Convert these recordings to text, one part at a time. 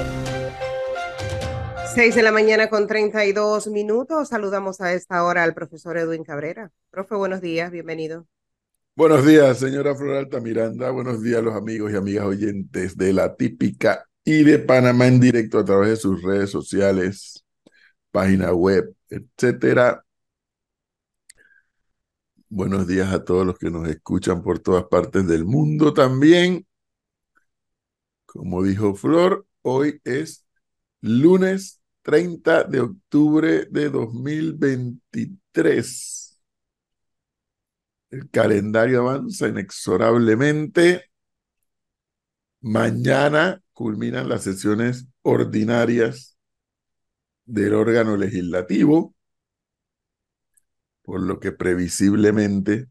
6:32 a.m. Saludamos a esta hora al profesor Edwin Cabrera. Profe, buenos días, bienvenido. Buenos días, señora Flor Alta Miranda. Buenos días a los amigos y amigas oyentes de La Típica y de Panamá en Directo a través de sus redes sociales, página web, etcétera. Buenos días a todos los que nos escuchan por todas partes del mundo también. Como dijo Flor, hoy es lunes 30 de octubre de 2023. El calendario avanza inexorablemente. Mañana culminan las sesiones ordinarias del órgano legislativo, por lo que previsiblemente,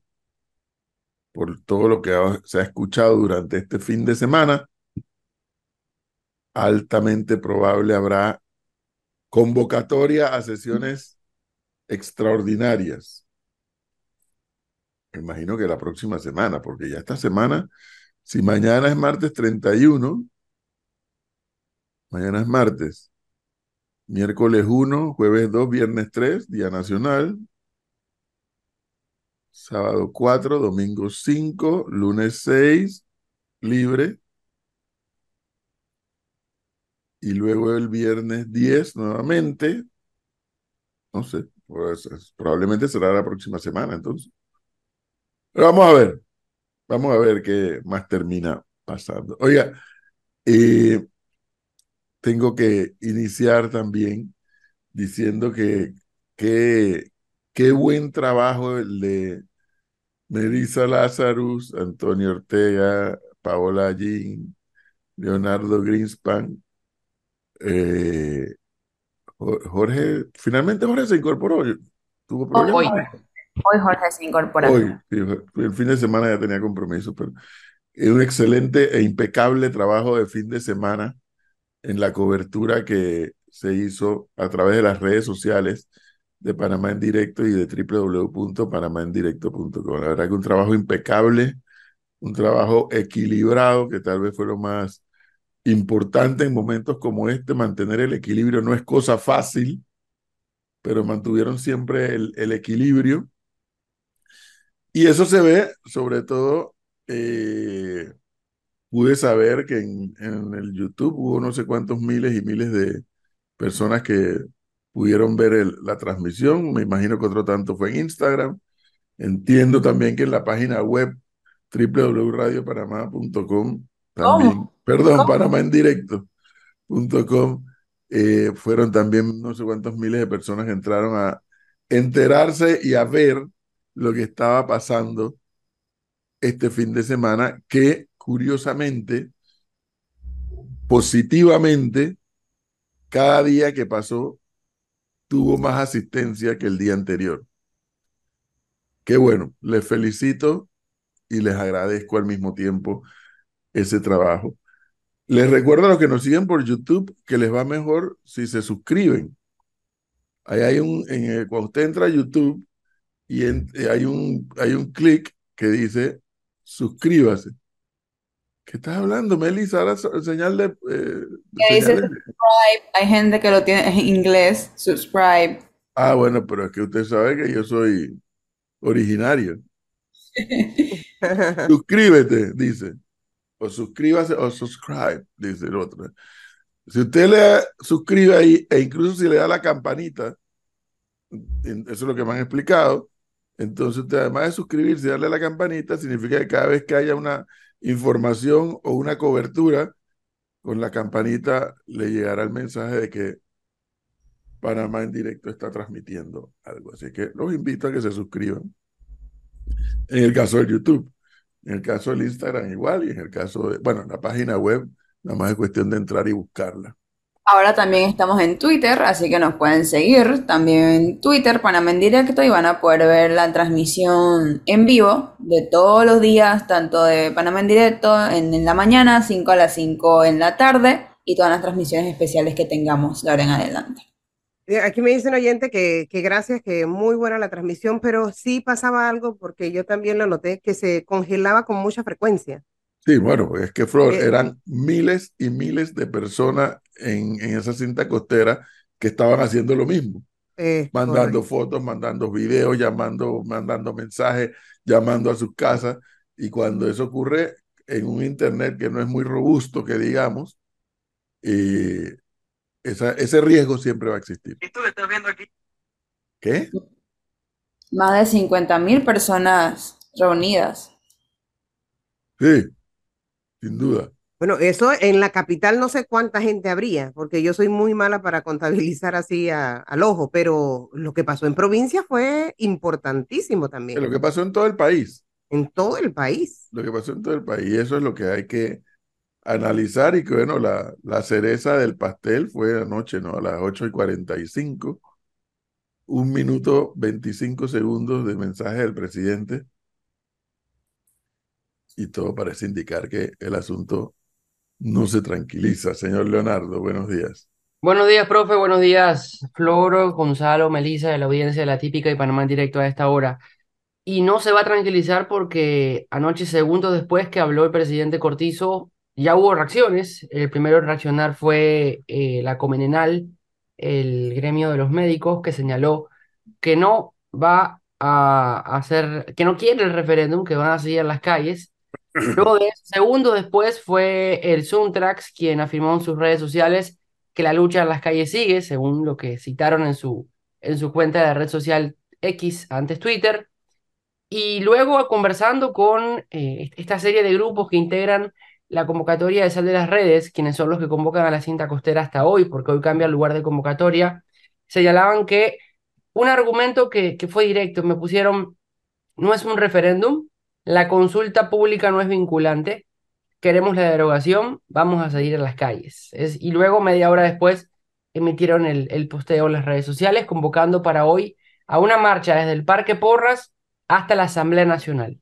por todo lo que se ha escuchado durante este fin de semana, altamente probable habrá convocatoria a sesiones extraordinarias. Me imagino que la próxima semana, porque ya esta semana, si mañana es martes 31, mañana es martes, miércoles 1, jueves 2, viernes 3, Día Nacional, sábado 4, domingo 5, lunes 6, libre. Y luego el viernes 10 nuevamente, no sé, pues, probablemente será la próxima semana entonces. Pero vamos a ver qué más termina pasando. Oiga, tengo que iniciar también diciendo que qué buen trabajo el de Melissa Lazarus, Antonio Ortega, Paola Jean, Leonardo Grinspan. Jorge, finalmente Jorge se incorporó. ¿Tuvo problemas? Hoy Jorge se incorporó. Hoy, el fin de semana ya tenía compromiso, pero es un excelente e impecable trabajo de fin de semana en la cobertura que se hizo a través de las redes sociales de Panamá en Directo y de www.panamaendirecto.com. La verdad que un trabajo impecable, un trabajo equilibrado, que tal vez fue lo más importante en momentos como este. Mantener el equilibrio no es cosa fácil, pero mantuvieron siempre el equilibrio. Y eso se ve, sobre todo, pude saber que en el YouTube hubo no sé cuántos miles y miles de personas que pudieron ver la transmisión. Me imagino que otro tanto fue en Instagram. Entiendo también que en la página web www.radiopanamá.com también. Panamaendirecto.com fueron también no sé cuántos miles de personas que entraron a enterarse y a ver lo que estaba pasando este fin de semana, que curiosamente, positivamente, cada día que pasó tuvo más asistencia que el día anterior. Qué bueno, les felicito y les agradezco al mismo tiempo ese trabajo. Les recuerdo a los que nos siguen por YouTube que les va mejor si se suscriben. Ahí hay cuando usted entra a YouTube y hay un clic que dice suscríbase. ¿Qué estás hablando, Melissa? Ahora señal de... dice subscribe. Hay gente que lo tiene en inglés, subscribe. Ah, bueno, pero es que usted sabe que yo soy originario. Suscríbete, dice. O suscríbase o subscribe, dice el otro. Si usted le suscribe ahí, e incluso si le da la campanita, eso es lo que me han explicado, entonces usted, además de suscribirse y darle a la campanita, significa que cada vez que haya una información o una cobertura, con la campanita le llegará el mensaje de que Panamá en Directo está transmitiendo algo. Así que los invito a que se suscriban. En el caso del YouTube. En el caso del Instagram igual, y en el caso de, bueno, la página web, nada más es cuestión de entrar y buscarla. Ahora también estamos en Twitter, así que nos pueden seguir también en Twitter, Panamá en Directo, y van a poder ver la transmisión en vivo de todos los días, tanto de Panamá en Directo en la mañana, 5 a las 5 en la tarde, y todas las transmisiones especiales que tengamos de ahora en adelante. Aquí me dicen oyente que gracias, que muy buena la transmisión, pero sí pasaba algo, porque yo también lo noté, que se congelaba con mucha frecuencia. Sí, bueno, es que Flor, eran miles y miles de personas en esa cinta costera que estaban haciendo lo mismo. Mandando fotos, mandando videos, mandando mensajes, llamando a sus casas. Y cuando eso ocurre en un internet que no es muy robusto, que digamos, ese riesgo siempre va a existir. ¿Y tú estás viendo aquí? ¿Qué? Más de 50,000 personas reunidas. Sí. Sin duda. Bueno, eso en la capital no sé cuánta gente habría, porque yo soy muy mala para contabilizar así al ojo, pero lo que pasó en provincia fue importantísimo también. Lo que pasó en todo el país. En todo el país. Lo que pasó en todo el país, eso es lo que hay que analizar y que bueno, la cereza del pastel fue anoche, ¿no? A las 8:45, 1 minuto 25 segundos de mensaje del presidente. Y todo parece indicar que el asunto no se tranquiliza. Señor Leonardo, buenos días. Buenos días, profe. Buenos días, Flor, Gonzalo, Melissa, de la audiencia de La Típica y Panamá en Directo a esta hora. Y no se va a tranquilizar porque anoche, segundos después que habló el presidente Cortizo, ya hubo reacciones. El primero en reaccionar fue la Comenenal, el gremio de los médicos, que señaló que no va a hacer, que no quiere el referéndum, que van a seguir las calles. Luego de segundos después fue el Suntracs quien afirmó en sus redes sociales que la lucha en las calles sigue, según lo que citaron en su cuenta de red social X, antes Twitter. Y luego conversando con esta serie de grupos que integran la convocatoria de Sal de las Redes, quienes son los que convocan a la cinta costera hasta hoy, porque hoy cambia el lugar de convocatoria, señalaban que un argumento que fue directo, me pusieron, no es un referéndum, la consulta pública no es vinculante, queremos la derogación, vamos a salir a las calles. Y luego, media hora después, emitieron el posteo en las redes sociales, convocando para hoy a una marcha desde el Parque Porras hasta la Asamblea Nacional.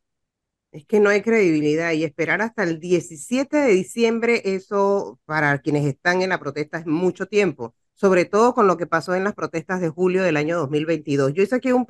Es que no hay credibilidad, y esperar hasta el 17 de diciembre, eso para quienes están en la protesta es mucho tiempo, sobre todo con lo que pasó en las protestas de julio del año 2022. Yo hice aquí un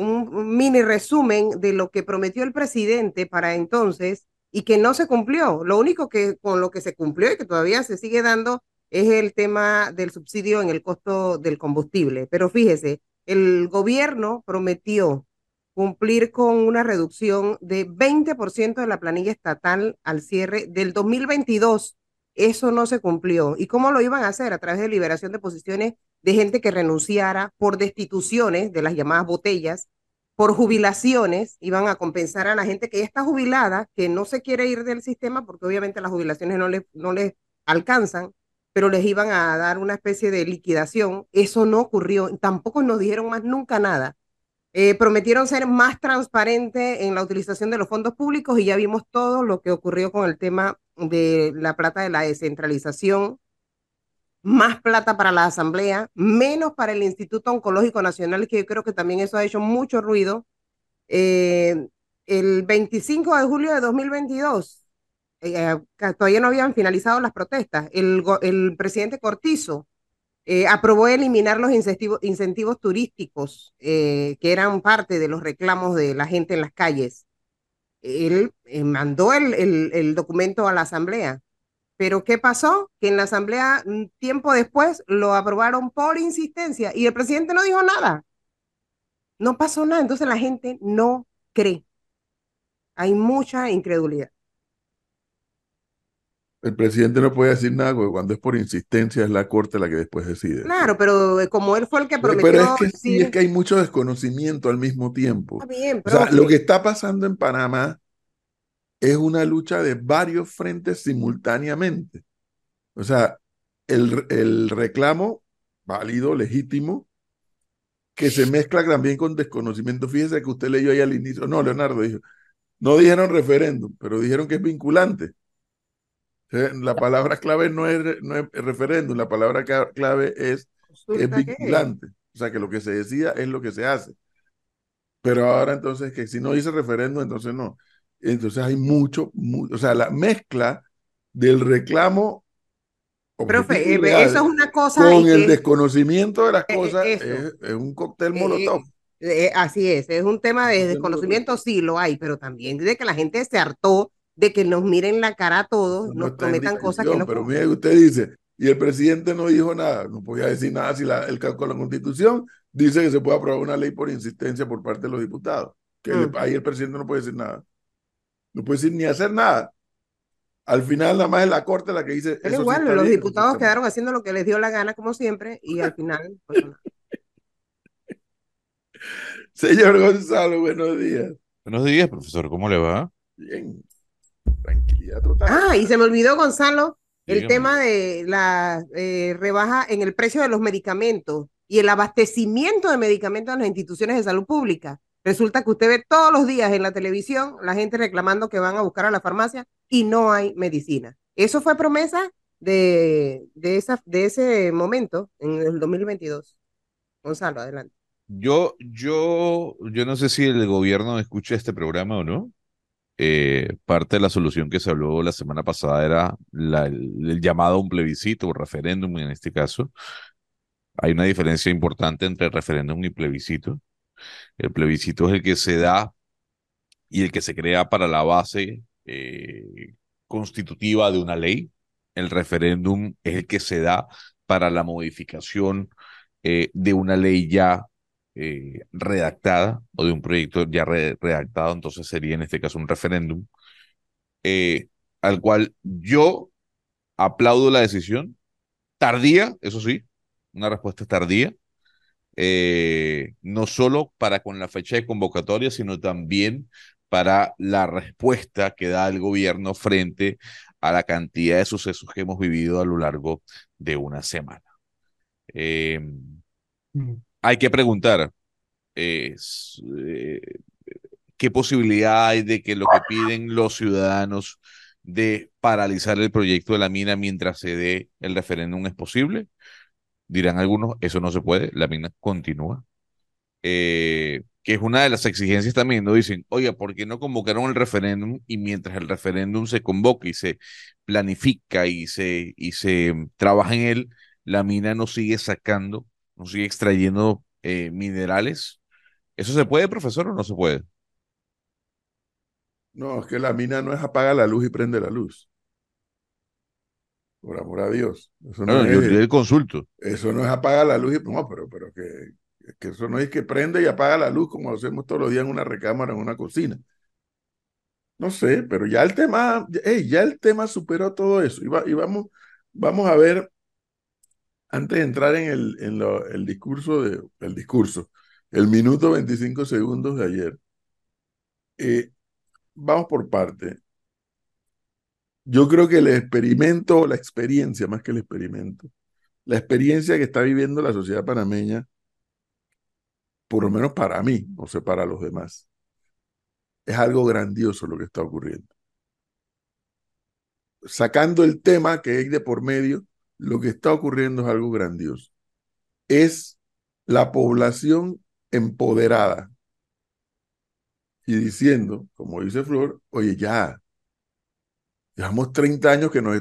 mini resumen de lo que prometió el presidente para entonces y que no se cumplió. Lo único que con lo que se cumplió y que todavía se sigue dando es el tema del subsidio en el costo del combustible. Pero fíjese, el gobierno prometió cumplir con una reducción de 20% de la planilla estatal al cierre del 2022. Eso no se cumplió. ¿Y cómo lo iban a hacer? A través de liberación de posiciones de gente que renunciara, por destituciones de las llamadas botellas, por jubilaciones. Iban a compensar a la gente que ya está jubilada, que no se quiere ir del sistema porque obviamente las jubilaciones no les alcanzan, pero les iban a dar una especie de liquidación. Eso no ocurrió, tampoco nos dijeron más nunca nada. Prometieron ser más transparentes en la utilización de los fondos públicos y ya vimos todo lo que ocurrió con el tema de la plata de la descentralización. Más plata para la Asamblea, menos para el Instituto Oncológico Nacional, que yo creo que también eso ha hecho mucho ruido. El 25 de julio de 2022, todavía no habían finalizado las protestas, el presidente Cortizo aprobó eliminar los incentivos turísticos que eran parte de los reclamos de la gente en las calles. Él mandó el documento a la Asamblea. Pero ¿qué pasó? Que en la Asamblea, tiempo después, lo aprobaron por insistencia y el presidente no dijo nada. No pasó nada, entonces la gente no cree. Hay mucha incredulidad. El presidente no puede decir nada porque cuando es por insistencia es la Corte la que después decide. Claro, pero como él fue el que prometió... Pero es que sí, es que hay mucho desconocimiento al mismo tiempo. Está bien, pero... O sea, lo que está pasando en Panamá es una lucha de varios frentes simultáneamente. O sea, el reclamo válido, legítimo, que se mezcla también con desconocimiento. Fíjese que usted leyó ahí al inicio, no, Leonardo dijo, no dijeron referéndum, pero dijeron que es vinculante. O sea, la palabra clave no es referéndum, la palabra clave es vinculante. O sea, que lo que se decía es lo que se hace. Pero ahora entonces, que si no dice referéndum, entonces no. Entonces hay mucho, o sea, la mezcla del reclamo. Profe, eso es una cosa. Con el desconocimiento de las cosas es un cóctel molotov. Así es un tema de desconocimiento, sí lo hay, pero también de que la gente se hartó de que nos miren la cara a todos, nos prometan cosas que no... Pero mire, usted dice, y el presidente no dijo nada, no podía decir nada si con la Constitución dice que se puede aprobar una ley por insistencia por parte de los diputados. Que ahí el presidente no puede decir nada. No puede decir ni hacer nada. Al final nada más es la Corte la que dice... Pero eso igual, sí, los diputados quedaron haciendo lo que les dio la gana, como siempre, y al final... Pues, no. Señor Gonzalo, buenos días. Buenos días, profesor, ¿cómo le va? Bien. Tranquilidad total. Ah, y se me olvidó, Gonzalo, el tema de la rebaja en el precio de los medicamentos y el abastecimiento de medicamentos en las instituciones de salud pública. Resulta que usted ve todos los días en la televisión la gente reclamando que van a buscar a la farmacia y no hay medicina. Eso fue promesa de ese momento, en el 2022. Gonzalo, adelante. Yo no sé si el gobierno escucha este programa o no. Parte de la solución que se habló la semana pasada era el llamado a un plebiscito o referéndum en este caso. Hay una diferencia importante entre referéndum y plebiscito. El plebiscito es el que se da y el que se crea para la base constitutiva de una ley. El referéndum es el que se da para la modificación de una ley ya redactada o de un proyecto ya redactado, entonces sería en este caso un referéndum, al cual yo aplaudo la decisión, tardía, eso sí, una respuesta tardía, no solo para con la fecha de convocatoria, sino también para la respuesta que da el gobierno frente a la cantidad de sucesos que hemos vivido a lo largo de una semana. Hay que preguntar qué posibilidad hay de que lo que piden los ciudadanos de paralizar el proyecto de la mina mientras se dé el referéndum es posible. Dirán algunos, eso no se puede, la mina continúa. Que es una de las exigencias también, ¿no? Dicen, oiga, ¿por qué no convocaron el referéndum? Y mientras el referéndum se convoca y se planifica y se trabaja en él, la mina no sigue sacando, nos sigue extrayendo minerales. ¿Eso se puede, profesor, o no se puede? No, es que la mina no es apaga la luz y prende la luz. Por amor a Dios. Eso no, no es, yo le consulto. Eso no es apaga la luz y... No, pero que eso no es que prende y apaga la luz como lo hacemos todos los días en una recámara, en una cocina. No sé, pero ya el tema... ya el tema superó todo eso. Y vamos a ver... Antes de entrar en el discurso, el minuto 25 segundos de ayer, vamos por parte. Yo creo que el experimento, la experiencia, más que el experimento, la experiencia que está viviendo la sociedad panameña, por lo menos para mí, no sé para los demás, es algo grandioso lo que está ocurriendo. Sacando el tema que hay de por medio, lo que está ocurriendo es algo grandioso. Es la población empoderada y diciendo, como dice Flor, oye, ya, llevamos 30 años que nos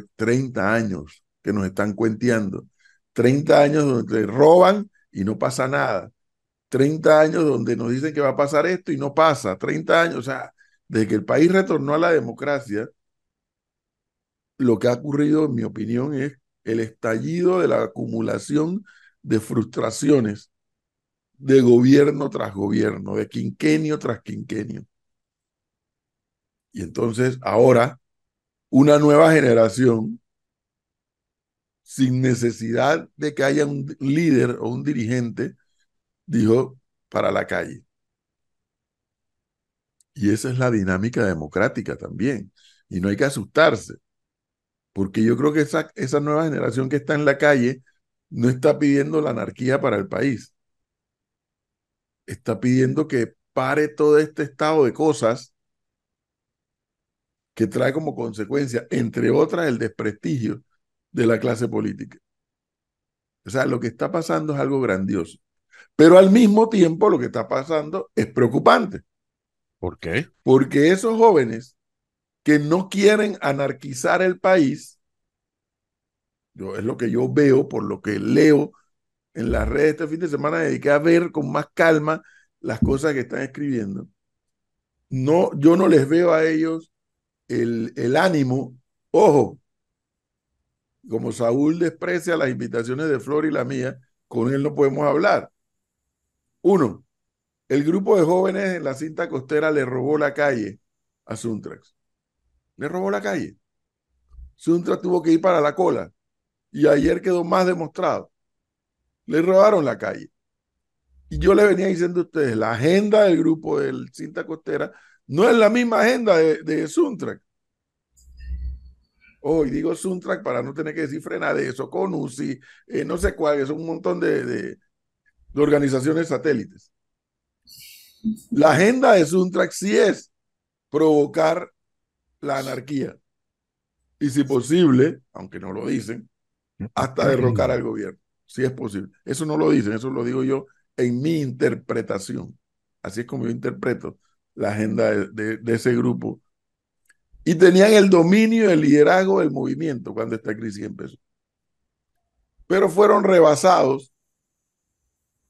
están cuenteando, 30 años donde roban y no pasa nada, 30 años donde nos dicen que va a pasar esto y no pasa, 30 años, o sea, desde que el país retornó a la democracia, lo que ha ocurrido, en mi opinión, es el estallido de la acumulación de frustraciones de gobierno tras gobierno, de quinquenio tras quinquenio. Y entonces ahora una nueva generación, sin necesidad de que haya un líder o un dirigente, dijo para la calle. Y esa es la dinámica democrática también. Y no hay que asustarse. Porque yo creo que esa nueva generación que está en la calle no está pidiendo la anarquía para el país. Está pidiendo que pare todo este estado de cosas que trae como consecuencia, entre otras, el desprestigio de la clase política. O sea, lo que está pasando es algo grandioso. Pero al mismo tiempo lo que está pasando es preocupante. ¿Por qué? Porque esos jóvenes que no quieren anarquizar el país, es lo que yo veo, por lo que leo en las redes este fin de semana, dediqué a ver con más calma las cosas que están escribiendo. No, yo no les veo a ellos el ánimo. Ojo, como Saúl desprecia las invitaciones de Flor y la mía, con él no podemos hablar. Uno, el grupo de jóvenes en la cinta costera le robó la calle a Suntracs. Le robó la calle. Suntracs tuvo que ir para la cola. Y ayer quedó más demostrado. Le robaron la calle. Y yo le venía diciendo a ustedes, la agenda del grupo de cinta costera no es la misma agenda de Suntracs. Hoy digo Suntracs para no tener que decir Frenadeso, Conusi, no sé cuál, es un montón de organizaciones satélites. La agenda de Suntracs sí es provocar la anarquía. Y si posible, aunque no lo dicen, hasta derrocar al gobierno. Si es posible. Eso no lo dicen, eso lo digo yo en mi interpretación. Así es como yo interpreto la agenda de ese grupo. Y tenían el dominio y el liderazgo del movimiento cuando esta crisis empezó. Pero fueron rebasados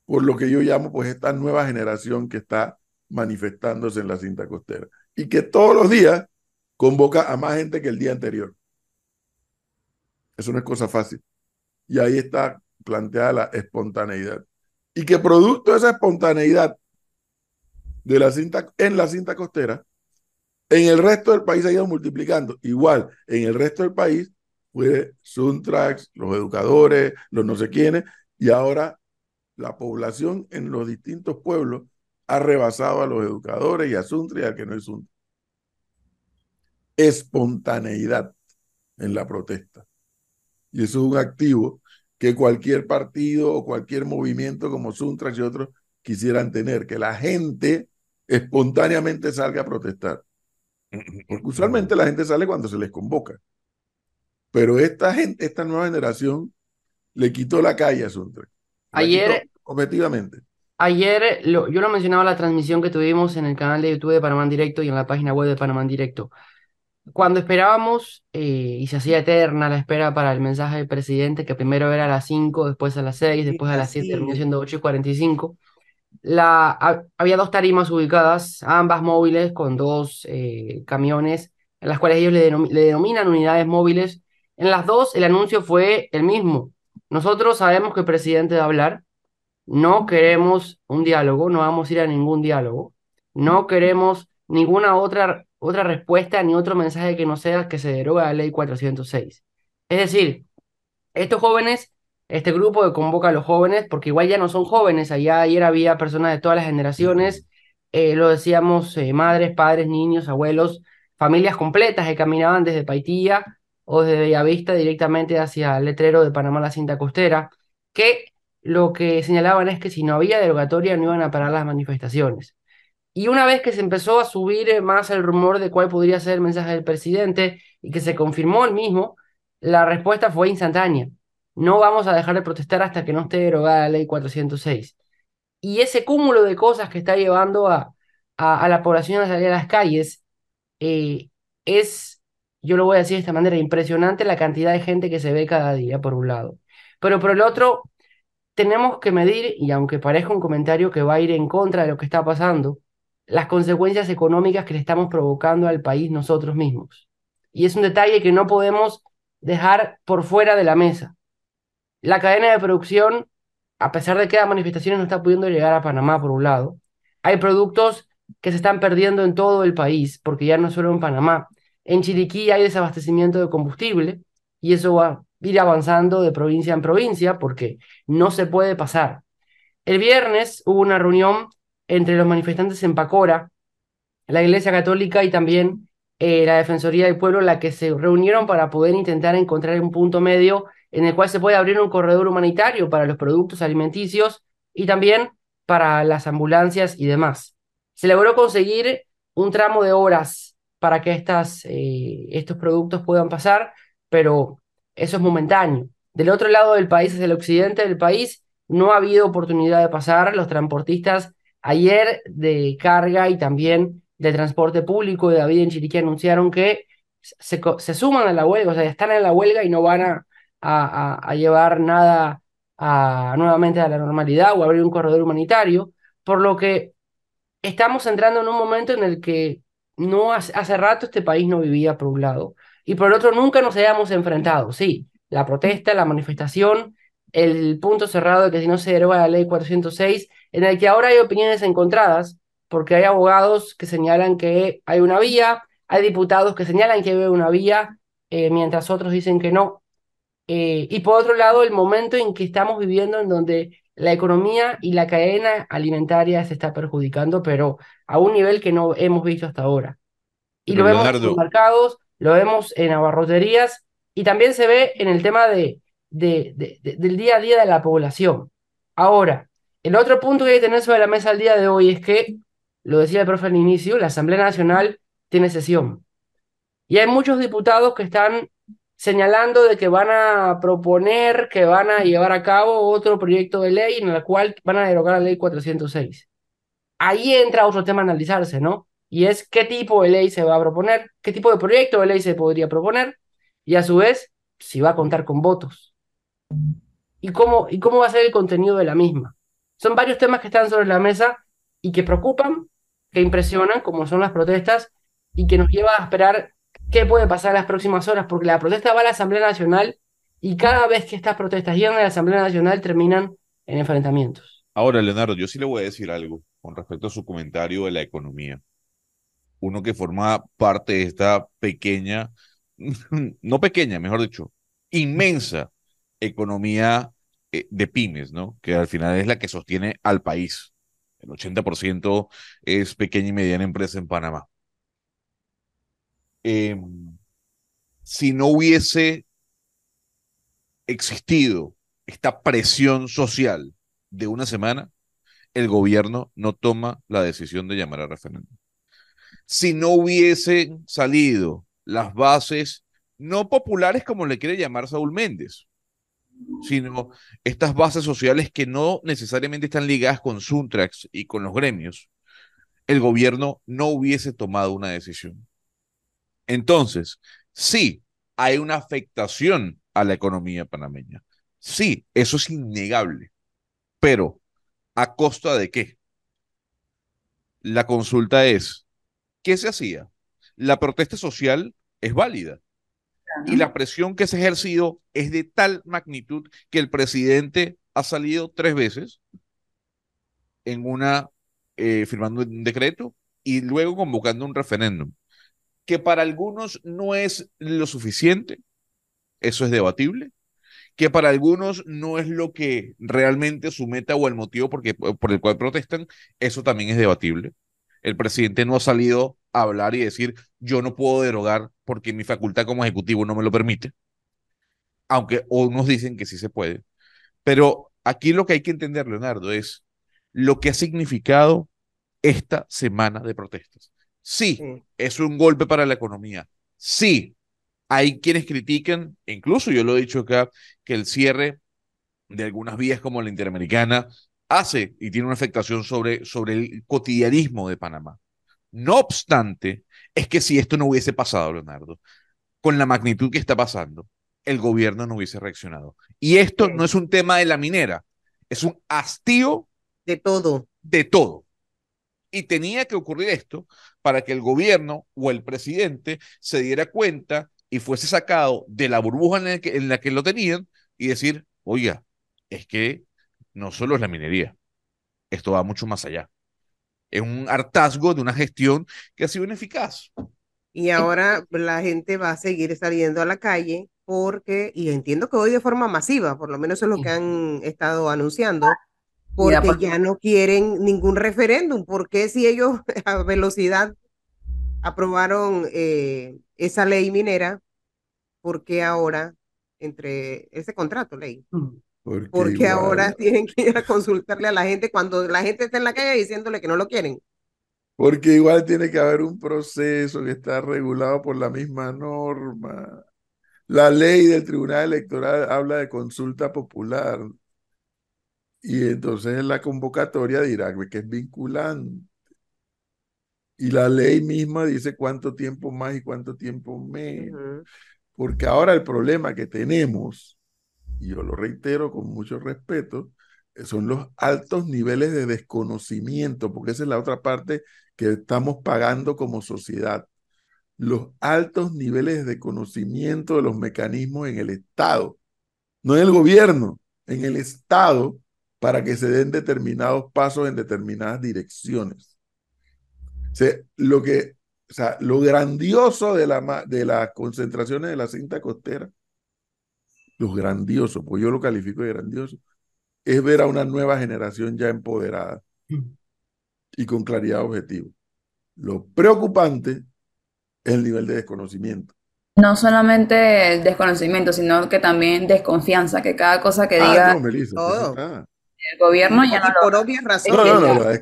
por lo que yo llamo pues esta nueva generación que está manifestándose en la cinta costera y que todos los días convoca a más gente que el día anterior. Eso no es cosa fácil. Y ahí está planteada la espontaneidad. Y que producto de esa espontaneidad de la cinta, en la cinta costera, en el resto del país ha ido multiplicando. Igual, en el resto del país fue Suntracs, los educadores, los no sé quiénes, y ahora la población en los distintos pueblos ha rebasado a los educadores y a Suntracs y al que no es Suntracs. Espontaneidad en la protesta. Y eso es un activo que cualquier partido o cualquier movimiento como Suntracs y otros quisieran tener, que la gente espontáneamente salga a protestar. Porque usualmente la gente sale cuando se les convoca. Pero esta gente, esta nueva generación le quitó la calle a Suntracs. Ayer, objetivamente. Ayer yo lo mencionaba en la transmisión que tuvimos en el canal de YouTube de Panamá en Directo y en la página web de Panamá en Directo. Cuando esperábamos, y se hacía eterna la espera para el mensaje del presidente, que primero era a las 5, después a las 6, después a las 7, terminó siendo 8:45. Había dos tarimas ubicadas, ambas móviles, con dos camiones, en las cuales ellos le denominan unidades móviles. En las dos el anuncio fue el mismo. Nosotros sabemos que el presidente va a hablar, no queremos un diálogo, no vamos a ir a ningún diálogo, no queremos ninguna otra respuesta ni otro mensaje que no sea que se deroga la ley 406. Es decir, estos jóvenes, este grupo que convoca a los jóvenes, porque igual ya no son jóvenes, allá ayer había personas de todas las generaciones, lo decíamos, madres, padres, niños, abuelos, familias completas que caminaban desde Paitía o desde Bellavista directamente hacia el letrero de Panamá la cinta costera, que lo que señalaban es que si no había derogatoria no iban a parar las manifestaciones. Y una vez que se empezó a subir más el rumor de cuál podría ser el mensaje del presidente y que se confirmó el mismo, la respuesta fue instantánea. No vamos a dejar de protestar hasta que no esté derogada la ley 406. Y ese cúmulo de cosas que está llevando a la población a salir a las calles es, yo lo voy a decir de esta manera, impresionante la cantidad de gente que se ve cada día, por un lado. Pero por el otro, tenemos que medir, y aunque parezca un comentario que va a ir en contra de lo que está pasando, las consecuencias económicas que le estamos provocando al país nosotros mismos. Y es un detalle que no podemos dejar por fuera de la mesa. La cadena de producción, a pesar de que las manifestaciones no está pudiendo llegar a Panamá, por un lado, hay productos que se están perdiendo en todo el país, porque ya no solo en Panamá. En Chiriquí hay desabastecimiento de combustible, y eso va a ir avanzando de provincia en provincia, porque no se puede pasar. El viernes hubo una reunión entre los manifestantes en Pacora, la Iglesia Católica y también la Defensoría del Pueblo, la que se reunieron para poder intentar encontrar un punto medio en el cual se puede abrir un corredor humanitario para los productos alimenticios y también para las ambulancias y demás. Se logró conseguir un tramo de horas para que estos productos puedan pasar, pero eso es momentáneo. Del otro lado del país, hacia el occidente del país, no ha habido oportunidad de pasar. Los transportistas ayer de carga y también de transporte público de David en Chiriquí anunciaron que se suman a la huelga, o sea, están en la huelga y no van a llevar nada nuevamente a la normalidad o abrir un corredor humanitario, por lo que estamos entrando en un momento en el que no, hace rato este país no vivía por un lado, y por el otro nunca nos habíamos enfrentado. Sí, la protesta, la manifestación, el punto cerrado de que si no se deroga la ley 406, en el que ahora hay opiniones encontradas, porque hay abogados que señalan que hay una vía, hay diputados que señalan que hay una vía, mientras otros dicen que no. Y por otro lado, el momento en que estamos viviendo, en donde la economía y la cadena alimentaria se está perjudicando, pero a un nivel que no hemos visto hasta ahora. Y lo vemos en los mercados, lo vemos en abarroterías, y también se ve en el tema del día a día de la población. Ahora, el otro punto que hay que tener sobre la mesa el día de hoy es que, lo decía el profe al inicio, la Asamblea Nacional tiene sesión. Y hay muchos diputados que están señalando de que van a proponer, que van a llevar a cabo otro proyecto de ley en el cual van a derogar la ley 406. Ahí entra otro tema a analizarse, ¿no? Y es qué tipo de ley se va a proponer, qué tipo de proyecto de ley se podría proponer, y a su vez, si va a contar con votos. ¿Y cómo va a ser el contenido de la misma? Son varios temas que están sobre la mesa y que preocupan, que impresionan, como son las protestas, y que nos lleva a esperar qué puede pasar en las próximas horas, porque la protesta va a la Asamblea Nacional y cada vez que estas protestas llegan a la Asamblea Nacional terminan en enfrentamientos. Ahora, Leonardo, yo sí le voy a decir algo con respecto a su comentario de la economía. Uno que forma parte de esta pequeña, no pequeña, mejor dicho, inmensa economía de pymes, ¿no? Que al final es la que sostiene al país. El 80% es pequeña y mediana empresa en Panamá. Si no hubiese existido esta presión social de una semana, el gobierno no toma la decisión de llamar a referéndum. Si no hubiesen salido las bases no populares, como le quiere llamar Saúl Méndez, sino estas bases sociales que no necesariamente están ligadas con Suntracs y con los gremios, el gobierno no hubiese tomado una decisión. Entonces, sí, hay una afectación a la economía panameña. Sí, eso es innegable. Pero, ¿a costa de qué? La consulta es, ¿qué se hacía? La protesta social es válida. Y la presión que se ha ejercido es de tal magnitud que el presidente ha salido 3 veces en una, firmando un decreto y luego convocando un referéndum. Que para algunos no es lo suficiente, eso es debatible, que para algunos no es lo que realmente su meta o el motivo por el cual protestan, eso también es debatible. El presidente no ha salido a hablar y decir, yo no puedo derogar porque mi facultad como ejecutivo no me lo permite, aunque unos dicen que sí se puede. Pero aquí lo que hay que entender, Leonardo, es lo que ha significado esta semana de protestas. Sí, es un golpe para la economía. Sí, hay quienes critican, incluso yo lo he dicho acá, que el cierre de algunas vías como la Interamericana hace y tiene una afectación sobre el cotidianismo de Panamá. No obstante, es que si esto no hubiese pasado, Leonardo, con la magnitud que está pasando, el gobierno no hubiese reaccionado. Y esto no es un tema de la minera, es un hastío de todo. De todo. Y tenía que ocurrir esto para que el gobierno o el presidente se diera cuenta y fuese sacado de la burbuja en la que lo tenían y decir, oiga, es que no solo es la minería, esto va mucho más allá. Es un hartazgo de una gestión que ha sido ineficaz. Y ahora la gente va a seguir saliendo a la calle porque, y entiendo que hoy de forma masiva, por lo menos es lo que han estado anunciando, porque ya no quieren ningún referéndum, porque si ellos a velocidad aprobaron esa ley minera, ¿por qué ahora, entre ese contrato ley? Porque ahora tienen que ir a consultarle a la gente cuando la gente está en la calle diciéndole que no lo quieren. Porque igual tiene que haber un proceso que está regulado por la misma norma. La ley del Tribunal Electoral habla de consulta popular. Y entonces la convocatoria dirá que es vinculante. Y la ley misma dice cuánto tiempo más y cuánto tiempo menos. Porque ahora el problema que tenemos, y yo lo reitero con mucho respeto, son los altos niveles de desconocimiento, porque esa es la otra parte que estamos pagando como sociedad, los altos niveles de conocimiento de los mecanismos en el Estado, no en el gobierno, en el Estado, para que se den determinados pasos en determinadas direcciones. O sea, lo grandioso de las concentraciones de la cinta costera, los grandiosos, pues yo lo califico de grandioso, es ver a una nueva generación ya empoderada y con claridad objetiva. Lo preocupante es el nivel de desconocimiento. No solamente el desconocimiento, sino que también desconfianza, que cada cosa que diga no, Melissa, todo. El gobierno no, ya no lo... Por obvias razones.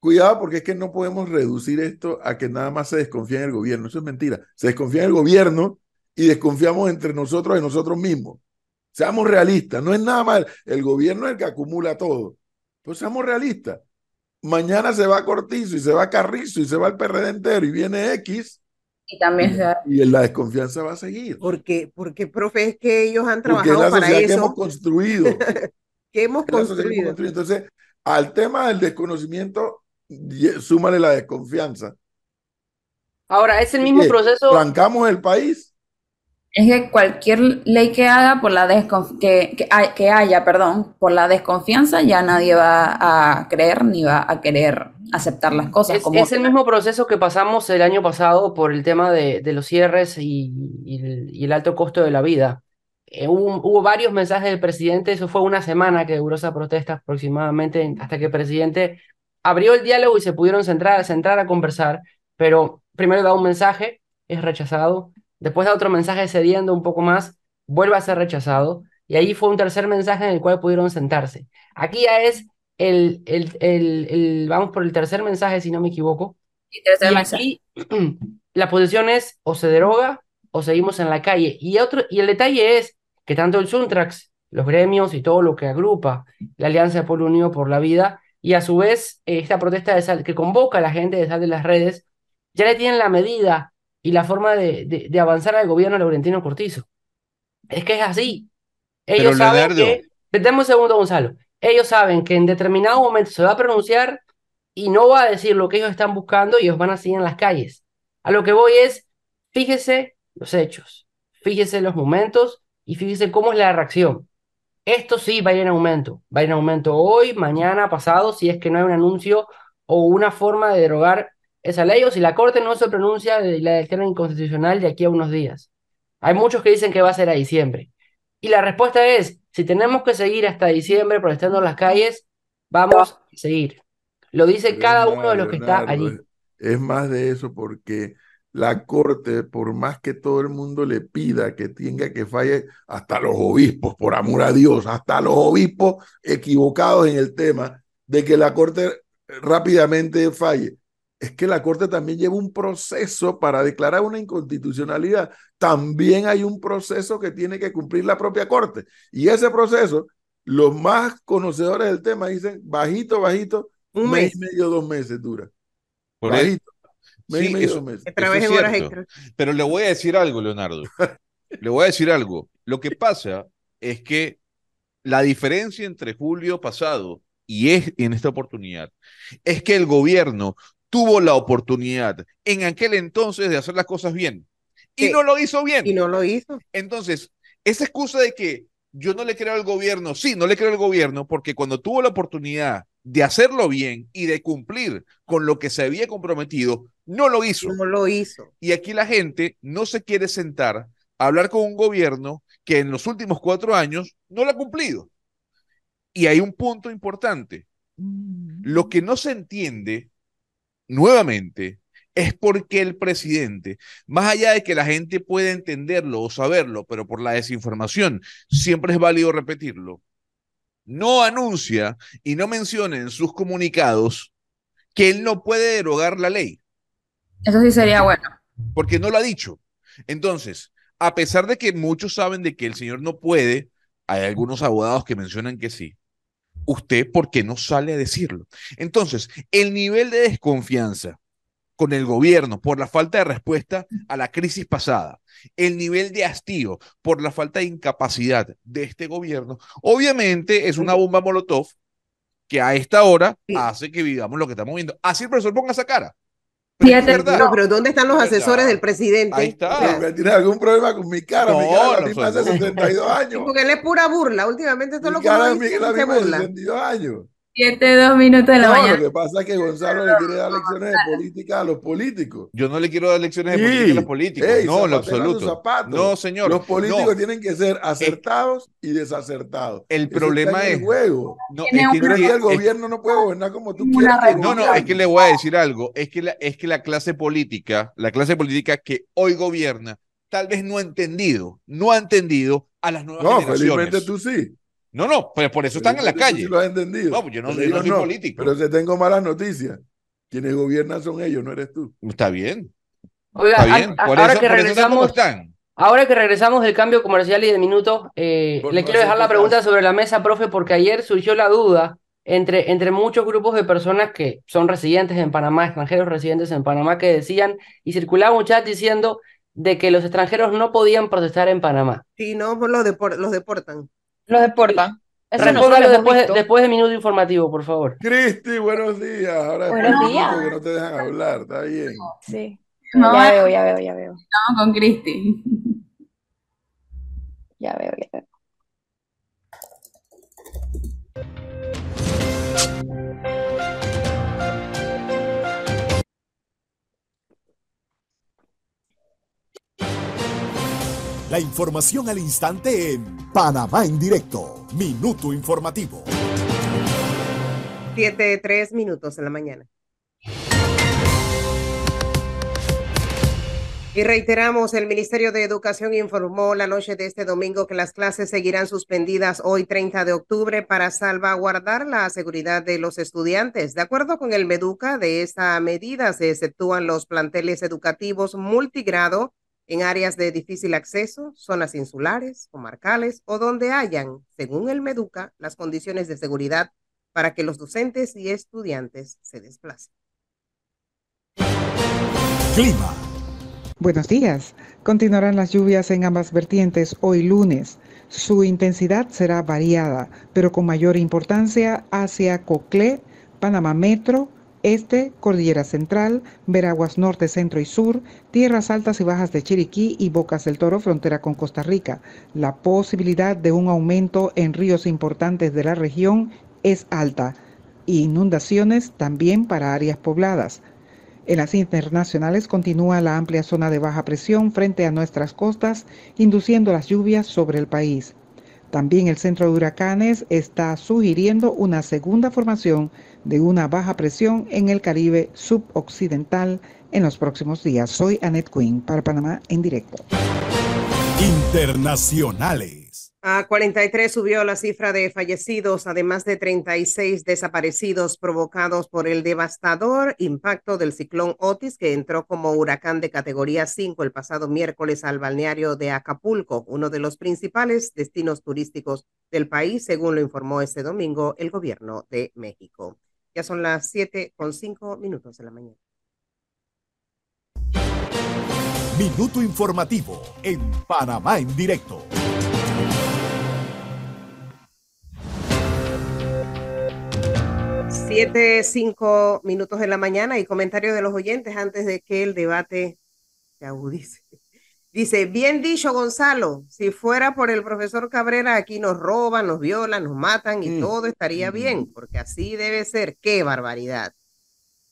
Cuidado, porque es que no podemos reducir esto a que nada más se desconfía en el gobierno. Eso es mentira. Se desconfía en el gobierno y desconfiamos entre nosotros y nosotros mismos. Seamos realistas. No es nada mal. El gobierno es el que acumula todo. Pues seamos realistas. Mañana se va Cortizo y se va Carrizo y se va el PRD entero y viene X. Y también se va. Y la desconfianza va a seguir. Porque, profe, es que ellos han trabajado para eso. Es la sociedad que hemos construido. Entonces, al tema del desconocimiento, súmale la desconfianza. Ahora, es el mismo proceso. Trancamos el país. Es que cualquier ley que haga por la por la desconfianza, ya nadie va a creer ni va a querer aceptar las cosas. Es el mismo proceso que pasamos el año pasado por el tema de los cierres y el alto costo de la vida. Hubo varios mensajes del presidente, eso fue una semana que duró esa protesta aproximadamente, hasta que el presidente abrió el diálogo y se pudieron centrar a conversar, pero primero da un mensaje, es rechazado, después da otro mensaje cediendo un poco más, vuelve a ser rechazado, y ahí fue un tercer mensaje en el cual pudieron sentarse. Aquí ya es vamos por el tercer mensaje, si no me equivoco, y aquí la posición es o se deroga o seguimos en la calle, y el detalle es que tanto el Suntracs, los gremios y todo lo que agrupa la Alianza de Pueblo Unido por la Vida, y a su vez esta protesta que convoca a la gente de Sal de las Redes, ya le tienen la medida y la forma de avanzar al gobierno de Laurentino Cortizo. Es que es así. Ellos saben que... Dame un segundo, Gonzalo. Ellos saben que en determinado momento se va a pronunciar y no va a decir lo que ellos están buscando y ellos van a seguir en las calles. A lo que voy es, fíjese los hechos, fíjese los momentos y fíjese cómo es la reacción. Esto sí va a ir en aumento. Va a ir en aumento hoy, mañana, pasado, si es que no hay un anuncio o una forma de derogar esa ley, o si la Corte no se pronuncia de la declaración inconstitucional de aquí a unos días. Hay muchos que dicen que va a ser a diciembre. Y la respuesta es, si tenemos que seguir hasta diciembre protestando en las calles, vamos a seguir. Lo dice cada uno de los que está allí. Es más de eso, porque la Corte, por más que todo el mundo le pida que tenga que fallar, hasta los obispos, por amor a Dios, hasta los obispos equivocados en el tema de que la Corte rápidamente falle, es que la Corte también lleva un proceso para declarar una inconstitucionalidad. También hay un proceso que tiene que cumplir la propia Corte. Y ese proceso, los más conocedores del tema dicen bajito, un mes y medio, 2 meses dura. Por bajito. Sí, eso horas extras. Pero le voy a decir algo, Leonardo. Lo que pasa es que la diferencia entre julio pasado y en esta oportunidad es que el gobierno tuvo la oportunidad en aquel entonces de hacer las cosas bien. Y sí, no lo hizo bien. Y no lo hizo. Entonces, esa excusa de que yo no le creo al gobierno, sí, no le creo al gobierno, porque cuando tuvo la oportunidad de hacerlo bien y de cumplir con lo que se había comprometido, no lo hizo. No lo hizo. Y aquí la gente no se quiere sentar a hablar con un gobierno que en los últimos 4 años no lo ha cumplido. Y hay un punto importante. Lo que no se entiende, nuevamente, es porque el presidente, más allá de que la gente pueda entenderlo o saberlo, pero por la desinformación, siempre es válido repetirlo, no anuncia y no menciona en sus comunicados que él no puede derogar la ley. Eso sí sería bueno. Porque no lo ha dicho. Entonces, a pesar de que muchos saben de que el señor no puede, hay algunos abogados que mencionan que sí. ¿Usted por qué no sale a decirlo? Entonces, el nivel de desconfianza con el gobierno por la falta de respuesta a la crisis pasada, el nivel de hastío por la falta de incapacidad de este gobierno, obviamente es una bomba molotov que a esta hora hace que vivamos lo que estamos viendo. Así el profesor ponga esa cara. Pero ¿dónde están los asesores del presidente? Ahí está. ¿Tienes algún problema con mi cara? No, mi cara no hace 62 años. Sí, porque él es pura burla. Últimamente esto es lo que uno dice, se burla. 62 años. 7:02 minutos de la mañana. Lo que pasa es que Gonzalo le quiere dar lecciones de política a los políticos. Yo no le quiero dar lecciones de política a los políticos. No, en lo absoluto. No, señor. Los políticos tienen que ser acertados y desacertados. El problema es... que el gobierno no puede gobernar como tú quieres. No, es que le voy a decir algo. Es que la clase política, que hoy gobierna, tal vez no ha entendido a las nuevas generaciones. No, felizmente tú sí. No, pues por eso están en la calle. Sí lo has entendido. No, pues yo no soy político. Pero te tengo malas noticias. Quienes gobiernan son ellos, no eres tú. Está bien. Oiga, está bien. Ahora que regresamos del cambio comercial y de minutos, le quiero dejar la pregunta sobre la mesa, profe, porque ayer surgió la duda entre muchos grupos de personas que son residentes en Panamá, extranjeros residentes en Panamá, que decían y circulaba un chat diciendo de que los extranjeros no podían protestar en Panamá. Sí, no, los deportan. Los deportan. Respóndalo después del minuto informativo, por favor. Cristi, buenos días. Buenos días. Que no te dejan hablar, está bien. Sí. No, ya veo. Estamos con Cristi. Ya veo. La información al instante en Panamá en Directo. Minuto informativo. 7:03 minutos en la mañana. Y reiteramos, el Ministerio de Educación informó la noche de este domingo que las clases seguirán suspendidas hoy 30 de octubre para salvaguardar la seguridad de los estudiantes. De acuerdo con el MEDUCA, de esta medida se exceptúan los planteles educativos multigrado en áreas de difícil acceso, zonas insulares, comarcales o donde hayan, según el MEDUCA, las condiciones de seguridad para que los docentes y estudiantes se desplacen. Clima. Buenos días. Continuarán las lluvias en ambas vertientes hoy lunes. Su intensidad será variada, pero con mayor importancia hacia Coclé, Panamá Metro, Este, Cordillera Central, Veraguas Norte, Centro y Sur, Tierras Altas y Bajas de Chiriquí y Bocas del Toro, frontera con Costa Rica. La posibilidad de un aumento en ríos importantes de la región es alta. Inundaciones también para áreas pobladas. En las internacionales continúa la amplia zona de baja presión frente a nuestras costas, induciendo las lluvias sobre el país. También el centro de huracanes está sugiriendo una segunda formación de una baja presión en el Caribe suboccidental en los próximos días. Soy Annette Quinn para Panamá en Directo. Internacionales. A 43 subió la cifra de fallecidos, además de 36 desaparecidos provocados por el devastador impacto del ciclón Otis, que entró como huracán de categoría 5 el pasado miércoles al balneario de Acapulco, uno de los principales destinos turísticos del país, según lo informó este domingo el gobierno de México. Ya son las 7:05 minutos de la mañana. Minuto informativo en Panamá en Directo. Siete, 5 minutos de la mañana y comentario de los oyentes antes de que el debate se agudice. Dice, bien dicho Gonzalo, si fuera por el profesor Cabrera aquí nos roban, nos violan, nos matan y todo estaría bien, porque así debe ser. ¡Qué barbaridad!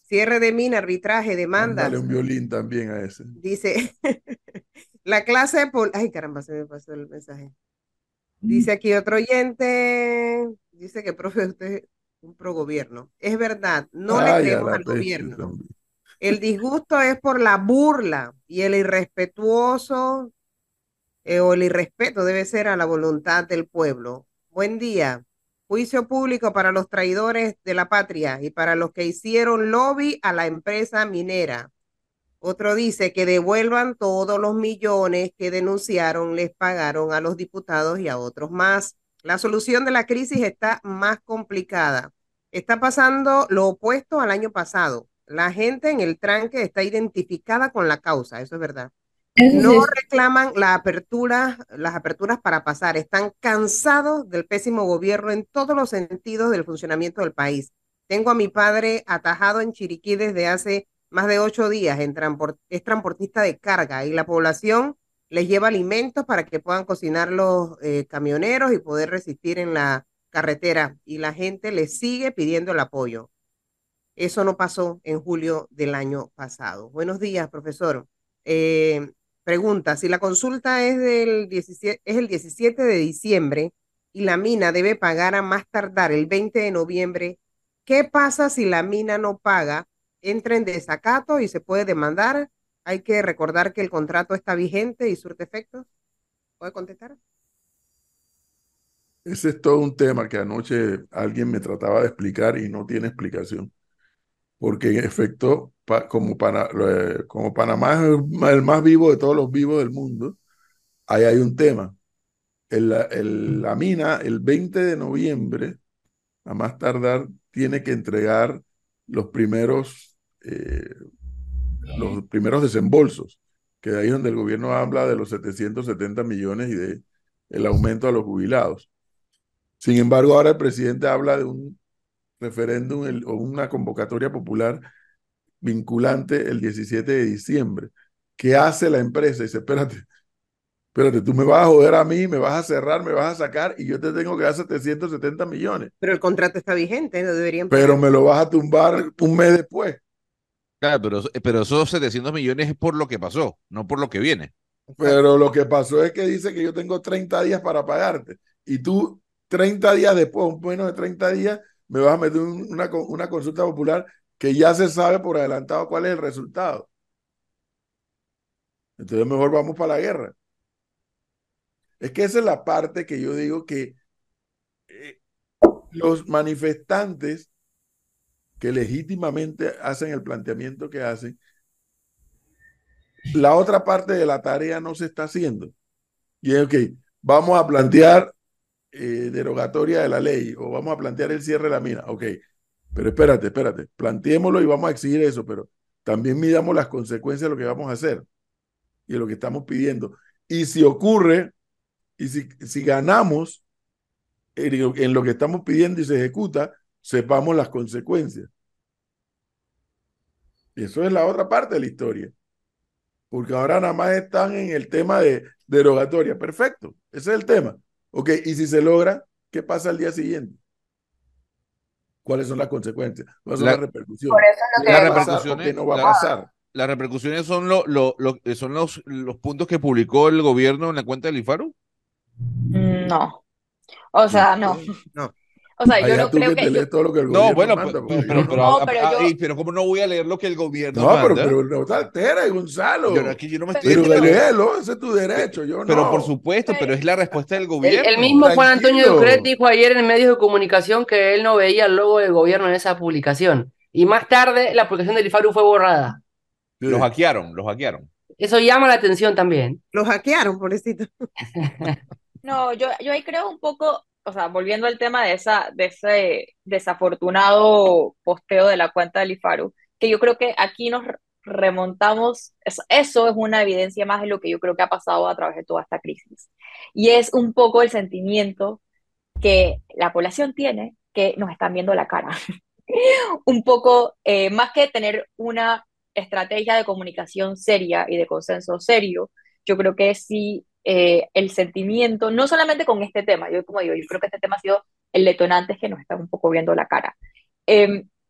Cierre de mina, arbitraje, demandas. Dale un violín también a ese. Dice, la clase ay, caramba, se me pasó el mensaje. Dice aquí otro oyente, dice que, profe, usted es un progobierno. Es verdad, no le creemos al gobierno. También. El disgusto es por la burla y el irrespetuoso, o el irrespeto debe ser a la voluntad del pueblo. Buen día. Juicio público para los traidores de la patria y para los que hicieron lobby a la empresa minera. Otro dice que devuelvan todos los millones que denunciaron, les pagaron a los diputados y a otros más. La solución de la crisis está más complicada. Está pasando lo opuesto al año pasado. La gente en el tranque está identificada con la causa, eso es verdad. No reclaman la apertura, las aperturas para pasar. Están cansados del pésimo gobierno en todos los sentidos del funcionamiento del país. Tengo a mi padre atajado en Chiriquí desde hace más de 8 días. Es transportista de carga y la población les lleva alimentos para que puedan cocinar los camioneros y poder resistir en la carretera. Y la gente les sigue pidiendo el apoyo. Eso no pasó en julio del año pasado. Buenos días, profesor. Pregunta, si la consulta es el 17 de diciembre y la mina debe pagar a más tardar el 20 de noviembre, ¿qué pasa si la mina no paga? ¿Entra en desacato y se puede demandar? Hay que recordar que el contrato está vigente y surte efectos. ¿Puede contestar? Ese es todo un tema que anoche alguien me trataba de explicar y no tiene explicación. Porque en efecto, como Panamá es el más vivo de todos los vivos del mundo, ahí hay un tema. La mina, el 20 de noviembre, a más tardar, tiene que entregar los primeros desembolsos, que de ahí es donde el gobierno habla de los 770 millones y de el aumento a los jubilados. Sin embargo, ahora el presidente habla de un referéndum o una convocatoria popular vinculante el 17 de diciembre. ¿Qué hace la empresa? Dice, espérate, tú me vas a joder a mí, me vas a cerrar, me vas a sacar y yo te tengo que dar 770 millones. Pero el contrato está vigente, no deberían... Pero me lo vas a tumbar un mes después. Claro, pero esos 700 millones es por lo que pasó, no por lo que viene. Pero lo que pasó es que dice que yo tengo 30 días para pagarte y tú 30 días después, menos de 30 días, me vas a meter una consulta popular que ya se sabe por adelantado cuál es el resultado. Entonces mejor vamos para la guerra. Es que esa es la parte que yo digo que los manifestantes que legítimamente hacen el planteamiento que hacen, la otra parte de la tarea no se está haciendo. Y es, ok, vamos a plantear derogatoria de la ley o vamos a plantear el cierre de la mina. Ok, pero espérate, planteémoslo y vamos a exigir eso, pero también midamos las consecuencias de lo que vamos a hacer y de lo que estamos pidiendo. Y si ocurre, y si ganamos en lo que estamos pidiendo y se ejecuta, sepamos las consecuencias. Y eso es la otra parte de la historia. Porque ahora nada más están en el tema de derogatoria. Perfecto, ese es el tema. Ok, y si se logra, ¿qué pasa al día siguiente? ¿Cuáles son las consecuencias? ¿Cuáles son las repercusiones? Por eso no las repercusiones, ¿qué no va a pasar? Las repercusiones son, los puntos que publicó el gobierno en la cuenta del Ifarhu. No. O sea, no. O sea, allá yo no creo que todo lo que el gobierno manda, pero ¿cómo no voy a leer lo que el gobierno manda? Pero no te alteres, Gonzalo. Yo no me estoy... Pero léelo, ese es tu derecho, yo no. Pero por supuesto, pero es la respuesta del gobierno. El mismo Juan Antonio Ducret dijo ayer en medios de comunicación que él no veía el logo del gobierno en esa publicación. Y más tarde, la publicación del Ifarhu fue borrada. Sí. Los hackearon. Eso llama la atención también. Los hackearon, pobrecito. No, yo ahí creo un poco... O sea, volviendo al tema de ese desafortunado posteo de la cuenta del Ifarhu, que yo creo que aquí nos remontamos, eso es una evidencia más de lo que yo creo que ha pasado a través de toda esta crisis. Y es un poco el sentimiento que la población tiene que nos están viendo la cara. Un poco, más que tener una estrategia de comunicación seria y de consenso serio, yo creo que sí... el sentimiento, no solamente con este tema, yo creo que este tema ha sido el detonante que nos está un poco viendo la cara.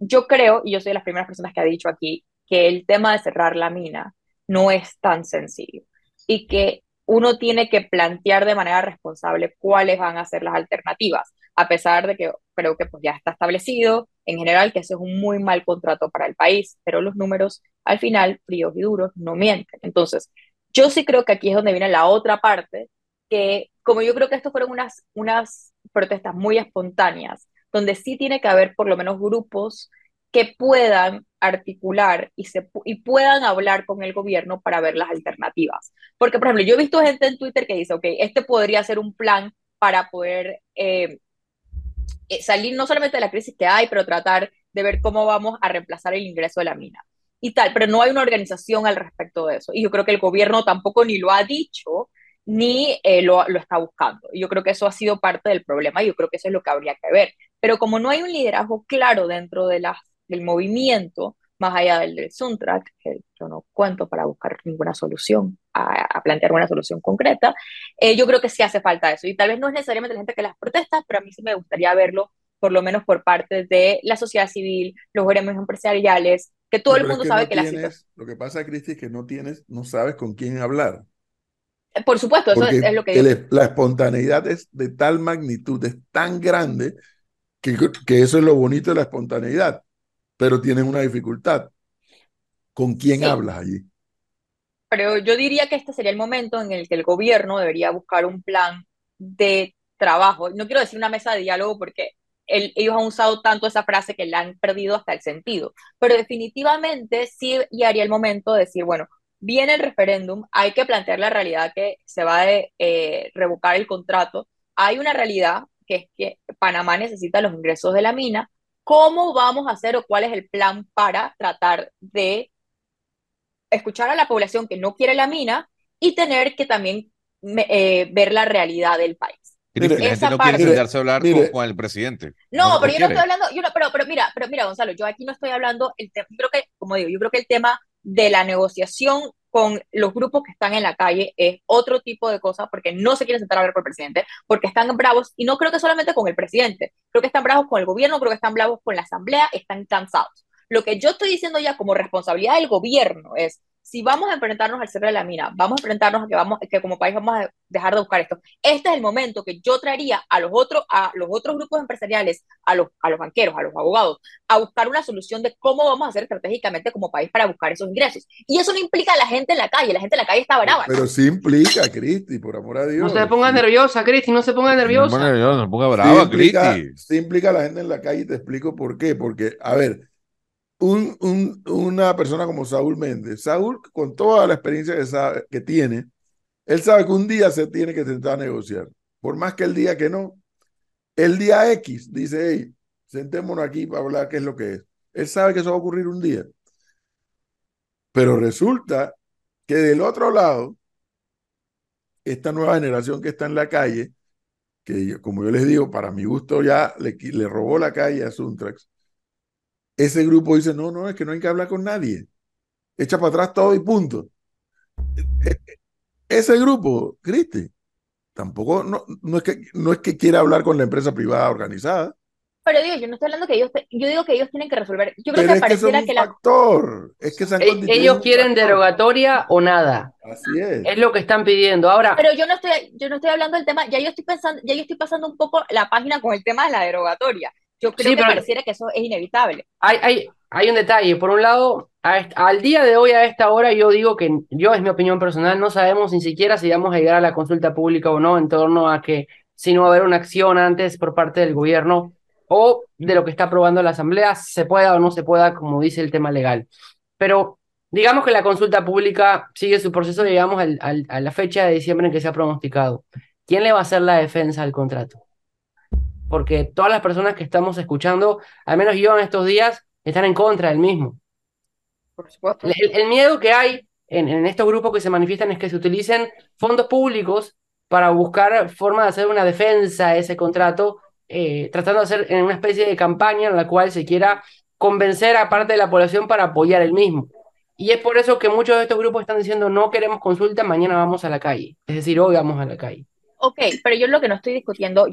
Yo creo, y yo soy de las primeras personas que ha dicho aquí, que el tema de cerrar la mina no es tan sencillo y que uno tiene que plantear de manera responsable cuáles van a ser las alternativas, a pesar de que creo que pues, ya está establecido en general que eso es un muy mal contrato para el país, pero los números al final, fríos y duros, no mienten. Entonces, yo sí creo que aquí es donde viene la otra parte, que como yo creo que estos fueron unas protestas muy espontáneas, donde sí tiene que haber por lo menos grupos que puedan articular y puedan hablar con el gobierno para ver las alternativas. Porque, por ejemplo, yo he visto gente en Twitter que dice, ok, este podría ser un plan para poder salir no solamente de la crisis que hay, pero tratar de ver cómo vamos a reemplazar el ingreso de la mina. y tal, pero no hay una organización al respecto de eso. Y yo creo que el gobierno tampoco ni lo ha dicho, ni lo está buscando. Yo creo que eso ha sido parte del problema, y yo creo que eso es lo que habría que ver. Pero como no hay un liderazgo claro dentro de del movimiento, más allá del Suntrac, que yo no cuento para buscar ninguna solución, a plantear una solución concreta, yo creo que sí hace falta eso. Y tal vez no es necesariamente la gente que las protesta, pero a mí sí me gustaría verlo, por lo menos por parte de la sociedad civil, los gremios empresariales, que todo el mundo sabe que la situación... Lo que pasa, Cristi, es que no sabes con quién hablar. Por supuesto, eso es lo que digo. La espontaneidad es de tal magnitud, es tan grande, que eso es lo bonito de la espontaneidad, pero tienen una dificultad. ¿Con quién hablas allí? Pero yo diría que este sería el momento en el que el gobierno debería buscar un plan de trabajo. No quiero decir una mesa de diálogo porque ellos han usado tanto esa frase que la han perdido hasta el sentido. Pero definitivamente sí llegaría el momento de decir, bueno, viene el referéndum, hay que plantear la realidad que se va a revocar el contrato. Hay una realidad que es que Panamá necesita los ingresos de la mina. ¿Cómo vamos a hacer o cuál es el plan para tratar de escuchar a la población que no quiere la mina y tener que también ver la realidad del país? Mire, la gente no quiere sentarse a hablar con el presidente. No, pero yo no estoy hablando, pero mira, Gonzalo, yo aquí no estoy hablando, yo creo que el tema de la negociación con los grupos que están en la calle es otro tipo de cosa, porque no se quieren sentar a hablar con el presidente, porque están bravos, y no creo que solamente con el presidente, creo que están bravos con el gobierno, creo que están bravos con la asamblea, están cansados. Lo que yo estoy diciendo ya como responsabilidad del gobierno es, si vamos a enfrentarnos al cierre de la mina, vamos a enfrentarnos a que como país vamos a dejar de buscar esto, este es el momento que yo traería a los otros grupos empresariales, a los banqueros, a los abogados, a buscar una solución de cómo vamos a hacer estratégicamente como país para buscar esos ingresos. Y eso no implica a la gente en la calle, la gente en la calle está brava. Pero sí implica, Cristi, por amor a Dios. No se ponga nerviosa, Cristi, no se ponga nerviosa. No se ponga nerviosa, no se ponga brava, Cristi. Sí implica a la gente en la calle y te explico por qué. Porque, a ver... Una persona como Saúl Méndez, Saúl, con toda la experiencia que tiene, él sabe que un día se tiene que sentar a negociar, por más que el día que no, el día X dice, hey, sentémonos aquí para hablar qué es lo que es. Él sabe que eso va a ocurrir un día, pero resulta que del otro lado esta nueva generación que está en la calle, que como yo les digo, para mi gusto ya le robó la calle a Suntracs. Ese grupo dice, no, es que no hay que hablar con nadie. Echa para atrás todo y punto. Ese grupo, Cristi, tampoco, no es que quiera hablar con la empresa privada organizada. Pero digo, yo no estoy hablando que ellos, yo digo que ellos tienen que resolver. Yo creo que pareciera que ellos quieren derogatoria o nada. Así es. Es lo que están pidiendo. Ahora, pero yo no estoy hablando del tema, ya yo estoy pasando un poco la página con el tema de la derogatoria. Yo creo que pareciera que eso es inevitable. Hay un detalle. Por un lado, al día de hoy, a esta hora, yo digo que, es mi opinión personal, no sabemos ni siquiera si vamos a llegar a la consulta pública o no, en torno a que si no va a haber una acción antes por parte del gobierno o de lo que está aprobando la Asamblea, se pueda o no se pueda, como dice el tema legal. Pero digamos que la consulta pública sigue su proceso, llegamos a la fecha de diciembre en que se ha pronosticado. ¿Quién le va a hacer la defensa al contrato? Porque todas las personas que estamos escuchando, al menos yo en estos días, están en contra del mismo. Por supuesto. El miedo que hay en estos grupos que se manifiestan es que se utilicen fondos públicos para buscar forma de hacer una defensa de ese contrato, tratando de hacer en una especie de campaña en la cual se quiera convencer a parte de la población para apoyar el mismo. Y es por eso que muchos de estos grupos están diciendo, no queremos consulta, mañana vamos a la calle. Es decir, hoy vamos a la calle. Ok, pero yo lo que no estoy discutiendo,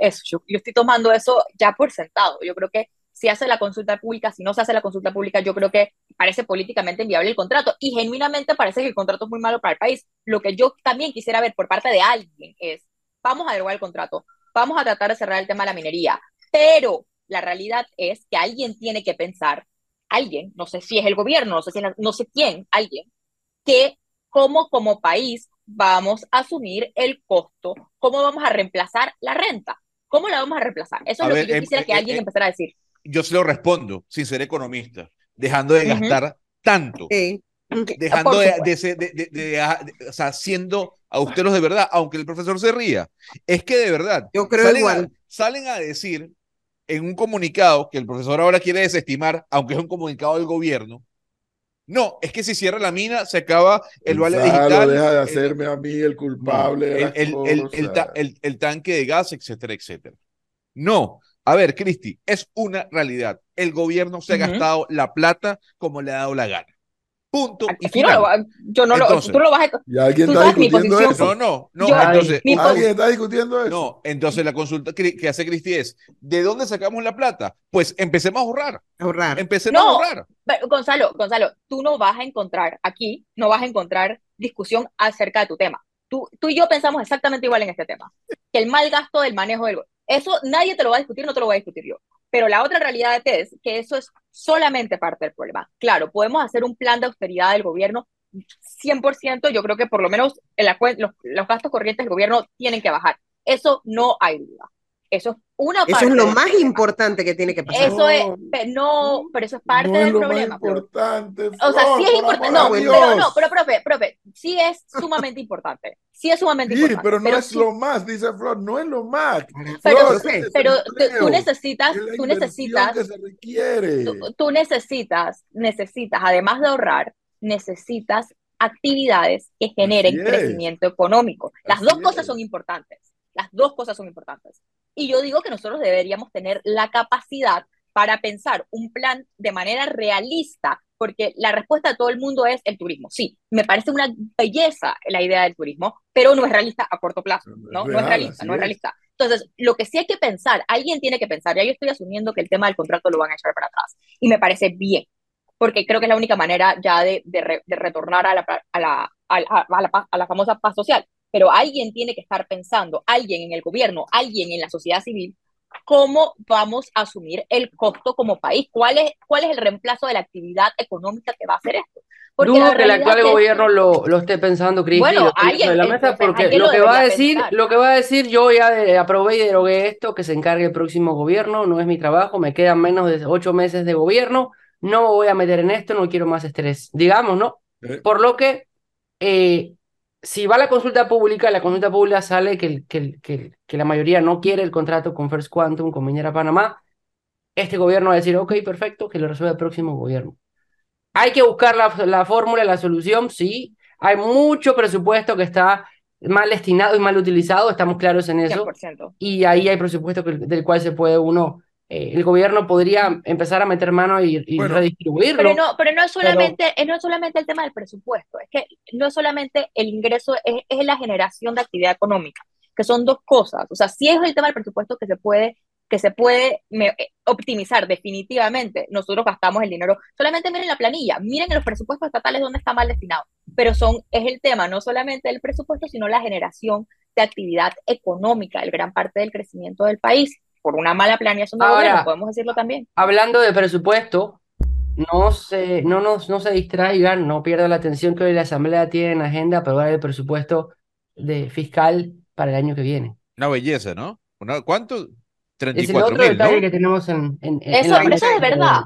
eso, yo estoy tomando eso ya por sentado. Yo creo que si hace la consulta pública, si no se hace la consulta pública, yo creo que parece políticamente inviable el contrato, y genuinamente parece que el contrato es muy malo para el país. Lo que yo también quisiera ver por parte de alguien es, vamos a derogar el contrato, vamos a tratar de cerrar el tema de la minería, pero la realidad es que alguien tiene que pensar, no sé si es el gobierno, alguien, que como país vamos a asumir el costo, cómo vamos a reemplazar la renta, cómo la vamos a reemplazar. Eso es lo que yo quisiera que alguien empezara a decir. Yo se lo respondo, sin ser economista, dejando de gastar tanto, dejando de o sea, siendo austeros de verdad, aunque el profesor se ría, es que de verdad, yo creo salen a decir en un comunicado, que el profesor ahora quiere desestimar, aunque es un comunicado del gobierno, No, es que si cierra la mina, se acaba el vale digital. Deja de hacerme a mí el culpable. El tanque de gas, etcétera, etcétera. No. A ver, Cristi, es una realidad. El gobierno se ha gastado la plata como le ha dado la gana. Punto. Y no, yo no entonces, tú lo vas a... ¿Y alguien está discutiendo eso? No. Entonces, ¿alguien está discutiendo eso? No, entonces la consulta que hace Cristi es, ¿de dónde sacamos la plata? Pues empecemos a ahorrar. Empecemos a ahorrar. Pero, Gonzalo, tú no vas a encontrar aquí, no vas a encontrar discusión acerca de tu tema. Tú y yo pensamos exactamente igual en este tema. Que el mal gasto del manejo del... Eso nadie te lo va a discutir, no te lo voy a discutir yo. Pero la otra realidad es que eso es solamente parte del problema. Claro, podemos hacer un plan de austeridad del gobierno 100%, yo creo que por lo menos los gastos corrientes del gobierno tienen que bajar. Eso no hay duda. Eso es una parte. Eso es lo más importante que tiene que pasar. Eso es, pero eso es parte del problema. No es lo más importante. O sea, sí es importante. No, pero profe, sí es sumamente importante. Sí es sumamente importante. Pero no es lo más, dice Flor, no es lo más. Pero tú necesitas, además de ahorrar, necesitas actividades que generen crecimiento económico. Las dos cosas son importantes. Las dos cosas son importantes. Y yo digo que nosotros deberíamos tener la capacidad para pensar un plan de manera realista, porque la respuesta de todo el mundo es el turismo. Sí, me parece una belleza la idea del turismo, pero no es realista a corto plazo, ¿no? No es realista. Entonces, lo que sí hay que pensar, alguien tiene que pensar, ya yo estoy asumiendo que el tema del contrato lo van a echar para atrás, y me parece bien, porque creo que es la única manera ya de retornar a la famosa paz social. Pero alguien tiene que estar pensando, alguien en el gobierno, alguien en la sociedad civil, cómo vamos a asumir el costo como país, cuál es el reemplazo de la actividad económica que va a hacer esto. Dudo que el actual gobierno lo esté pensando, Cristi, bueno, porque lo que va a decir, yo ya aprobé y derogué esto, que se encargue el próximo gobierno, no es mi trabajo, me quedan menos de 8 meses de gobierno, no me voy a meter en esto, no quiero más estrés, digamos, ¿no? Por lo que... si va a la consulta pública sale que la mayoría no quiere el contrato con First Quantum, con Minera Panamá, este gobierno va a decir, ok, perfecto, que lo resuelva el próximo gobierno. Hay que buscar la fórmula, la solución, sí. Hay mucho presupuesto que está mal destinado y mal utilizado, estamos claros en eso. 100%. Y ahí hay presupuesto del cual se puede uno... el gobierno podría empezar a meter mano y redistribuirlo. Pero no es solamente el tema del presupuesto, es que no es solamente el ingreso, es la generación de actividad económica, que son dos cosas. O sea, sí es el tema del presupuesto que se puede optimizar definitivamente. Nosotros gastamos el dinero, solamente miren la planilla, miren los presupuestos estatales donde está mal destinado, pero es el tema, no solamente el presupuesto, sino la generación de actividad económica, el gran parte del crecimiento del país. Por una mala planeación de gobierno, podemos decirlo también. Hablando de presupuesto, no se distraigan, no pierdan la atención que hoy la Asamblea tiene en agenda para aprobar el presupuesto fiscal para el año que viene. Una belleza, ¿no? ¿Cuánto? 34 mil, detalle, ¿no? Que tenemos en eso es de verdad.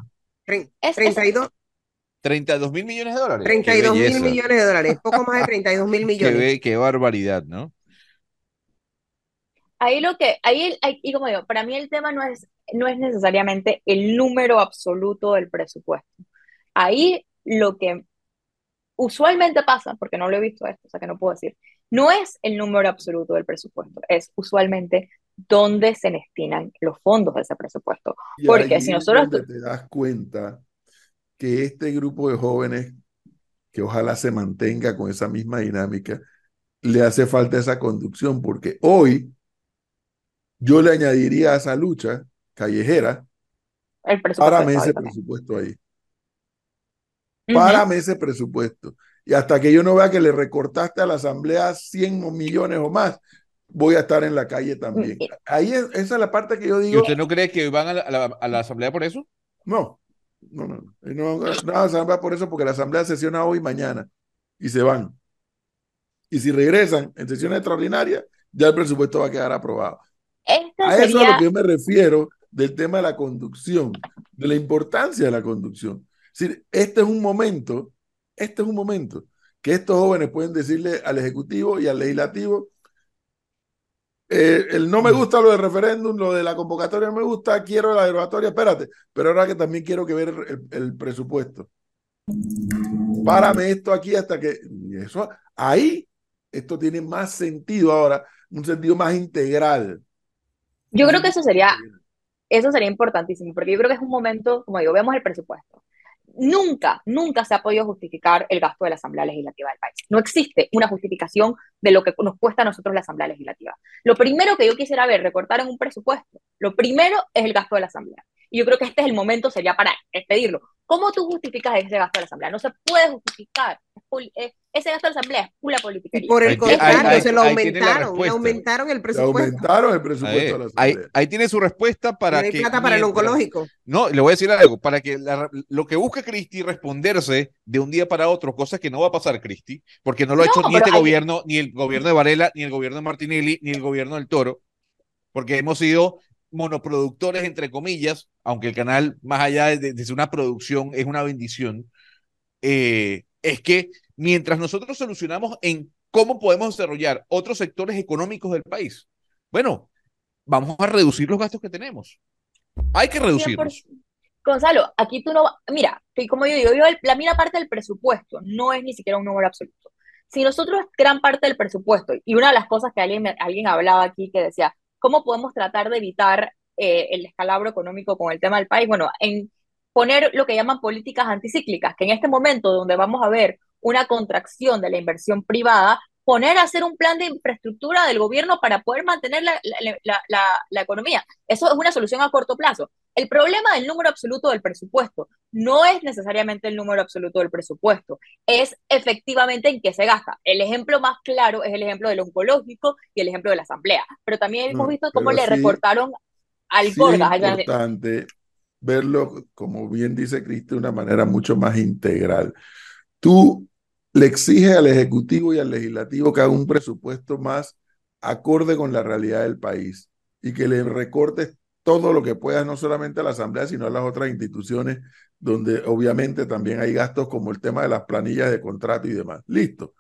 32 mil millones de dólares. 32 mil millones de dólares, poco más de 32 mil millones. Qué barbaridad, ¿no? Y como digo, para mí el tema no es necesariamente el número absoluto del presupuesto. Ahí lo que usualmente pasa, porque no lo he visto esto, o sea que no puedo decir, no es el número absoluto del presupuesto, es usualmente dónde se destinan los fondos de ese presupuesto. Y porque si nosotros... Te das cuenta que este grupo de jóvenes, que ojalá se mantenga con esa misma dinámica, le hace falta esa conducción, porque hoy... Yo le añadiría a esa lucha callejera, párame ese presupuesto ahí. Párame ese presupuesto. Y hasta que yo no vea que le recortaste a la Asamblea 100 millones o más, voy a estar en la calle también. Ahí esa es la parte que yo digo. ¿Y usted no cree que van a la Asamblea por eso? No, se van por eso porque la Asamblea sesiona hoy y mañana. Y se van. Y si regresan en sesiones extraordinarias, ya el presupuesto va a quedar aprobado. Eso es a lo que yo me refiero del tema de la conducción, de la importancia de la conducción. Es decir, este es un momento que estos jóvenes pueden decirle al Ejecutivo y al Legislativo, el no me gusta lo del referéndum, lo de la convocatoria no me gusta, quiero la derogatoria, espérate, pero ahora que también quiero ver el presupuesto. Párame esto aquí hasta que... Eso, ahí esto tiene más sentido ahora, un sentido más integral. Yo creo que eso sería importantísimo, porque yo creo que es un momento, como digo, vemos el presupuesto. Nunca se ha podido justificar el gasto de la Asamblea Legislativa del país. No existe una justificación de lo que nos cuesta a nosotros la Asamblea Legislativa. Lo primero que yo quisiera ver recortar en un presupuesto, lo primero es el gasto de la Asamblea. Y yo creo que este es el momento, sería para pedirlo. ¿Cómo tú justificas ese gasto de la Asamblea? No se puede justificar. Ese gasto de la Asamblea es pura politiquería. Y por el contrario, se lo aumentaron. Le aumentaron el presupuesto. Le aumentaron el presupuesto a la Asamblea. Ahí tiene su respuesta para que... plata para el oncológico. No, le voy a decir algo. Para que lo que busca Cristi responderse de un día para otro, cosa que no va a pasar, Cristi, porque no lo ha hecho ni este gobierno, ni el gobierno de Varela, ni el gobierno de Martinelli, ni el gobierno del Toro, porque hemos sido monoproductores, entre comillas, aunque el canal, más allá de una producción, es una bendición, es que mientras nosotros solucionamos en cómo podemos desarrollar otros sectores económicos del país, bueno, vamos a reducir los gastos que tenemos. Hay que reducirlos. Gonzalo, aquí tú no... Mira, como yo digo, la mera parte del presupuesto no es ni siquiera un número absoluto. Si nosotros, gran parte del presupuesto, y una de las cosas que alguien hablaba aquí que decía, ¿cómo podemos tratar de evitar el descalabro económico con el tema del país? Bueno, en poner lo que llaman políticas anticíclicas, que en este momento donde vamos a ver una contracción de la inversión privada, poner a hacer un plan de infraestructura del gobierno para poder mantener la economía. Eso es una solución a corto plazo. El problema del número absoluto del presupuesto no es necesariamente el número absoluto del presupuesto, es efectivamente en qué se gasta. El ejemplo más claro es el ejemplo del oncológico y el ejemplo de la Asamblea, pero también hemos visto cómo le recortaron al Gorgas. Es importante verlo, como bien dice Cristi, de una manera mucho más integral. Tú le exiges al Ejecutivo y al Legislativo que haga un presupuesto más acorde con la realidad del país y que le recortes todo lo que puedas, no solamente a la Asamblea, sino a las otras instituciones, donde obviamente también hay gastos como el tema de las planillas de contrato y demás. Listo.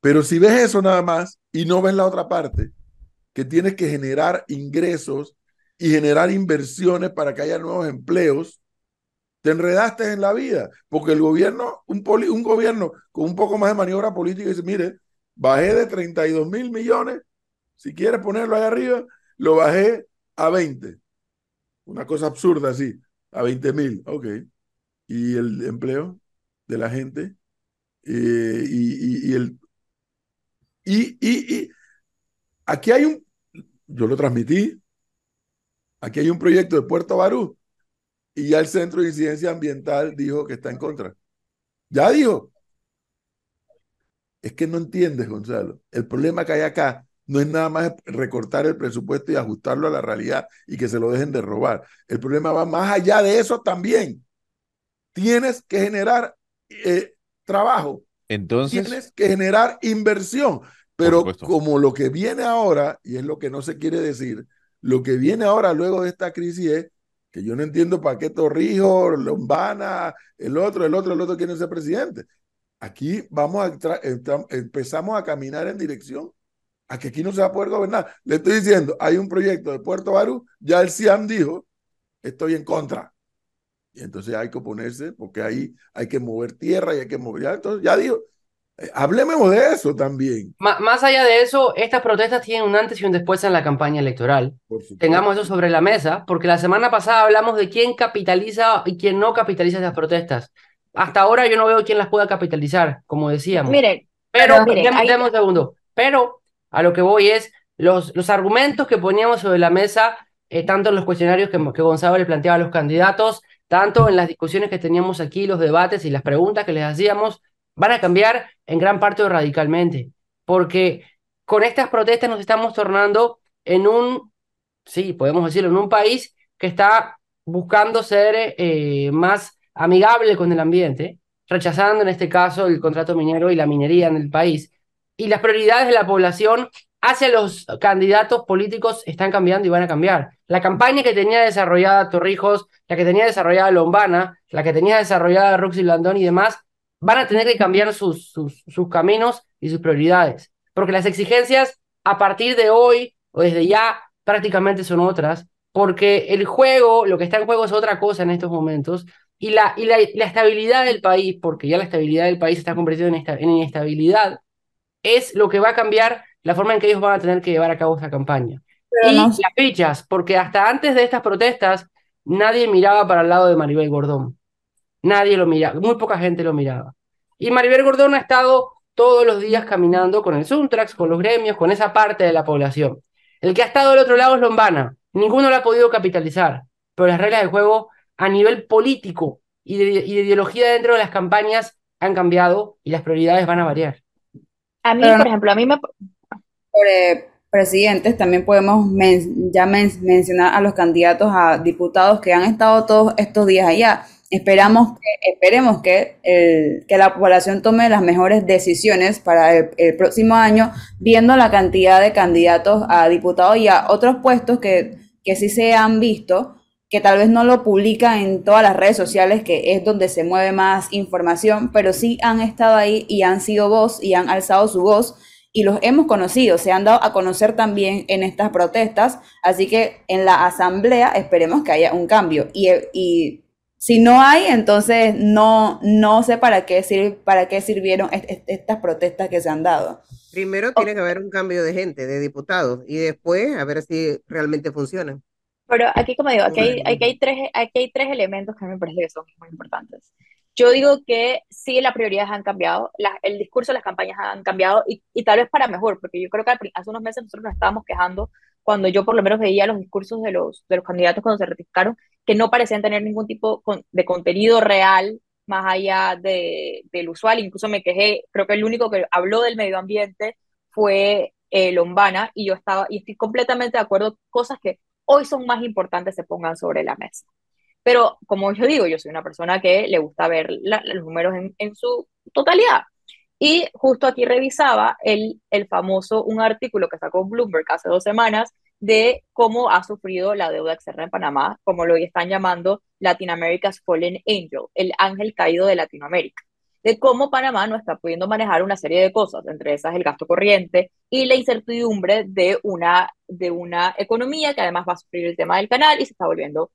Pero si ves eso nada más y no ves la otra parte, que tienes que generar ingresos y generar inversiones para que haya nuevos empleos, te enredaste en la vida, porque el gobierno, un gobierno con un poco más de maniobra política, dice, mire, bajé de 32.000 millones, si quieres ponerlo ahí arriba, lo bajé a 20. Una cosa absurda así, a 20.000, ok. ¿Y el empleo de la gente? Aquí hay yo lo transmití, aquí hay un proyecto de Puerto Barú, y ya el Centro de Incidencia Ambiental dijo que está en contra. Ya dijo. Es que no entiendes, Gonzalo. El problema que hay acá no es nada más recortar el presupuesto y ajustarlo a la realidad y que se lo dejen de robar. El problema va más allá de eso también. Tienes que generar trabajo. Entonces, tienes que generar inversión. Pero como lo que viene ahora, y es lo que no se quiere decir, lo que viene ahora luego de esta crisis es que yo no entiendo para qué Torrijos, Lombana, el otro quieren ser presidente. Aquí vamos empezamos a caminar en dirección a que aquí no se va a poder gobernar. Le estoy diciendo, hay un proyecto de Puerto Barú, ya el CIAM dijo, estoy en contra. Y entonces hay que oponerse, porque ahí hay que mover tierra y hay que mover... Ya dijo, hablemos de eso también. Más allá de eso, estas protestas tienen un antes y un después en la campaña electoral. Tengamos eso sobre la mesa, porque la semana pasada hablamos de quién capitaliza y quién no capitaliza esas protestas. Hasta ahora yo no veo quién las pueda capitalizar, como decíamos. Miren, demos un segundo. Pero a lo que voy es los argumentos que poníamos sobre la mesa, tanto en los cuestionarios que Gonzalo le planteaba a los candidatos, tanto en las discusiones que teníamos aquí, los debates y las preguntas que les hacíamos, van a cambiar en gran parte o radicalmente, porque con estas protestas nos estamos tornando en un país que está buscando ser más amigable con el ambiente, rechazando en este caso el contrato minero y la minería en el país, y las prioridades de la población hacia los candidatos políticos están cambiando y van a cambiar. La campaña que tenía desarrollada Torrijos, la que tenía desarrollada Lombana, la que tenía desarrollada Roxy Blandón y demás, van a tener que cambiar sus caminos y sus prioridades, porque las exigencias a partir de hoy o desde ya prácticamente son otras, porque lo que está en juego es otra cosa en estos momentos, y la estabilidad del país, porque ya la estabilidad del país se está convirtiendo en inestabilidad, es lo que va a cambiar la forma en que ellos van a tener que llevar a cabo esta campaña. Pero y no. Las fechas, porque hasta antes de estas protestas nadie miraba para el lado de Maribel Gordón. Nadie lo miraba, muy poca gente lo miraba. Y Maribel Gordón ha estado todos los días caminando con el Suntracs, con los gremios, con esa parte de la población. El que ha estado del otro lado es Lombana. Ninguno lo ha podido capitalizar. Pero las reglas del juego a nivel político y de ideología dentro de las campañas han cambiado y las prioridades van a variar. A mí, por ejemplo, a mí me... Sobre presidentes también podemos mencionar a los candidatos a diputados que han estado todos estos días allá. Esperemos que la población tome las mejores decisiones para el próximo año, viendo la cantidad de candidatos a diputados y a otros puestos que sí se han visto, que tal vez no lo publican en todas las redes sociales, que es donde se mueve más información, pero sí han estado ahí y han sido voz y han alzado su voz y los hemos conocido, se han dado a conocer también en estas protestas, así que en la asamblea esperemos que haya un cambio y si no hay, entonces no sé para qué sirvieron estas protestas que se han dado. Primero tiene que haber un cambio de gente, de diputados, y después a ver si realmente funcionan. Pero aquí, como digo, aquí hay tres elementos que a mí me parece que son muy importantes. Yo digo que sí, las prioridades han cambiado, el discurso de las campañas han cambiado, y tal vez para mejor, porque yo creo que hace unos meses nosotros nos estábamos quejando cuando yo por lo menos veía los discursos de los candidatos cuando se ratificaron, que no parecían tener ningún tipo de contenido real más allá del usual. Incluso me quejé, creo que el único que habló del medio ambiente fue Lombana, y yo estoy completamente de acuerdo, cosas que hoy son más importantes se pongan sobre la mesa. Pero como yo digo, yo soy una persona que le gusta ver los números en su totalidad. Y justo aquí revisaba el famoso, un artículo que sacó Bloomberg hace 2 semanas, de cómo ha sufrido la deuda externa en Panamá, como lo están llamando Latin America's Fallen Angel, el ángel caído de Latinoamérica, de cómo Panamá no está pudiendo manejar una serie de cosas, entre esas el gasto corriente y la incertidumbre de una economía que además va a sufrir el tema del canal y se está volviendo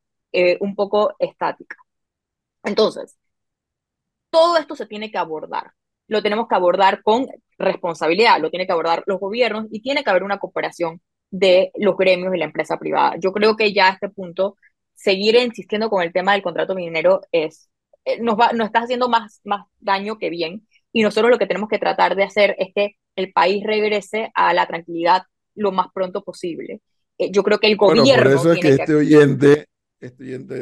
un poco estática. Entonces, todo esto se tiene que abordar. Lo tenemos que abordar con responsabilidad, lo tienen que abordar los gobiernos y tiene que haber una cooperación de los gremios y la empresa privada. Yo creo que ya a este punto seguir insistiendo con el tema del contrato minero nos está haciendo más daño que bien, y nosotros lo que tenemos que tratar de hacer es que el país regrese a la tranquilidad lo más pronto posible. Yo creo que el gobierno... Bueno, por eso es que este oyente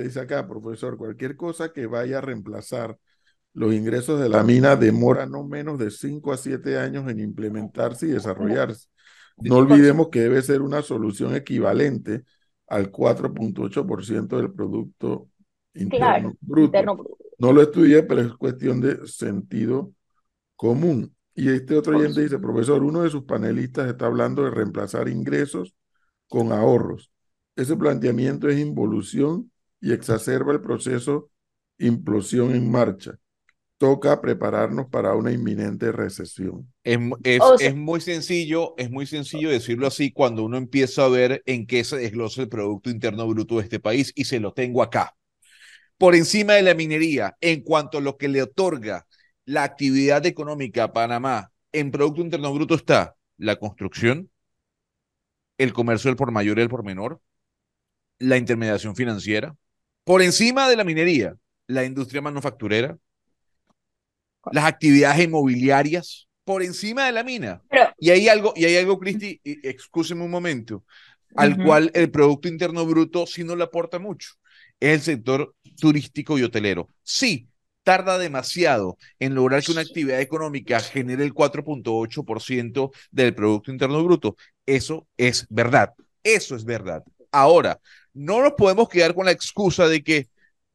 dice acá, profesor, cualquier cosa que vaya a reemplazar los ingresos de la mina demora no menos de 5 a 7 años en implementarse y desarrollarse. No olvidemos que debe ser una solución equivalente al 4.8% del Producto Interno Bruto. No lo estudié, pero es cuestión de sentido común. Y este otro oyente dice, profesor, uno de sus panelistas está hablando de reemplazar ingresos con ahorros. Ese planteamiento es involución y exacerba el proceso implosión en marcha. Toca prepararnos para una inminente recesión. Es muy sencillo decirlo así cuando uno empieza a ver en qué se desglosa el Producto Interno Bruto de este país, y se lo tengo acá. Por encima de la minería, en cuanto a lo que le otorga la actividad económica a Panamá, en Producto Interno Bruto está la construcción, el comercio del por mayor y el por menor, la intermediación financiera. Por encima de la minería, la industria manufacturera, las actividades inmobiliarias, por encima de la mina. Pero, y hay algo, Cristi, excúseme un momento, al cual el Producto Interno Bruto sí no le aporta mucho, es el sector turístico y hotelero. Sí, tarda demasiado en lograr que una actividad económica genere el 4.8% del Producto Interno Bruto. Eso es verdad, eso es verdad. Ahora, no nos podemos quedar con la excusa de que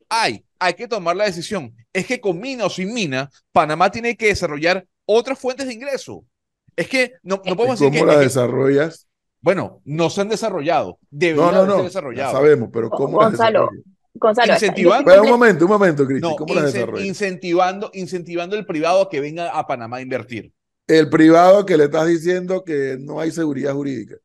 hay que tomar la decisión. Es que con mina o sin mina, Panamá tiene que desarrollar otras fuentes de ingreso. Es que no podemos decir que... ¿Cómo la desarrollas? Bueno, no se han desarrollado. Deberían ser desarrolladas. Sabemos, pero ¿cómo las desarrollas? Gonzalo, pero un momento, Cristi. No, ¿cómo las desarrollas? Incentivando el privado a que venga a Panamá a invertir. El privado que le estás diciendo que no hay seguridad jurídica.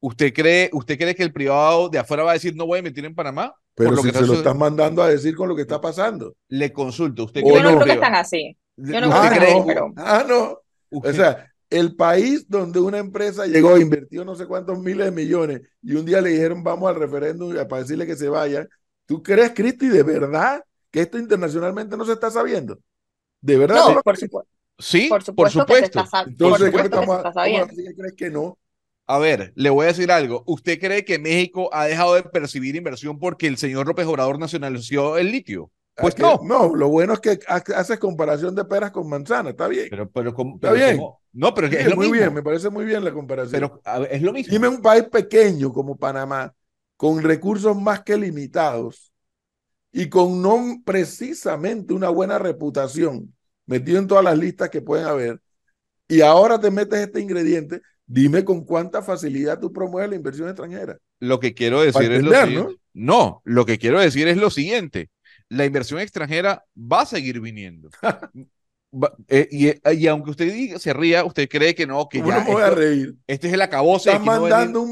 ¿Usted cree que el privado de afuera va a decir no voy a invertir en Panamá? Pero si se lo estás mandando a decir con lo que está pasando. Le consulto. ¿Usted cree? Yo no creo que están así. Yo no creo, pero... Ah, no. O sea, el país donde una empresa llegó, invirtió no sé cuántos miles de millones y un día le dijeron vamos al referéndum para decirle que se vaya. ¿Tú crees, Cristi, de verdad que esto internacionalmente no se está sabiendo? ¿De verdad? No, por supuesto. Sí, por supuesto. Entonces, ¿crees que no? A ver, le voy a decir algo. ¿Usted cree que México ha dejado de percibir inversión porque el señor López Obrador nacionalizó el litio? Pues no. No, lo bueno es que haces comparación de peras con manzanas, está bien. Pero está bien. No, pero es lo mismo. Muy bien, me parece muy bien la comparación. Pero a ver, es lo mismo. Dime un país pequeño como Panamá, con recursos más que limitados y con no precisamente una buena reputación, metido en todas las listas que pueden haber, y ahora te metes este ingrediente. Dime con cuánta facilidad tú promueves la inversión extranjera. Lo que quiero decir es lo siguiente. No, lo que quiero decir es lo siguiente. La inversión extranjera va a seguir viniendo. Y aunque usted diga, se ría, usted cree que no, que ya... No me voy a reír. Este es el acabose. Está mandando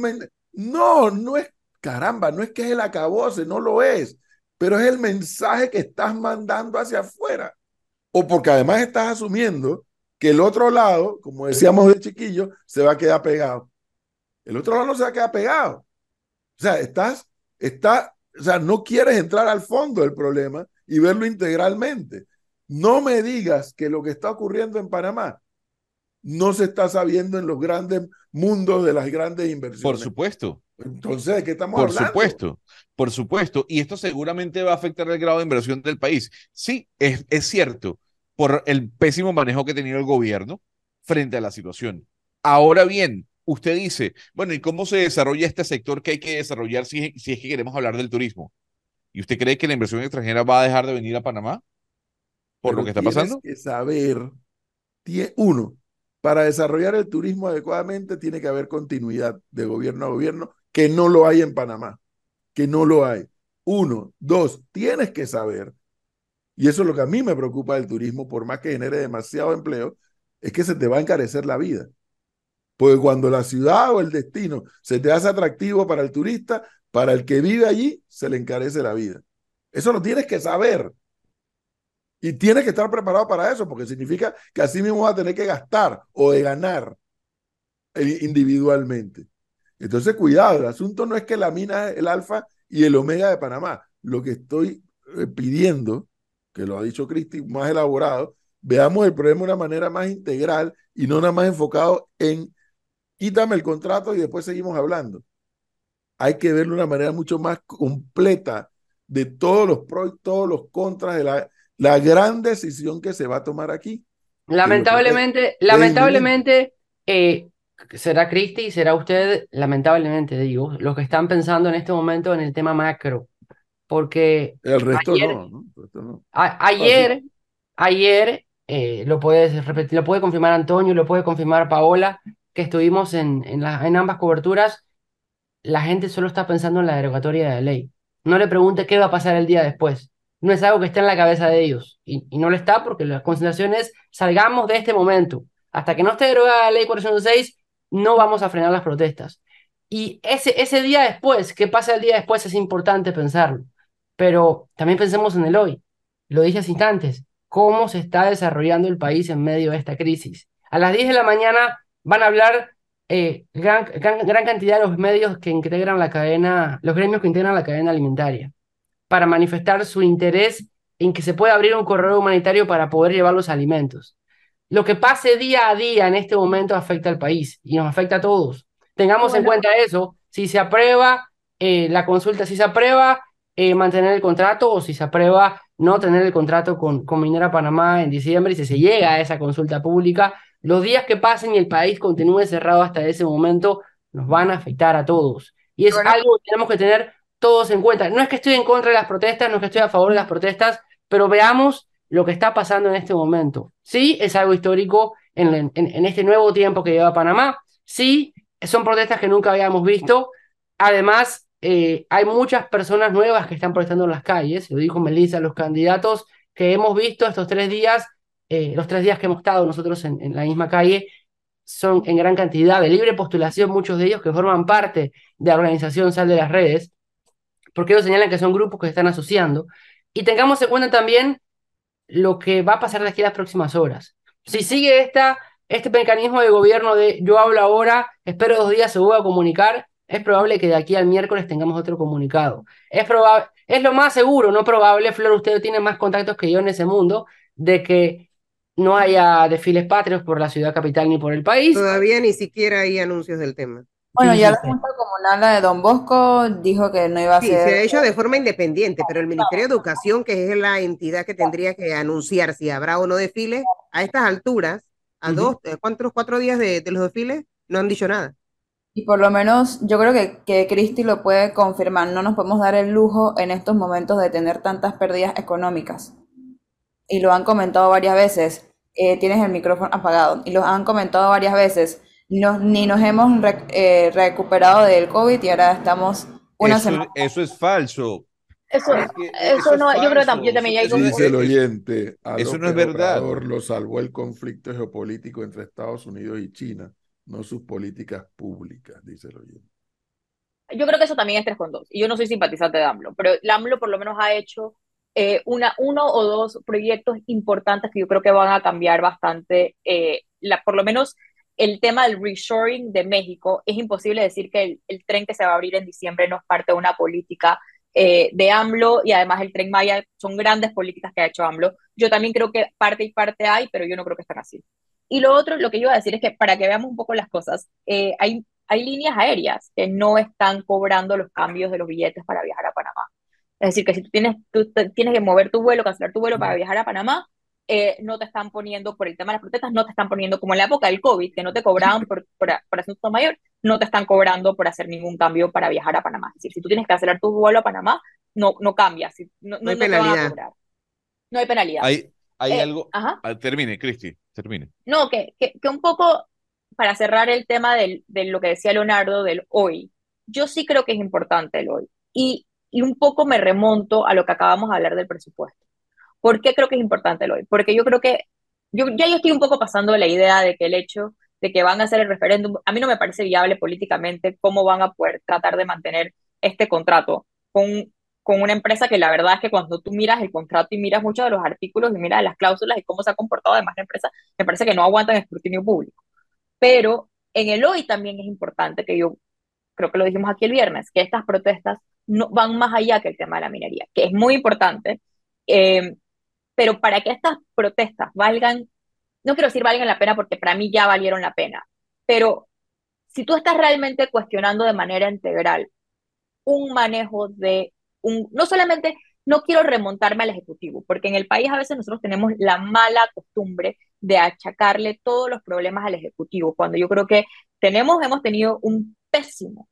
no no es... Caramba, no es que es el acabose, no lo es. Pero es el mensaje que estás mandando hacia afuera. O porque además estás asumiendo que el otro lado, como decíamos de chiquillo, se va a quedar pegado. El otro lado no se va a quedar pegado. O sea, no quieres entrar al fondo del problema y verlo integralmente. No me digas que lo que está ocurriendo en Panamá no se está sabiendo en los grandes mundos de las grandes inversiones. Por supuesto. Entonces, ¿de qué estamos hablando? Por supuesto. Y esto seguramente va a afectar el grado de inversión del país. Sí, es cierto, por el pésimo manejo que ha tenido el gobierno frente a la situación. Ahora bien, usted dice, bueno, ¿y cómo se desarrolla este sector que hay que desarrollar si es que queremos hablar del turismo? ¿Y usted cree que la inversión extranjera va a dejar de venir a Panamá por lo que está pasando? Tienes que saber, uno, para desarrollar el turismo adecuadamente tiene que haber continuidad de gobierno a gobierno, que no lo hay en Panamá, que no lo hay. Uno, dos, tienes que saber. Y eso es lo que a mí me preocupa del turismo, por más que genere demasiado empleo, es que se te va a encarecer la vida. Porque cuando la ciudad o el destino se te hace atractivo para el turista, para el que vive allí, se le encarece la vida. Eso lo tienes que saber. Y tienes que estar preparado para eso, porque significa que así mismo vas a tener que gastar o de ganar individualmente. Entonces, cuidado, el asunto no es que la mina es el alfa y el omega de Panamá. Lo que estoy pidiendo, que lo ha dicho Cristi, más elaborado, veamos el problema de una manera más integral y no nada más enfocado en quítame el contrato y después seguimos hablando. Hay que verlo de una manera mucho más completa de todos los pros y todos los contras de la gran decisión que se va a tomar aquí. Lamentablemente será Cristi y será usted, lamentablemente digo, los que están pensando en este momento en el tema macro. Porque el resto no. Ayer, lo puede confirmar Antonio, lo puede confirmar Paola, que estuvimos en ambas coberturas. La gente solo está pensando en la derogatoria de la ley. No le pregunte qué va a pasar el día después. No es algo que esté en la cabeza de ellos. Y no lo está porque la concentración es salgamos de este momento. Hasta que no esté derogada la ley 406, no vamos a frenar las protestas. Y ese día después, qué pasa el día después, es importante pensarlo. Pero también pensemos en el hoy. Lo dije hace instantes. ¿Cómo se está desarrollando el país en medio de esta crisis? A las 10 de la mañana van a hablar gran cantidad de los medios que integran la cadena, los gremios que integran la cadena alimentaria, para manifestar su interés en que se pueda abrir un corredor humanitario para poder llevar los alimentos. Lo que pase día a día en este momento afecta al país y nos afecta a todos. Tengamos en cuenta eso. Si se aprueba la consulta, si se aprueba mantener el contrato o si se aprueba no tener el contrato con Minera Panamá en diciembre y si se llega a esa consulta pública, los días que pasen y el país continúe cerrado hasta ese momento nos van a afectar a todos. Y es algo que tenemos que tener todos en cuenta. No es que estoy en contra de las protestas, no es que estoy a favor de las protestas, pero veamos lo que está pasando en este momento. Sí, es algo histórico en este nuevo tiempo que lleva Panamá. Sí, son protestas que nunca habíamos visto. Además, hay muchas personas nuevas que están protestando en las calles, lo dijo Melissa, los candidatos que hemos visto estos 3 días, los 3 días que hemos estado nosotros en la misma calle, son en gran cantidad de libre postulación, muchos de ellos que forman parte de la organización Sal de las Redes, porque ellos señalan que son grupos que se están asociando. Y tengamos en cuenta también lo que va a pasar de aquí a las próximas horas. Si sigue este mecanismo de gobierno de yo hablo ahora, espero 2 días, se vuelva a comunicar, es probable que de aquí al miércoles tengamos otro comunicado. Es lo más seguro, no probable, Flor, usted tiene más contactos que yo en ese mundo, de que no haya desfiles patrios por la ciudad capital ni por el país. Todavía ni siquiera hay anuncios del tema. Bueno, ya la Junta Comunal de Don Bosco dijo que no iba a ser... Sí, se ha hecho de forma independiente, pero el Ministerio de Educación, que es la entidad que tendría que anunciar si habrá o no desfiles, a estas alturas, a cuatro días de los desfiles, no han dicho nada. Y por lo menos yo creo que Cristi lo puede confirmar, no nos podemos dar el lujo en estos momentos de tener tantas pérdidas económicas. Y lo han comentado varias veces, tienes el micrófono apagado, y lo han comentado varias veces, ni nos hemos recuperado del COVID y ahora estamos una semana. Eso es falso. Eso no, yo creo que también hay como... Dice el oyente, eso no es verdad. Lo salvó el conflicto geopolítico entre Estados Unidos y China, no sus políticas públicas, dice el oyente. Yo creo que eso también es 3 con 2. Y yo no soy simpatizante de AMLO, pero el AMLO por lo menos ha hecho uno o dos proyectos importantes que yo creo que van a cambiar bastante, por lo menos... El tema del reshoring de México, es imposible decir que el tren que se va a abrir en diciembre no es parte de una política de AMLO, y además el Tren Maya son grandes políticas que ha hecho AMLO. Yo también creo que parte y parte hay, pero yo no creo que están así. Y lo otro, lo que yo iba a decir es que para que veamos un poco las cosas, hay líneas aéreas que no están cobrando los cambios de los billetes para viajar a Panamá. Es decir, que si tú tienes que mover tu vuelo, cancelar tu vuelo para viajar a Panamá, no te están poniendo, por el tema de las protestas, no te están poniendo, como en la época del COVID, que no te cobraban por asunto mayor, no te están cobrando por hacer ningún cambio para viajar a Panamá. Es decir, si tú tienes que cancelar tu vuelo a Panamá, no cambias, no hay penalidad. Te van a cobrar. No hay penalidad. Hay algo... Ajá. Termine, Cristi, termine. No, que un poco, para cerrar el tema de lo que decía Leonardo del hoy, yo sí creo que es importante el hoy. Y un poco me remonto a lo que acabamos de hablar del presupuesto. ¿Por qué creo que es importante el hoy? Porque yo creo que, yo estoy un poco pasando la idea de que el hecho de que van a hacer el referéndum, a mí no me parece viable políticamente cómo van a poder tratar de mantener este contrato con una empresa que la verdad es que cuando tú miras el contrato y miras muchos de los artículos y miras las cláusulas y cómo se ha comportado además la empresa, me parece que no aguantan escrutinio público. Pero en el hoy también es importante, que yo creo que lo dijimos aquí el viernes, que estas protestas no van más allá que el tema de la minería, que es muy importante, pero para que estas protestas valgan, no quiero decir valgan la pena porque para mí ya valieron la pena, pero si tú estás realmente cuestionando de manera integral un manejo no solamente, no quiero remontarme al Ejecutivo, porque en el país a veces nosotros tenemos la mala costumbre de achacarle todos los problemas al Ejecutivo, cuando yo creo que hemos tenido un pésimo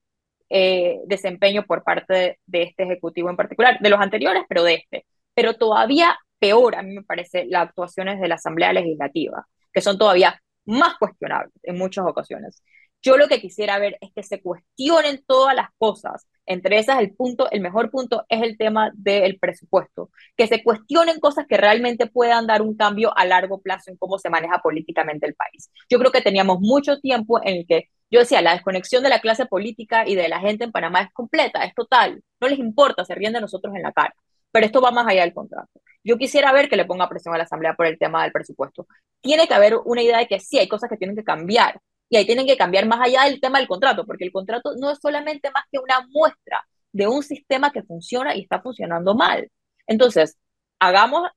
desempeño por parte de este Ejecutivo en particular, de los anteriores, pero de este. Pero todavía peor, a mí me parece, las actuaciones de la Asamblea Legislativa, que son todavía más cuestionables en muchas ocasiones. Yo lo que quisiera ver es que se cuestionen todas las cosas, entre esas el mejor punto es el tema del presupuesto, que se cuestionen cosas que realmente puedan dar un cambio a largo plazo en cómo se maneja políticamente el país. Yo creo que teníamos mucho tiempo en el que, yo decía, la desconexión de la clase política y de la gente en Panamá es completa, es total, no les importa, se ríen de nosotros en la cara. Pero esto va más allá del contrato. Yo quisiera ver que le ponga presión a la Asamblea por el tema del presupuesto. Tiene que haber una idea de que sí, hay cosas que tienen que cambiar, y ahí tienen que cambiar más allá del tema del contrato, porque el contrato no es solamente más que una muestra de un sistema que funciona y está funcionando mal. Entonces, hagamos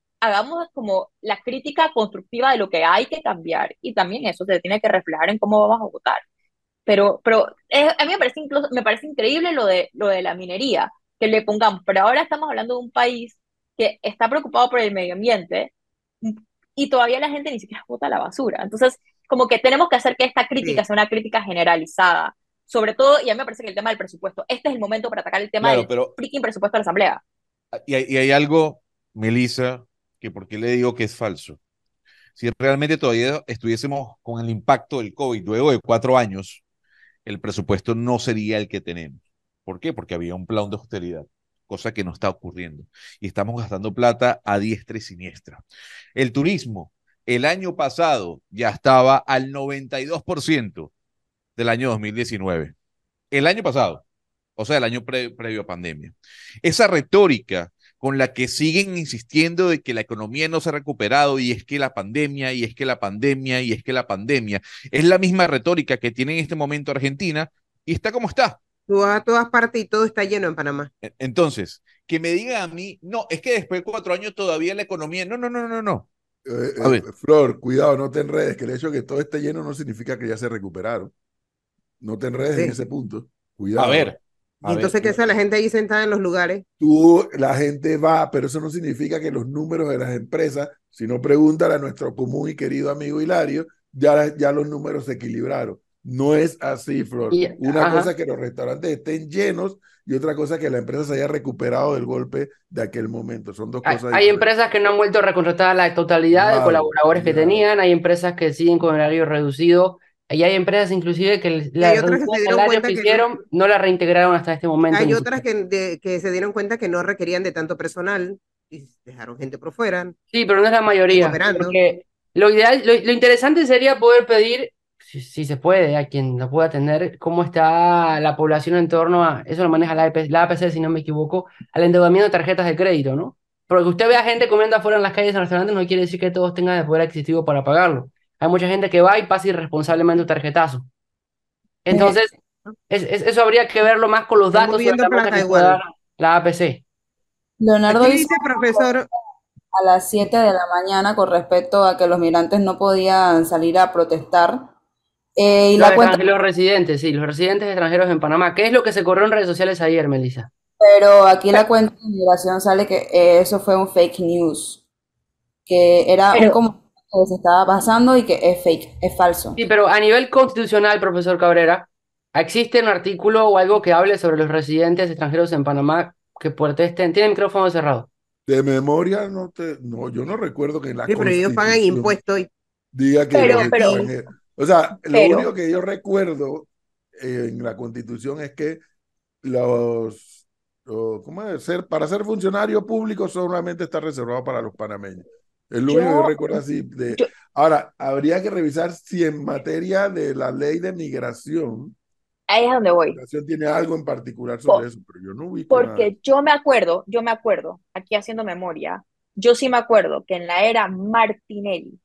como la crítica constructiva de lo que hay que cambiar, y también eso se tiene que reflejar en cómo vamos a votar. Pero a mí me parece increíble lo de la minería, que le pongamos, pero ahora estamos hablando de un país que está preocupado por el medio ambiente y todavía la gente ni siquiera bota la basura. Entonces, como que tenemos que hacer que esta crítica sea una crítica generalizada, sobre todo, y a mí me parece que el tema del presupuesto, este es el momento para atacar el tema del freaking presupuesto de la Asamblea. Y hay algo, Melissa, que porque le digo que es falso. Si realmente todavía estuviésemos con el impacto del COVID luego de 4 años, el presupuesto no sería el que tenemos. ¿Por qué? Porque había un plan de austeridad, cosa que no está ocurriendo. Y estamos gastando plata a diestra y siniestra. El turismo, el año pasado ya estaba al 92% del año 2019. El año pasado. o sea, el año previo a pandemia. Esa retórica con la que siguen insistiendo de que la economía no se ha recuperado y es que la pandemia, y es que la pandemia, y es que la pandemia, es la misma retórica que tiene en este momento Argentina y está como está. Tú vas a todas partes y todo está lleno en Panamá. Entonces, que me diga a mí, no, es que después de 4 años todavía la economía, no. A ver. Flor, cuidado, no te enredes, que el hecho de que todo esté lleno no significa que ya se recuperaron. No te enredes en ese punto. Cuidado. A ver. Entonces, ¿qué hace la gente ahí sentada en los lugares? La gente va, pero eso no significa que los números de las empresas, si no, pregúntale a nuestro común y querido amigo Hilario, ya los números se equilibraron. No es así, Flor. Una cosa es que los restaurantes estén llenos y otra cosa es que la empresa se haya recuperado del golpe de aquel momento. Son dos cosas diferentes. Hay empresas que no han vuelto a recontratar la totalidad de colaboradores que tenían, hay empresas que siguen con horario reducido. Y hay empresas inclusive que la reducción que hicieron no la reintegraron hasta este momento. Hay otras que se dieron cuenta que no requerían de tanto personal y dejaron gente por fuera. Sí, pero no es la mayoría. Porque lo ideal, lo interesante sería poder pedir, si se puede, a quien lo pueda atender, cómo está la población en torno a, eso lo maneja la APC, si no me equivoco, al endeudamiento de tarjetas de crédito, ¿no? Porque usted vea gente comiendo afuera en las calles, en restaurantes, no quiere decir que todos tengan el poder adquisitivo para pagarlo. Hay mucha gente que va y pasa irresponsablemente un tarjetazo. Entonces, eso habría que verlo más con los datos sobre la APC. Leonardo dice, profesor, a las 7 de la mañana con respecto a que los migrantes no podían salir a protestar. Y los residentes extranjeros en Panamá. ¿Qué es lo que se corrió en redes sociales ayer, Melissa? Pero aquí la cuenta de migración sale que eso fue un fake news, que era que se estaba pasando y que es fake, es falso. Sí, pero a nivel constitucional, profesor Cabrera, ¿existe un artículo o algo que hable sobre los residentes extranjeros en Panamá que protesten? ¿Tiene el micrófono cerrado? De memoria, yo no recuerdo que en la Constitución... pero ellos pagan impuestos. Diga que... lo único que yo recuerdo en la Constitución es que para ser funcionario público solamente está reservado para los panameños. Es lo único que recuerdo así. Ahora, habría que revisar si en materia de la ley de migración... Ahí es donde voy. La migración tiene algo en particular sobre eso, pero yo no ubico nada. yo me acuerdo, aquí haciendo memoria, yo sí me acuerdo que en la era Martinelli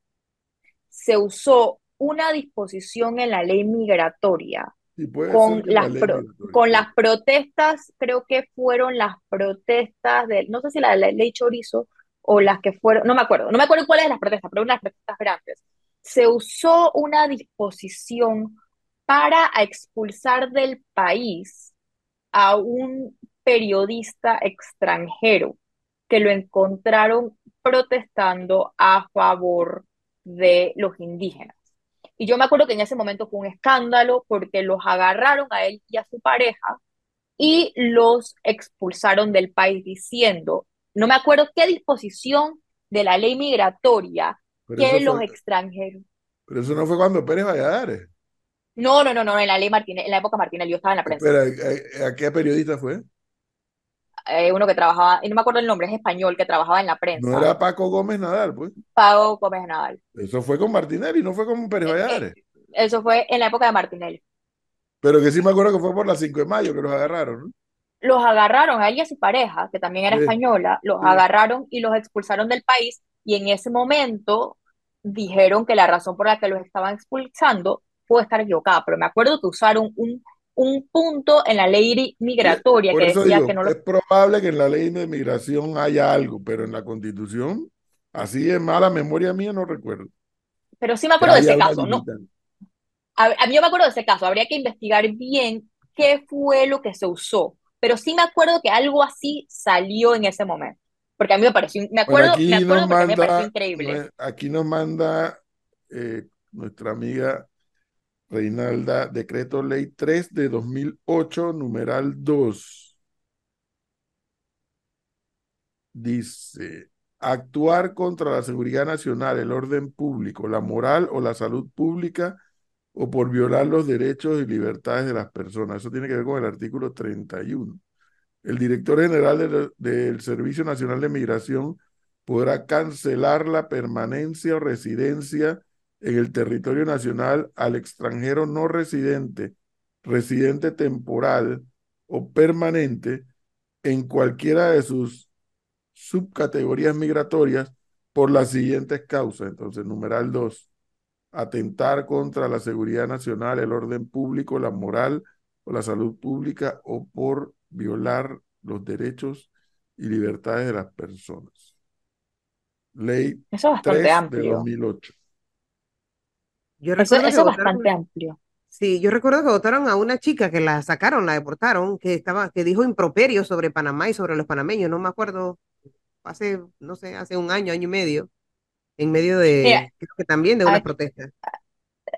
se usó una disposición en la ley migratoria, sí, con las protestas, creo que fueron las protestas de, no sé si la ley Chorizo, o las que fueron, no me acuerdo cuáles de las protestas, pero unas protestas grandes. Se usó una disposición para expulsar del país a un periodista extranjero que lo encontraron protestando a favor de los indígenas. Y yo me acuerdo que en ese momento fue un escándalo porque los agarraron a él y a su pareja y los expulsaron del país diciendo... No me acuerdo qué disposición de la ley migratoria que los extranjeros. Pero eso no fue cuando Pérez Valladares. No, en la ley Martinelli, en la época Martinelli, yo estaba en la prensa. Pero, ¿a qué periodista fue? Uno que trabajaba, y no me acuerdo el nombre, es español, que trabajaba en la prensa. No era Paco Gómez Nadal, pues. Paco Gómez Nadal. Eso fue con Martinelli, no fue con Pérez Valladares. Eso fue en la época de Martinelli. Pero que sí me acuerdo que fue por la 5 de mayo que los agarraron, ¿no? Los agarraron a él y a su pareja, que también era española, agarraron y los expulsaron del país, y en ese momento dijeron que la razón por la que los estaban expulsando puede estar equivocada, pero me acuerdo que usaron un punto en la ley migratoria que decía que no lo... Es probable que en la ley de migración haya algo, pero en la Constitución, así de mala memoria mía, no recuerdo. Pero sí me acuerdo de ese caso, ¿no? A mí yo me acuerdo de ese caso, habría que investigar bien qué fue lo que se usó. Pero sí me acuerdo que algo así salió en ese momento. Porque a mí me pareció increíble. Aquí nos manda nuestra amiga Reinalda, decreto ley 3 de 2008, numeral 2. Dice, actuar contra la seguridad nacional, el orden público, la moral o la salud pública, o por violar los derechos y libertades de las personas. Eso tiene que ver con el artículo 31. El director general del Servicio Nacional de Migración podrá cancelar la permanencia o residencia en el territorio nacional al extranjero no residente, residente temporal, o permanente en cualquiera de sus subcategorías migratorias por las siguientes causas. Entonces, numeral 2, atentar contra la seguridad nacional, el orden público, la moral o la salud pública, o por violar los derechos y libertades de las personas. Ley 3 de 2008. Eso es bastante amplio. Sí, yo recuerdo que votaron a una chica que la sacaron, la deportaron, que dijo improperios sobre Panamá y sobre los panameños, no me acuerdo, hace, no sé, hace un año, año y medio, en medio de, mira, creo que también de unas protestas.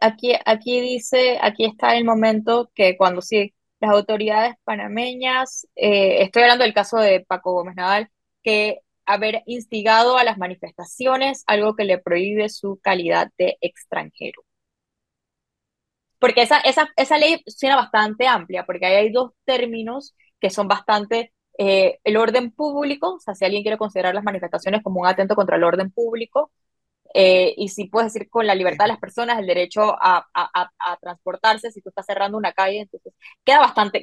Aquí dice, aquí está el momento que cuando sí, las autoridades panameñas, estoy hablando del caso de Paco Gómez Nadal, que haber instigado a las manifestaciones, algo que le prohíbe su calidad de extranjero. Porque esa ley suena bastante amplia, porque ahí hay dos términos que son bastante, el orden público, o sea, si alguien quiere considerar las manifestaciones como un atento contra el orden público, y si puedes decir con la libertad de las personas, el derecho a transportarse, si tú estás cerrando una calle, entonces queda bastante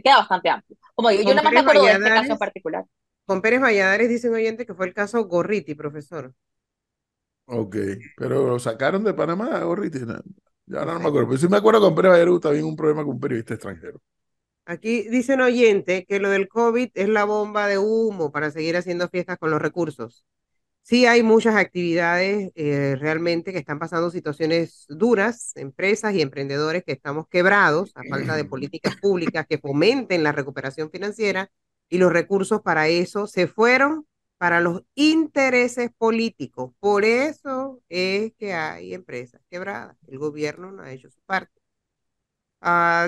amplio. Como digo, yo nada más me acuerdo de este caso en particular. Con Pérez Valladares dice un oyente que fue el caso Gorriti, profesor. Ok, pero lo sacaron de Panamá, Gorriti, ¿no? Ya ahora no me acuerdo, pero sí me acuerdo con Pérez Valladares también un problema con un periodista extranjero. Aquí dice un oyente que lo del COVID es la bomba de humo para seguir haciendo fiestas con los recursos. Sí hay muchas actividades realmente que están pasando situaciones duras, empresas y emprendedores que estamos quebrados a falta de políticas públicas que fomenten la recuperación financiera, y los recursos para eso se fueron para los intereses políticos. Por eso es que hay empresas quebradas. El gobierno no ha hecho su parte.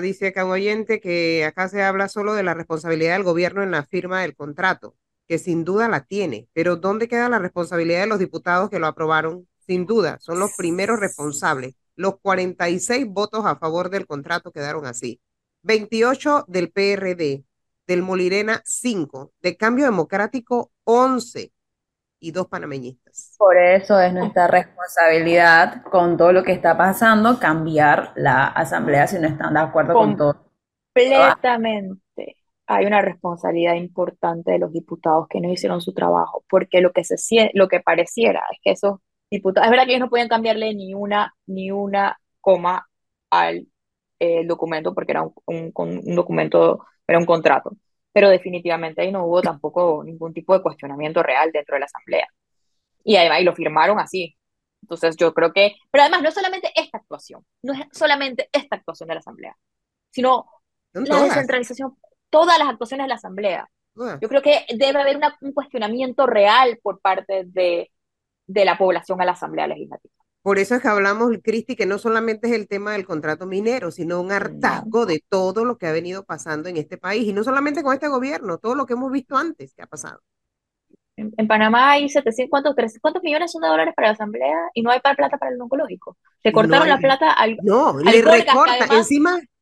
Dice acá un oyente que acá se habla solo de la responsabilidad del gobierno en la firma del contrato, que sin duda la tiene, pero ¿dónde queda la responsabilidad de los diputados que lo aprobaron? Sin duda, son los primeros responsables. Los 46 votos a favor del contrato quedaron así. 28 del PRD, del Molirena 5, de Cambio Democrático 11 y 2 panameñistas. Por eso es nuestra responsabilidad con todo lo que está pasando, cambiar la asamblea si no están de acuerdo con todo. Completamente. Hay una responsabilidad importante de los diputados que no hicieron su trabajo, porque lo que pareciera es que esos diputados, es verdad que ellos no podían cambiarle ni una coma al documento, porque era un documento, era un contrato, pero definitivamente ahí no hubo tampoco ningún tipo de cuestionamiento real dentro de la asamblea, y además y lo firmaron así. Entonces yo creo que, pero además no es solamente esta actuación, no es solamente esta actuación de la asamblea, sino la descentralización, todas las actuaciones de la asamblea. Yo creo que debe haber un cuestionamiento real por parte de la población a la asamblea legislativa. Por eso es que hablamos, Cristi, que no solamente es el tema del contrato minero, sino un hartazgo de todo lo que ha venido pasando en este país, y no solamente con este gobierno, todo lo que hemos visto antes que ha pasado. En Panamá hay 700, ¿cuántos millones son de dólares para la asamblea? Y no hay plata para el oncológico. Le cortaron la plata al... No, le recortan,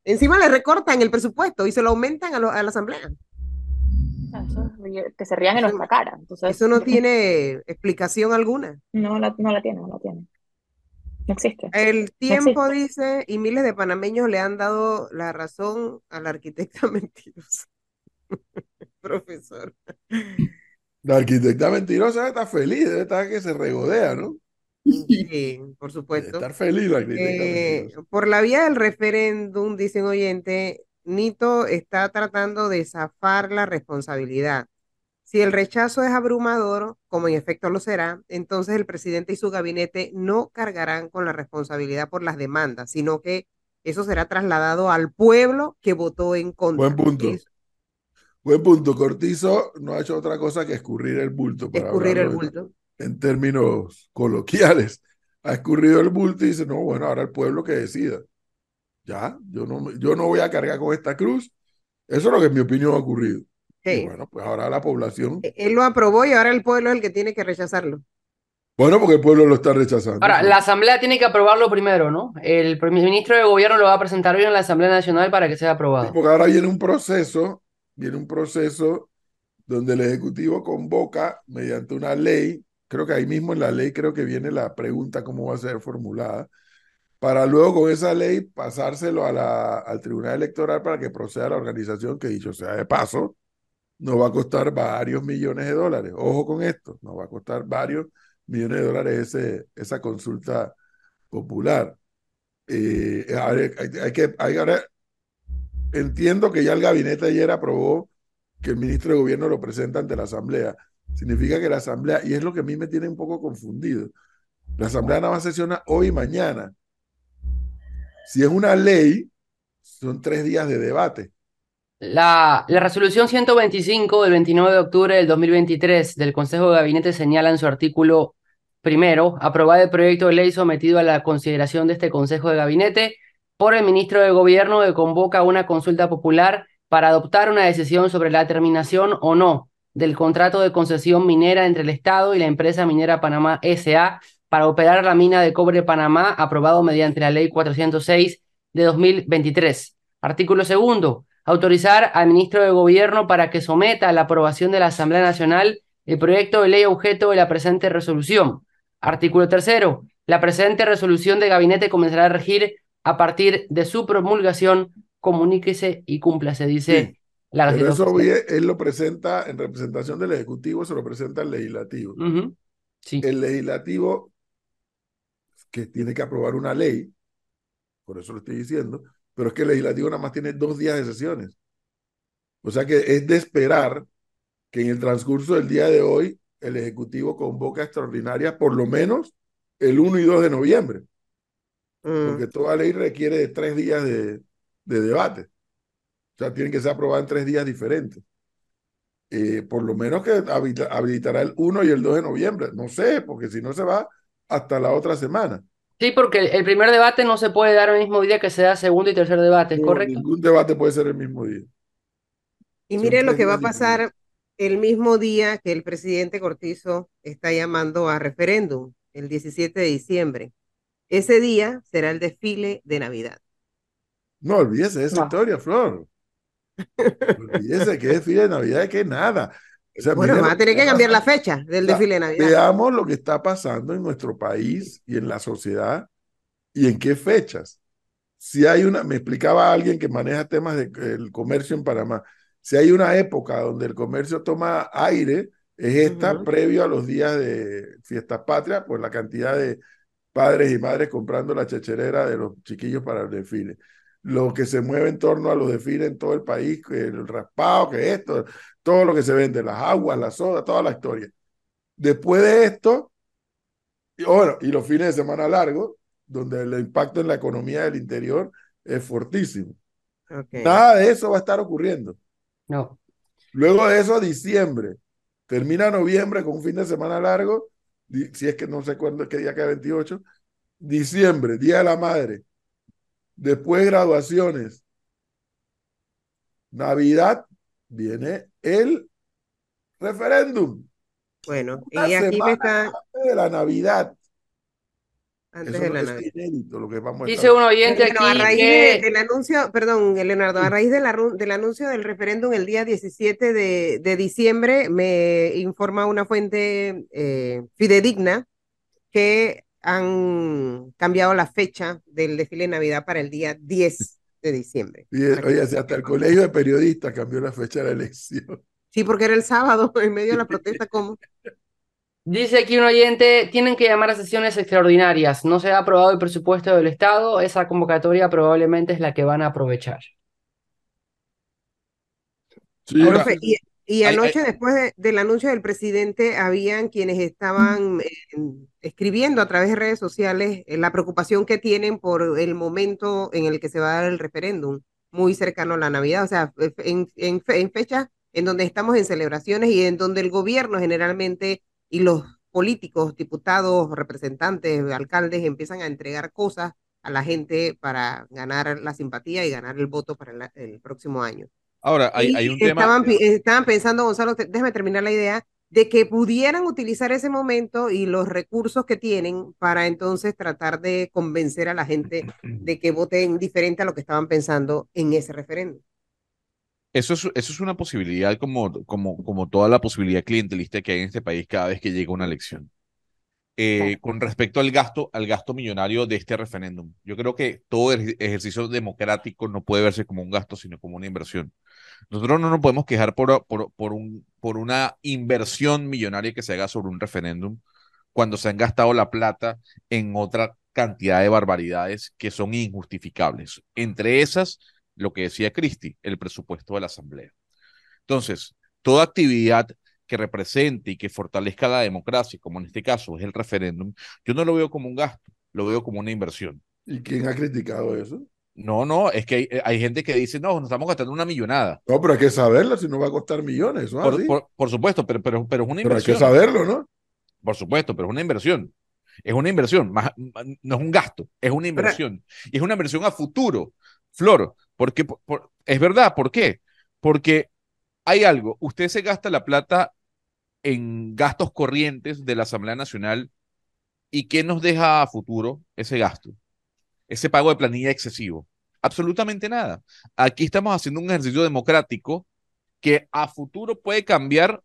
encima le recortan el presupuesto y se lo aumentan a la asamblea. Eso, que se rían en nuestra cara. Entonces, eso no tiene explicación alguna. No la tiene. No existe. El tiempo no existe. Dice, y miles de panameños le han dado la razón a la arquitecta mentirosa. Profesor. La arquitecta mentirosa está feliz, debe estar que se regodea, ¿no? Sí, por supuesto. Debe estar feliz la arquitecta mentirosa. Por la vía del referéndum, dicen oyente, Nito está tratando de zafar la responsabilidad. Si el rechazo es abrumador, como en efecto lo será, entonces el presidente y su gabinete no cargarán con la responsabilidad por las demandas, sino que eso será trasladado al pueblo que votó en contra. Buen punto. Cortizo no ha hecho otra cosa que escurrir el bulto. En términos coloquiales, ha escurrido el bulto y dice, no, bueno, ahora el pueblo que decida. Ya, yo no voy a cargar con esta cruz. Eso es lo que en mi opinión ha ocurrido. Sí. Y bueno, pues ahora la población... Él lo aprobó y ahora el pueblo es el que tiene que rechazarlo. Bueno, porque el pueblo lo está rechazando. Ahora, la asamblea tiene que aprobarlo primero, ¿no? El ministro de gobierno lo va a presentar hoy en la Asamblea Nacional para que sea aprobado. Sí, porque ahora viene un proceso donde el Ejecutivo convoca mediante una ley, creo que ahí mismo en la ley, creo que viene la pregunta cómo va a ser formulada, para luego con esa ley pasárselo a al Tribunal Electoral para que proceda a la organización, que dicho sea de paso, nos va a costar varios millones de dólares. Ojo con esto, nos va a costar varios millones de dólares esa consulta popular. Ahora entiendo que ya el gabinete ayer aprobó que el ministro de Gobierno lo presenta ante la Asamblea. Significa que la Asamblea, y es lo que a mí me tiene un poco confundido, la Asamblea nada más sesiona hoy y mañana. Si es una ley, son 3 días de debate. La resolución 125 del 29 de octubre del 2023 del Consejo de Gabinete señala en su artículo primero, aprobada el proyecto de ley sometido a la consideración de este Consejo de Gabinete por el ministro de Gobierno que convoca una consulta popular para adoptar una decisión sobre la terminación o no del contrato de concesión minera entre el Estado y la empresa Minera Panamá S.A. para operar la mina de cobre Panamá, aprobado mediante la Ley 406 de 2023. Artículo segundo, autorizar al ministro de Gobierno para que someta a la aprobación de la Asamblea Nacional el proyecto de ley objeto de la presente resolución. Artículo tercero, la presente resolución de gabinete comenzará a regir a partir de su promulgación. Comuníquese y cúmplase, dice... Sí. Pero eso él lo presenta en representación del Ejecutivo, se lo presenta al Legislativo. Uh-huh. Sí. El Legislativo, que tiene que aprobar una ley, por eso lo estoy diciendo, pero es que el Legislativo nada más tiene 2 días de sesiones. O sea que es de esperar que en el transcurso del día de hoy el Ejecutivo convoque extraordinarias por lo menos el 1 y 2 de noviembre. Uh-huh. Porque toda ley requiere de 3 días de debate. O sea, tienen que ser aprobadas en 3 días diferentes. Por lo menos que habilitará el 1 y el 2 de noviembre. No sé, porque si no se va hasta la otra semana. Sí, porque el primer debate no se puede dar el mismo día que se da segundo y tercer debate, no, ¿correcto? Ningún debate puede ser el mismo día. Y mire lo que va a pasar el mismo día que el presidente Cortizo está llamando a referéndum, el 17 de diciembre. Ese día será el desfile de Navidad. No, olvídese de esa historia, Flor. Olvídese que desfile de Navidad, que nada. O sea, bueno, va a tener que cambiar la fecha del desfile de Navidad. Veamos lo que está pasando en nuestro país y en la sociedad y en qué fechas. Si hay una, me explicaba alguien que maneja temas del comercio en Panamá, si hay una época donde el comercio toma aire, es esta, uh-huh, previo a los días de fiestas patrias, por la cantidad de padres y madres comprando la checherera de los chiquillos para el desfile. Lo que se mueve en torno a los desfiles en todo el país, el raspado, que esto, todo lo que se vende, las aguas, la soda, toda la historia. Después de esto, y los fines de semana largos, donde el impacto en la economía del interior es fortísimo. Okay. Nada de eso va a estar ocurriendo. No. Luego de eso, diciembre. Termina noviembre con un fin de semana largo, si es que no sé cuándo, qué día queda, 28. Diciembre, Día de la Madre. Después graduaciones. Navidad, viene el referéndum. Bueno, una y aquí me está... Antes de la Navidad. Antes eso de la Navidad. Inédito, lo que vamos a dice un oyente aquí. Bueno, a raíz del anuncio, perdón, Leonardo, a raíz del anuncio del referéndum el día 17 de diciembre, me informa una fuente fidedigna que han cambiado la fecha del desfile de Navidad para el día 10 de diciembre. Oye, hasta el colegio de periodistas cambió la fecha de la elección. Sí, porque era el sábado, en medio de la protesta, ¿cómo? Dice aquí un oyente, tienen que llamar a sesiones extraordinarias, no se ha aprobado el presupuesto del Estado, esa convocatoria probablemente es la que van a aprovechar. Sí, profe, y anoche, después del anuncio del presidente, habían quienes estaban escribiendo a través de redes sociales la preocupación que tienen por el momento en el que se va a dar el referéndum, muy cercano a la Navidad, o sea, en fechas en donde estamos en celebraciones y en donde el gobierno generalmente y los políticos, diputados, representantes, alcaldes, empiezan a entregar cosas a la gente para ganar la simpatía y ganar el voto para el próximo año. Ahora, hay un tema... Estaban pensando, Gonzalo, déjame terminar la idea, de que pudieran utilizar ese momento y los recursos que tienen para entonces tratar de convencer a la gente de que voten diferente a lo que estaban pensando en ese referéndum. Eso es una posibilidad como toda la posibilidad clientelista que hay en este país cada vez que llega una elección. con respecto al gasto millonario de este referéndum. Yo creo que todo ejercicio democrático no puede verse como un gasto, sino como una inversión. Nosotros no nos podemos quejar por una inversión millonaria que se haga sobre un referéndum cuando se han gastado la plata en otra cantidad de barbaridades que son injustificables. Entre esas, lo que decía Cristi, el presupuesto de la Asamblea. Entonces, toda actividad que represente y que fortalezca la democracia, como en este caso es el referéndum, yo no lo veo como un gasto, lo veo como una inversión. ¿Y quién ha criticado eso? No, no, es que hay gente que dice, no, nos estamos gastando una millonada. No, pero hay que saberla, si no va a costar millones, ¿no? Por supuesto, pero es una inversión. Pero hay que saberlo, ¿no? Por supuesto, pero es una inversión. Es una inversión, no es un gasto, es una inversión. Pero... Y es una inversión a futuro, Flor, porque es verdad, ¿por qué? Porque hay algo, usted se gasta la plata en gastos corrientes de la Asamblea Nacional, ¿y qué nos deja a futuro ese gasto? Ese pago de planilla excesivo. Absolutamente nada. Aquí estamos haciendo un ejercicio democrático que a futuro puede cambiar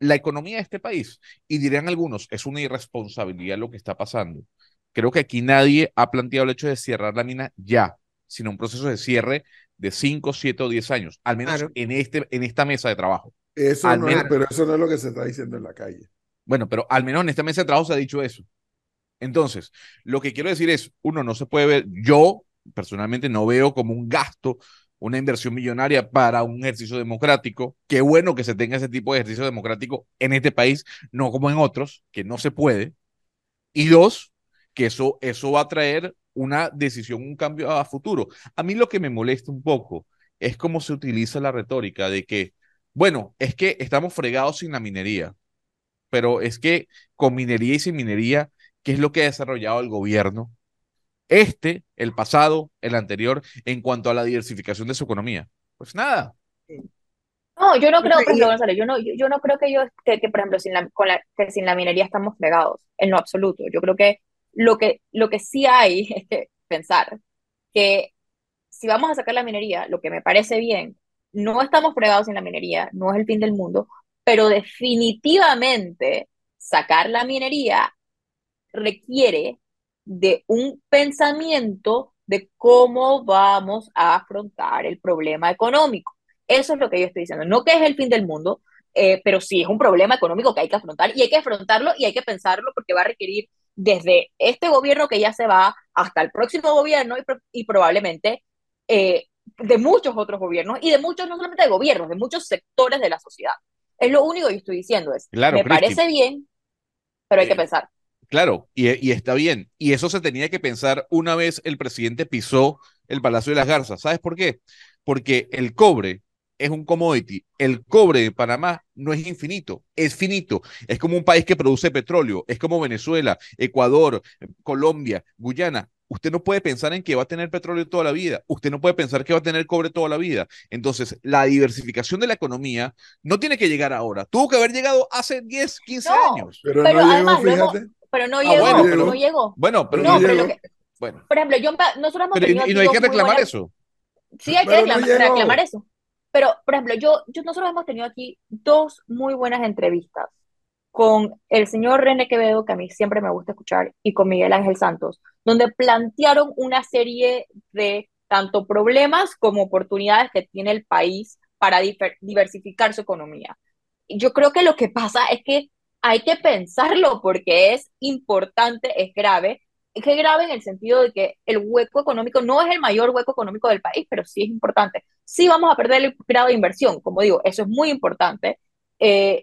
la economía de este país. Y dirán algunos, es una irresponsabilidad lo que está pasando. Creo que aquí nadie ha planteado el hecho de cerrar la mina ya, sino un proceso de cierre de 5, 7 o 10 años, al menos en esta mesa de trabajo. Eso no es, pero eso no es lo que se está diciendo en la calle. Bueno, pero al menos en esta mesa de trabajo se ha dicho eso. Entonces, lo que quiero decir es, uno no se puede ver, yo personalmente no veo como un gasto, una inversión millonaria para un ejercicio democrático. Qué bueno que se tenga ese tipo de ejercicio democrático en este país, no como en otros, que no se puede. Y dos, que eso va a traer una decisión, un cambio a futuro. A mí lo que me molesta un poco es cómo se utiliza la retórica de que, bueno, es que estamos fregados sin la minería, pero es que con minería y sin minería, ¿qué es lo que ha desarrollado el gobierno? El pasado, el anterior, en cuanto a la diversificación de su economía. Pues nada. No, yo no creo, por ejemplo, Gonzalo, yo no creo que por ejemplo, que sin la minería estamos fregados, en lo absoluto. Yo creo que lo que sí hay es que pensar que si vamos a sacar la minería, lo que me parece bien, no estamos fregados sin la minería, no es el fin del mundo, pero definitivamente sacar la minería requiere de un pensamiento de cómo vamos a afrontar el problema económico. Eso es lo que yo estoy diciendo. No que es el fin del mundo, pero sí es un problema económico que hay que afrontar, y hay que afrontarlo y hay que pensarlo porque va a requerir desde este gobierno que ya se va hasta el próximo gobierno y probablemente de muchos otros gobiernos y de muchos, no solamente de gobiernos, de muchos sectores de la sociedad. Es lo único que yo estoy diciendo. Me parece bien, pero hay que pensar. Claro, y está bien. Y eso se tenía que pensar una vez el presidente pisó el Palacio de las Garzas. ¿Sabes por qué? Porque el cobre es un commodity. El cobre de Panamá no es infinito, es finito. Es como un país que produce petróleo. Es como Venezuela, Ecuador, Colombia, Guyana. Usted no puede pensar en que va a tener petróleo toda la vida. Usted no puede pensar que va a tener cobre toda la vida. Entonces, la diversificación de la economía no tiene que llegar ahora. Tuvo que haber llegado hace 10, 15 años. Pero no además, llegó, fíjate. Pero no llegó, bueno, pero no llegó. Bueno, pero no, pero bueno. Por ejemplo, nosotros hemos tenido... Y no hay que reclamar eso. Sí, hay que reclamar eso. Pero, por ejemplo, nosotros hemos tenido aquí dos muy buenas entrevistas con el señor René Quevedo, que a mí siempre me gusta escuchar, y con Miguel Ángel Santos, donde plantearon una serie de tanto problemas como oportunidades que tiene el país para diversificar su economía. Yo creo que lo que pasa es que hay que pensarlo porque es importante, es grave. Es que grave en el sentido de que el hueco económico no es el mayor hueco económico del país, pero sí es importante. Sí vamos a perder el grado de inversión, como digo, eso es muy importante.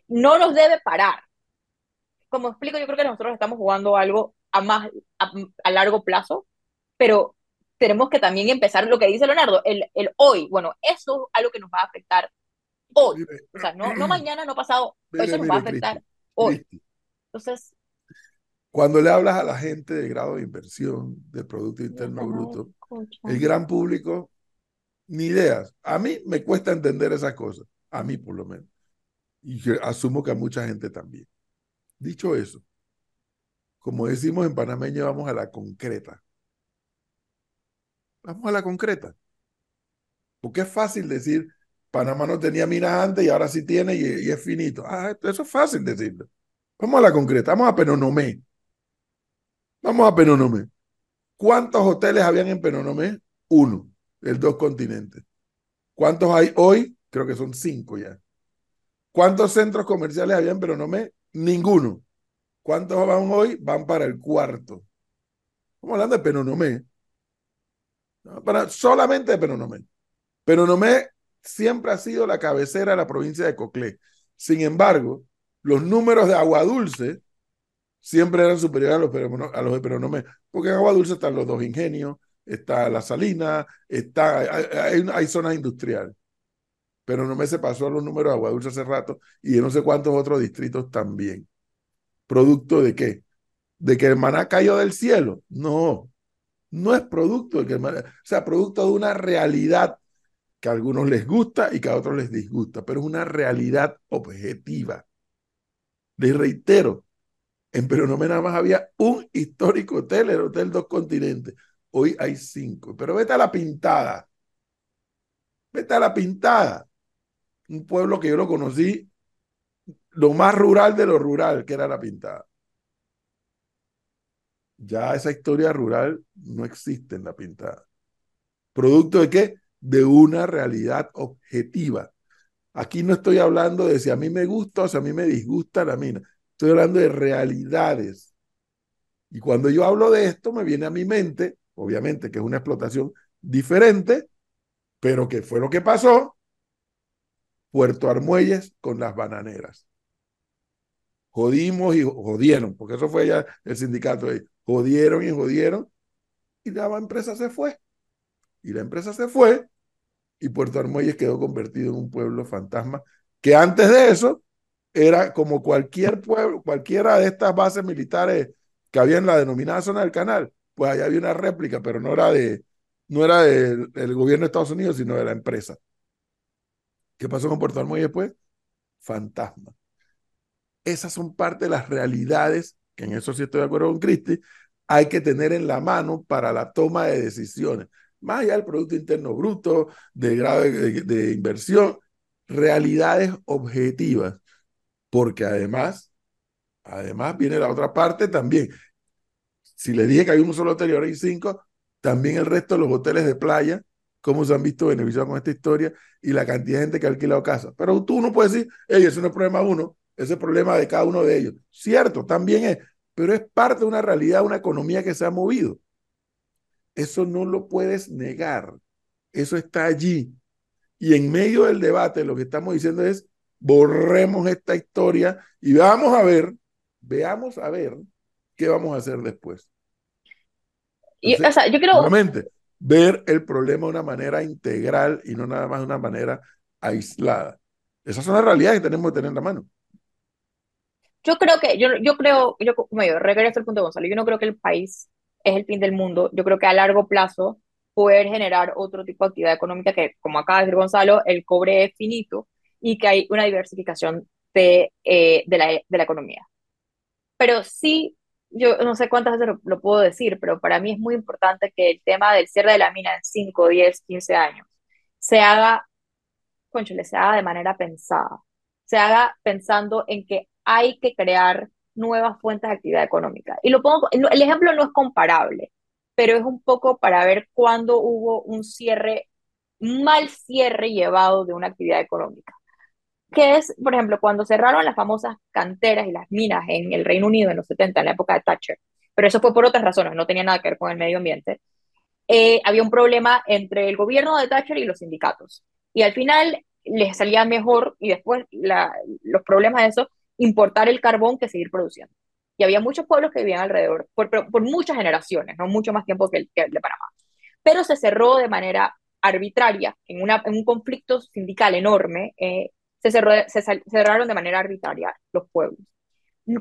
No nos debe parar. Como explico, yo creo que nosotros estamos jugando algo a largo plazo, pero tenemos que también empezar lo que dice Leonardo, el hoy. Bueno, eso es algo que nos va a afectar hoy. Mire, o sea, no mañana, no pasado, mire, eso nos va a afectar hoy. Entonces, cuando le hablas a la gente de grado de inversión, de Producto Interno Bruto, el gran público, ni ideas. A mí me cuesta entender esas cosas, a mí por lo menos. Y yo asumo que a mucha gente también. Dicho eso, como decimos en panameño, vamos a la concreta. Vamos a la concreta. Porque es fácil decir, Panamá no tenía minas antes y ahora sí tiene y es finito. Ah, eso es fácil decirlo. Vamos a la concreta, vamos a Penonomé. Vamos a Penonomé. ¿Cuántos hoteles habían en Penonomé? Uno, el Dos Continentes. ¿Cuántos hay hoy? Creo que son 5 ya. ¿Cuántos centros comerciales había en Penonomé? Ninguno. ¿Cuántos van hoy? Van para el 4. Estamos hablando de Penonomé. Solamente de Penonomé. Penonomé siempre ha sido la cabecera de la provincia de Coclé. Sin embargo, los números de Agua Dulce siempre eran superiores a los de Penonomé. Porque en Agua Dulce están los dos ingenios, está la salina, hay zonas industriales. Penonomé se pasó a los números de Agua Dulce hace rato y de no sé cuántos otros distritos también. ¿Producto de qué? ¿De que el maná cayó del cielo? No, no es producto de que el maná... O sea, producto de una realidad que a algunos les gusta y que a otros les disgusta, pero es una realidad objetiva. Les reitero, en Penonomé nada más había un histórico hotel, el Hotel Dos Continentes. Hoy hay 5, pero vete a La Pintada. Vete a La Pintada. Un pueblo que yo lo conocí, lo más rural de lo rural, que era La Pintada. Ya esa historia rural no existe en La Pintada. ¿Producto de qué? De una realidad objetiva. Aquí no estoy hablando de si a mí me gusta o si a mí me disgusta la mina. Estoy hablando de realidades. Y cuando yo hablo de esto, me viene a mi mente, obviamente que es una explotación diferente, pero que fue lo que pasó, Puerto Armuelles con las bananeras. Jodimos y jodieron, porque eso fue ya el sindicato. Jodieron y jodieron, y la empresa se fue. Y la empresa se fue, y Puerto Armuelles quedó convertido en un pueblo fantasma, que antes de eso era como cualquier pueblo, cualquiera de estas bases militares que había en la denominada zona del canal. Pues allá había una réplica, pero no era del gobierno de Estados Unidos, sino de la empresa. ¿Qué pasó con Puerto Armuelles después? Fantasma. Esas son parte de las realidades, que en eso sí estoy de acuerdo con Cristi, hay que tener en la mano para la toma de decisiones. Más allá del Producto Interno Bruto, del grado de inversión, realidades objetivas. Porque además viene la otra parte también. Si les dije que hay un solo hotel y ahora hay 5, también el resto de los hoteles de playa, cómo se han visto beneficiados con esta historia y la cantidad de gente que ha alquilado casas. Pero tú no puedes decir, hey, ese no es problema de uno, ese es problema de cada uno de ellos. Cierto, también es, pero es parte de una realidad, una economía que se ha movido. Eso no lo puedes negar. Eso está allí. Y en medio del debate lo que estamos diciendo es, borremos esta historia y veamos a ver qué vamos a hacer después. Entonces, yo quiero... Nuevamente, ver el problema de una manera integral y no nada más de una manera aislada. Esas son las realidades que tenemos que tener en la mano. Yo regreso al punto de Gonzalo, yo no creo que el país es el fin del mundo. Yo creo que a largo plazo poder generar otro tipo de actividad económica que, como acaba de decir Gonzalo, el cobre es finito y que hay una diversificación de la economía. Pero sí, yo no sé cuántas veces lo puedo decir, pero para mí es muy importante que el tema del cierre de la mina en 5, 10, 15 años se haga de manera pensada. Se haga pensando en que hay que crear nuevas fuentes de actividad económica. Y lo pongo, el ejemplo no es comparable, pero es un poco para ver cuándo hubo un cierre, mal cierre llevado de una actividad económica. Que es, por ejemplo, cuando cerraron las famosas canteras y las minas en el Reino Unido en los 70, en la época de Thatcher, pero eso fue por otras razones, no tenía nada que ver con el medio ambiente. Había un problema entre el gobierno de Thatcher y los sindicatos. Y al final les salía mejor, y después los problemas de eso, importar el carbón que seguir produciendo. Y había muchos pueblos que vivían alrededor, por muchas generaciones, no mucho más tiempo que el de Panamá. Pero se cerró de manera arbitraria, en un conflicto sindical enorme, se cerraron de manera arbitraria los pueblos.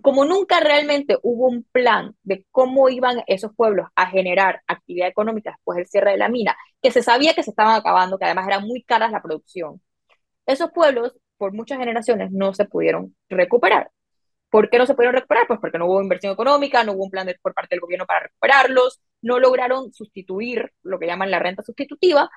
Como nunca realmente hubo un plan de cómo iban esos pueblos a generar actividad económica después del cierre de la mina, que se sabía que se estaban acabando, que además eran muy caras la producción, esos pueblos por muchas generaciones no se pudieron recuperar. ¿Por qué no se pudieron recuperar? Pues porque no hubo inversión económica, no hubo un plan por parte del gobierno para recuperarlos, no lograron sustituir lo que llaman la renta sustitutiva,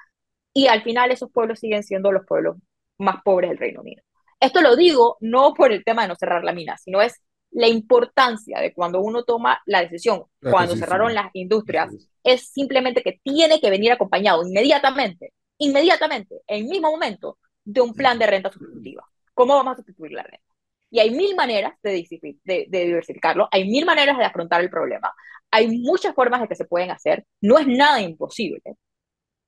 y al final esos pueblos siguen siendo los pueblos más pobres del Reino Unido. Esto lo digo no por el tema de no cerrar la mina, sino es la importancia de cuando uno toma la decisión, claro, cuando sí, cerraron las industrias, sí, es simplemente que tiene que venir acompañado inmediatamente, en el mismo momento, de un plan de renta sustitutiva. ¿Cómo vamos a sustituir la renta? Y hay mil maneras de diversificarlo, hay mil maneras de afrontar el problema, hay muchas formas de que se pueden hacer, no es nada imposible,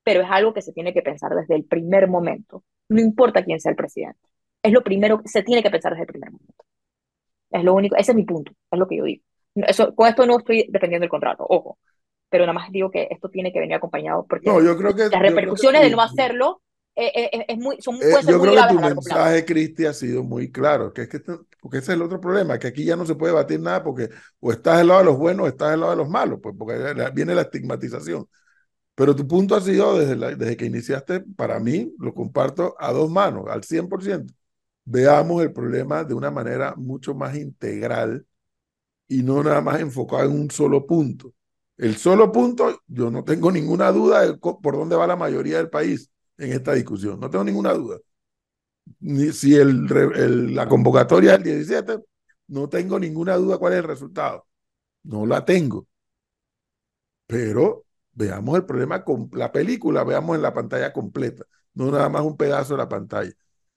pero es algo que se tiene que pensar desde el primer momento, no importa quién sea el presidente, es lo primero que se tiene que pensar desde el primer momento. Es lo único, ese es mi punto, es lo que yo digo. Eso, con esto no estoy defendiendo el contrato, ojo, pero nada más digo que esto tiene que venir acompañado porque no, yo creo que, las repercusiones de no hacerlo yo creo que tu mensaje, Cristi, ha sido muy claro, que es que porque ese es el otro problema, que aquí ya no se puede debatir nada porque o estás del lado de los buenos o estás del lado de los malos, pues porque viene la estigmatización. Pero tu punto ha sido, desde que iniciaste, para mí, lo comparto a dos manos, al 100%. Veamos el problema de una manera mucho más integral y no nada más enfocado en un solo punto. El solo punto, yo no tengo ninguna duda de por dónde va la mayoría del país en esta discusión. No tengo ninguna duda. Ni si la convocatoria del 17, no tengo ninguna duda cuál es el resultado. No la tengo. Pero veamos el problema con la película, veamos en la pantalla completa, no nada más un pedazo de la pantalla.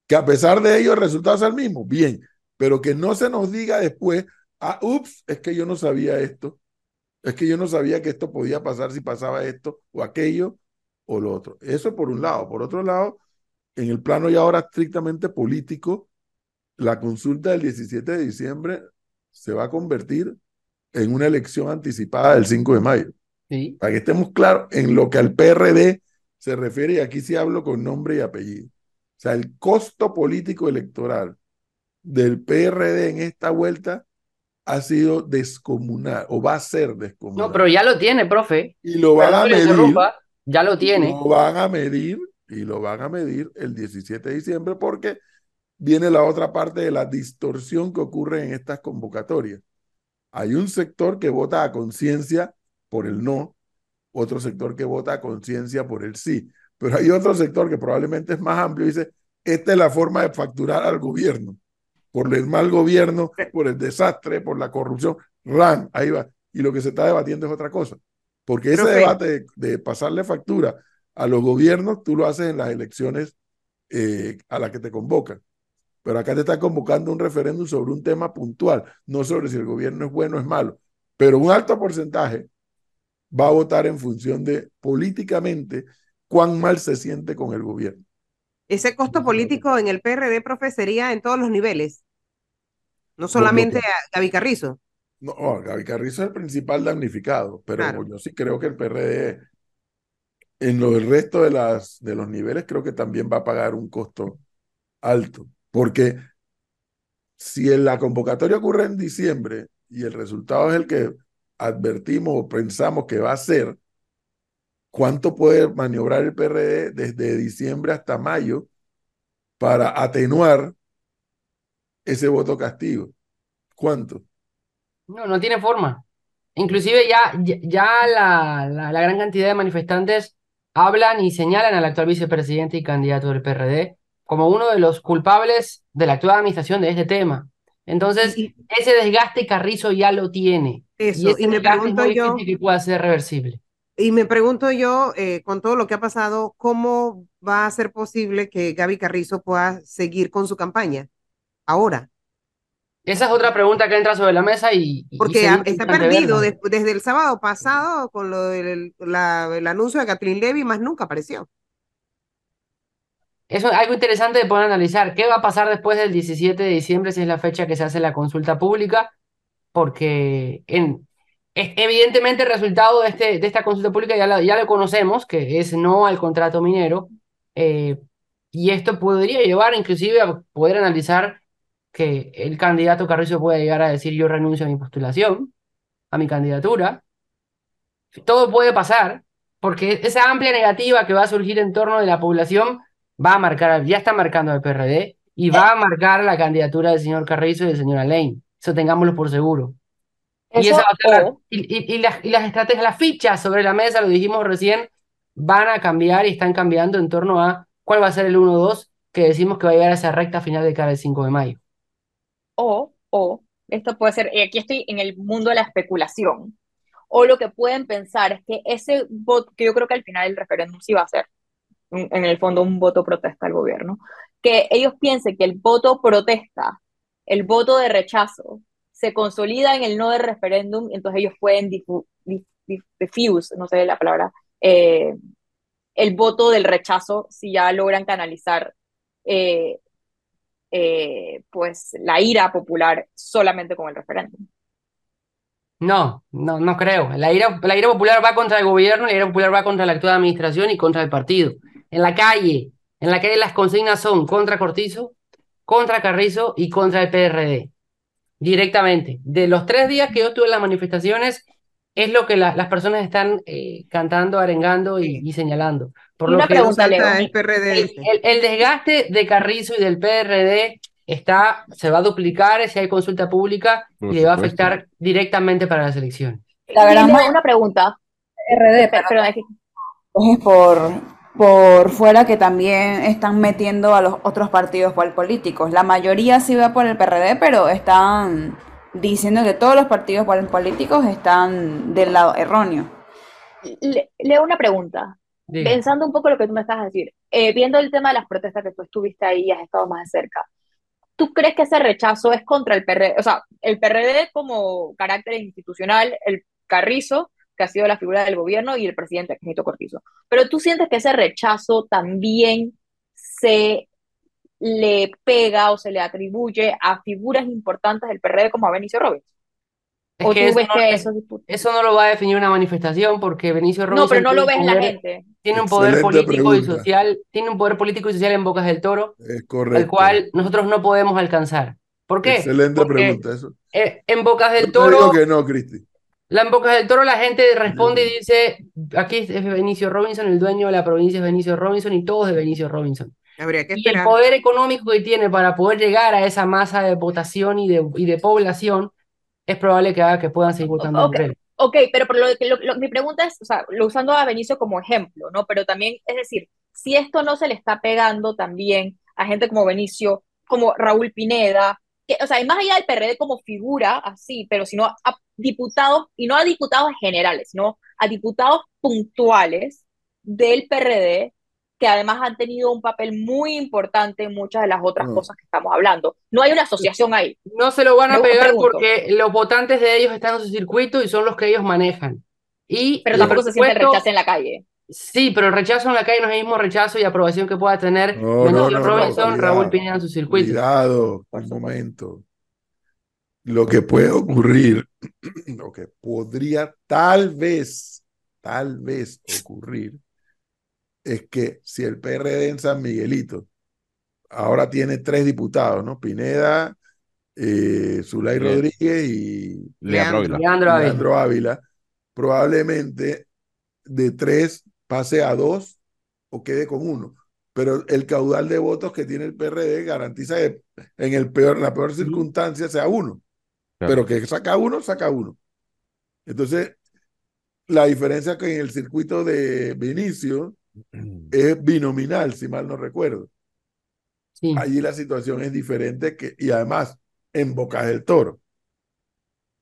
Que a pesar de ello el resultado es el mismo, bien, pero que no se nos diga después, ups, es que yo no sabía esto, es que yo no sabía que esto podía pasar si pasaba esto o aquello o lo otro. Eso por un lado. Por otro lado, en el plano ya ahora estrictamente político, la consulta del 17 de diciembre se va a convertir en una elección anticipada del 5 de mayo. Sí. Para que estemos claros en lo que al PRD se refiere, y aquí sí hablo con nombre y apellido. O sea, el costo político electoral del PRD en esta vuelta ha sido descomunal, o va a ser descomunal. No, pero ya lo tiene, profe. Y lo van a medir. Ya lo tiene. Lo van a medir el 17 de diciembre, porque viene la otra parte de la distorsión que ocurre en estas convocatorias. Hay un sector que vota a conciencia por el no, otro sector que vota a conciencia por el sí, pero hay otro sector que probablemente es más amplio y dice, esta es la forma de facturar al gobierno, por el mal gobierno, por el desastre, por la corrupción, ran, ahí va, y lo que se está debatiendo es otra cosa, porque ese debate de pasarle factura a los gobiernos, tú lo haces en las elecciones a las que te convocan, pero acá te está convocando un referéndum sobre un tema puntual, no sobre si el gobierno es bueno o es malo, pero un alto porcentaje va a votar en función de, políticamente, cuán mal se siente con el gobierno. Ese costo político en el PRD, profe, sería en todos los niveles. No solamente a Gaby Carrizo. No, Gaby Carrizo es el principal damnificado, pero claro, yo sí creo que el PRD, en lo del resto de los niveles, creo que también va a pagar un costo alto. Porque si la convocatoria ocurre en diciembre y el resultado es el que advertimos o pensamos que va a ser, cuánto puede maniobrar el PRD desde diciembre hasta mayo para atenuar ese voto castigo. ¿Cuánto? No tiene forma. Inclusive ya la gran cantidad de manifestantes hablan y señalan al actual vicepresidente y candidato del PRD como uno de los culpables de la actual administración de este tema. Entonces, ese desgaste Carrizo ya lo tiene. Eso, y me pregunto yo, que pueda ser reversible. Y me pregunto yo, con todo lo que ha pasado, ¿cómo va a ser posible que Gaby Carrizo pueda seguir con su campaña ahora? Esa es otra pregunta que entra sobre la mesa y porque está perdido desde el sábado pasado con lo del el anuncio de Kathleen Levy, más nunca apareció. Es algo interesante de poder analizar. ¿Qué va a pasar después del 17 de diciembre, si es la fecha que se hace la consulta pública? Porque evidentemente el resultado de esta consulta pública ya lo conocemos, que es no al contrato minero, y esto podría llevar inclusive a poder analizar que el candidato Carrizo pueda llegar a decir yo renuncio a mi postulación, a mi candidatura. Todo puede pasar, porque esa amplia negativa que va a surgir en torno de la población va a marcar, ya está marcando al PRD y va a marcar la candidatura del señor Carrizo y del señor Alain. Eso tengámoslo por seguro. Las estrategias, las fichas sobre la mesa, lo dijimos recién, van a cambiar y están cambiando en torno a cuál va a ser el 1-2 que decimos que va a llegar a esa recta final de cara al 5 de mayo. O esto puede ser, y aquí estoy en el mundo de la especulación, o lo que pueden pensar es que ese voto, que yo creo que al final el referéndum sí va a ser, en el fondo, un voto protesta al gobierno, que ellos piensen que el voto protesta, el voto de rechazo, se consolida en el no del referéndum, entonces ellos pueden diffuse, no sé la palabra, el voto del rechazo, si ya logran canalizar pues la ira popular solamente con el referéndum. No creo. La ira popular va contra el gobierno, la ira popular va contra la actual administración y contra el partido. En la calle las consignas son contra Cortizo, contra Carrizo y contra el PRD. Directamente. De los 3 días que yo estuve en las manifestaciones, es lo que las personas están cantando, arengando y señalando. Por lo que pregunta, Leo, el desgaste de Carrizo y del PRD se va a duplicar si hay consulta pública y le va a afectar directamente para las elecciones. La verdad, una pregunta. PRD, por fuera, que también están metiendo a los otros partidos políticos. La mayoría sí va por el PRD, pero están diciendo que todos los partidos políticos están del lado erróneo. Leo, una pregunta. Sí. Pensando un poco lo que tú me estás a decir, viendo el tema de las protestas que tú estuviste ahí y has estado más de cerca, ¿tú crees que ese rechazo es contra el PRD? O sea, el PRD como carácter institucional, el Carrizo, que ha sido la figura del gobierno, y el presidente Nito Cortizo. Pero ¿tú sientes que ese rechazo también se le pega o se le atribuye a figuras importantes del PRD como a Benicio Robinson? ¿O tú ves que eso no lo va a definir una manifestación, porque Benicio Robinson... No, pero no lo ves la gente. Tiene un poder político y social, en Bocas del Toro, es correcto, el cual nosotros no podemos alcanzar. ¿Por qué? Excelente pregunta. Eso. En Bocas del Toro... Yo creo que no, Cristi. En Bocas del Toro la gente responde y dice, aquí es Benicio Robinson, el dueño de la provincia es Benicio Robinson y todo es de Benicio Robinson. Habría que esperar. Y el poder económico que tiene para poder llegar a esa masa de votación y de población, es probable que haga que puedan seguir votando. Ok, pero por mi pregunta es, o sea, usando a Benicio como ejemplo, ¿no? Pero también, es decir, si esto no se le está pegando también a gente como Benicio, como Raúl Pineda, que, o sea, y más allá del PRD como figura, así, pero sino a diputados, y no a diputados generales, sino a diputados puntuales del PRD, que además han tenido un papel muy importante en muchas de las otras cosas que estamos hablando. No hay una asociación ahí. No se lo van a pegar porque los votantes de ellos están en su circuito y son los que ellos manejan. Pero tampoco se siente rechazo en la calle. Sí, pero el rechazo en la calle no es el mismo rechazo y aprobación que pueda tener Robinson, Raúl Pineda en su circuito. Cuidado, al momento. Lo que puede ocurrir, lo que podría tal vez ocurrir, es que si el PRD en San Miguelito ahora tiene 3 diputados, ¿no? Pineda, Zulay Rodríguez y Leandro Ávila, probablemente de 3 pase a 2 o quede con 1, pero el caudal de votos que tiene el PRD garantiza que en la peor circunstancia sea 1, claro. Pero que saca uno. Entonces, la diferencia que en el circuito de Benicio es binominal, si mal no recuerdo. Sí. Allí la situación es diferente y además en Bocas del Toro.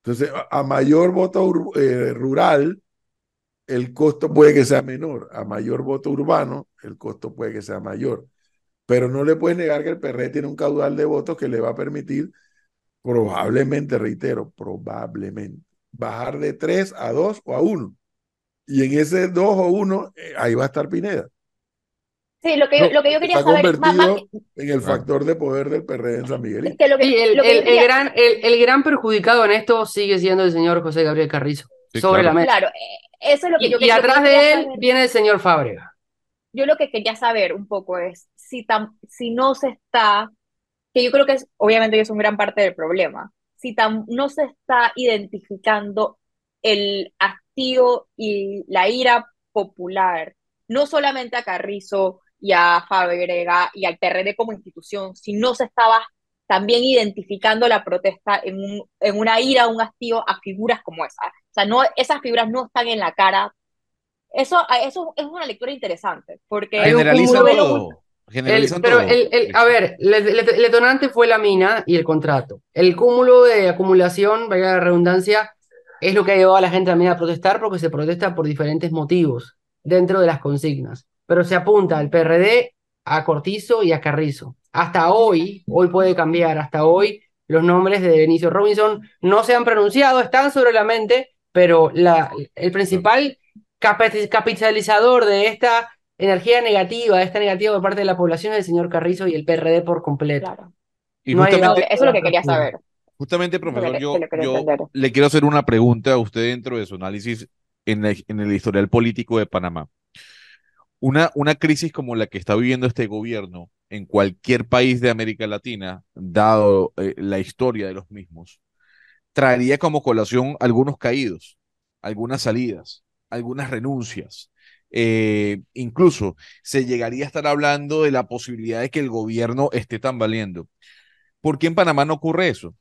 Entonces, a mayor voto rural, el costo puede que sea menor. A mayor voto urbano, el costo puede que sea mayor. Pero no le puedes negar que el PRD tiene un caudal de votos que le va a permitir, probablemente, reitero, bajar de 3 a 2 o a 1. Y en ese 2 o 1, ahí va a estar Pineda. Sí, lo que yo quería saber es más en el factor de poder del PRD en San Miguelito. El gran perjudicado en esto sigue siendo el señor José Gabriel Carrizo, sí, sobre la mesa. Claro, eso es lo que yo quería saber. Y atrás de él viene el señor Fábrega. Yo lo que quería saber un poco es si no se está, que yo creo que obviamente es una gran parte del problema, si no se está identificando el hastío y la ira popular, no solamente a Carrizo y a Fábrega y al PRD como institución, sino se estaba también identificando la protesta en una ira, un hastío a figuras como esa. O sea, no, esas figuras no están en la cara. Eso es una lectura interesante, porque... Generaliza todo. Generalizando. El detonante fue la mina y el contrato. El cúmulo de acumulación, vaya la redundancia, es lo que ha llevado a la gente también a protestar, porque se protesta por diferentes motivos dentro de las consignas. Pero se apunta al PRD, a Cortizo y a Carrizo. Hasta hoy puede cambiar, hasta hoy los nombres de Benicio Robinson no se han pronunciado, están sobre la mente, pero el principal capitalizador de esta energía negativa, de esta negativa por parte de la población, es el señor Carrizo y el PRD por completo. Claro. Y no justamente, eso es lo que quería saber. Justamente, profesor, yo le quiero hacer una pregunta a usted dentro de su análisis en el historial político de Panamá. Una crisis como la que está viviendo este gobierno en cualquier país de América Latina, dado la historia de los mismos, traería como colación algunos caídos, algunas salidas, algunas renuncias. Incluso se llegaría a estar hablando de la posibilidad de que el gobierno esté tambaleando. ¿Por qué en Panamá no ocurre eso?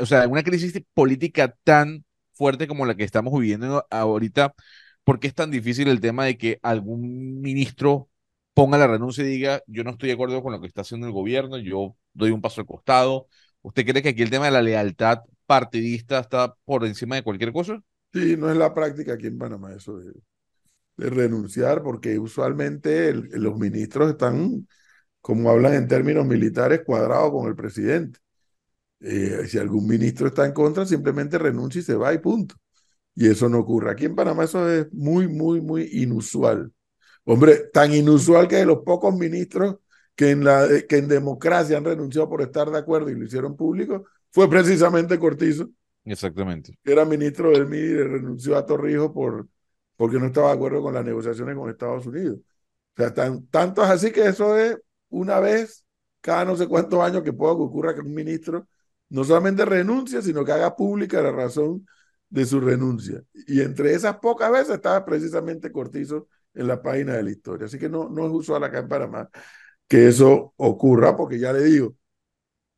O sea, una crisis política tan fuerte como la que estamos viviendo ahorita, ¿por qué es tan difícil el tema de que algún ministro ponga la renuncia y diga, yo no estoy de acuerdo con lo que está haciendo el gobierno, yo doy un paso al costado? ¿Usted cree que aquí el tema de la lealtad partidista está por encima de cualquier cosa? Sí, no es la práctica aquí en Panamá eso de renunciar, porque usualmente los ministros están, como hablan en términos militares, cuadrados con el presidente. Si algún ministro está en contra, simplemente renuncia y se va y punto. Y eso no ocurre. Aquí en Panamá eso es muy, muy, muy inusual. Hombre, tan inusual que de los pocos ministros que en democracia han renunciado por estar de acuerdo y lo hicieron público, fue precisamente Cortizo. Exactamente. Que era ministro del MIRE, renunció a Torrijos porque no estaba de acuerdo con las negociaciones con Estados Unidos. O sea, tanto es así que eso es una vez cada no sé cuántos años que pueda que ocurra que un ministro no solamente renuncie, sino que haga pública la razón de su renuncia. Y entre esas pocas veces estaba precisamente Cortizo en la página de la historia. Así que no es usual acá en Panamá que eso ocurra, porque ya le digo,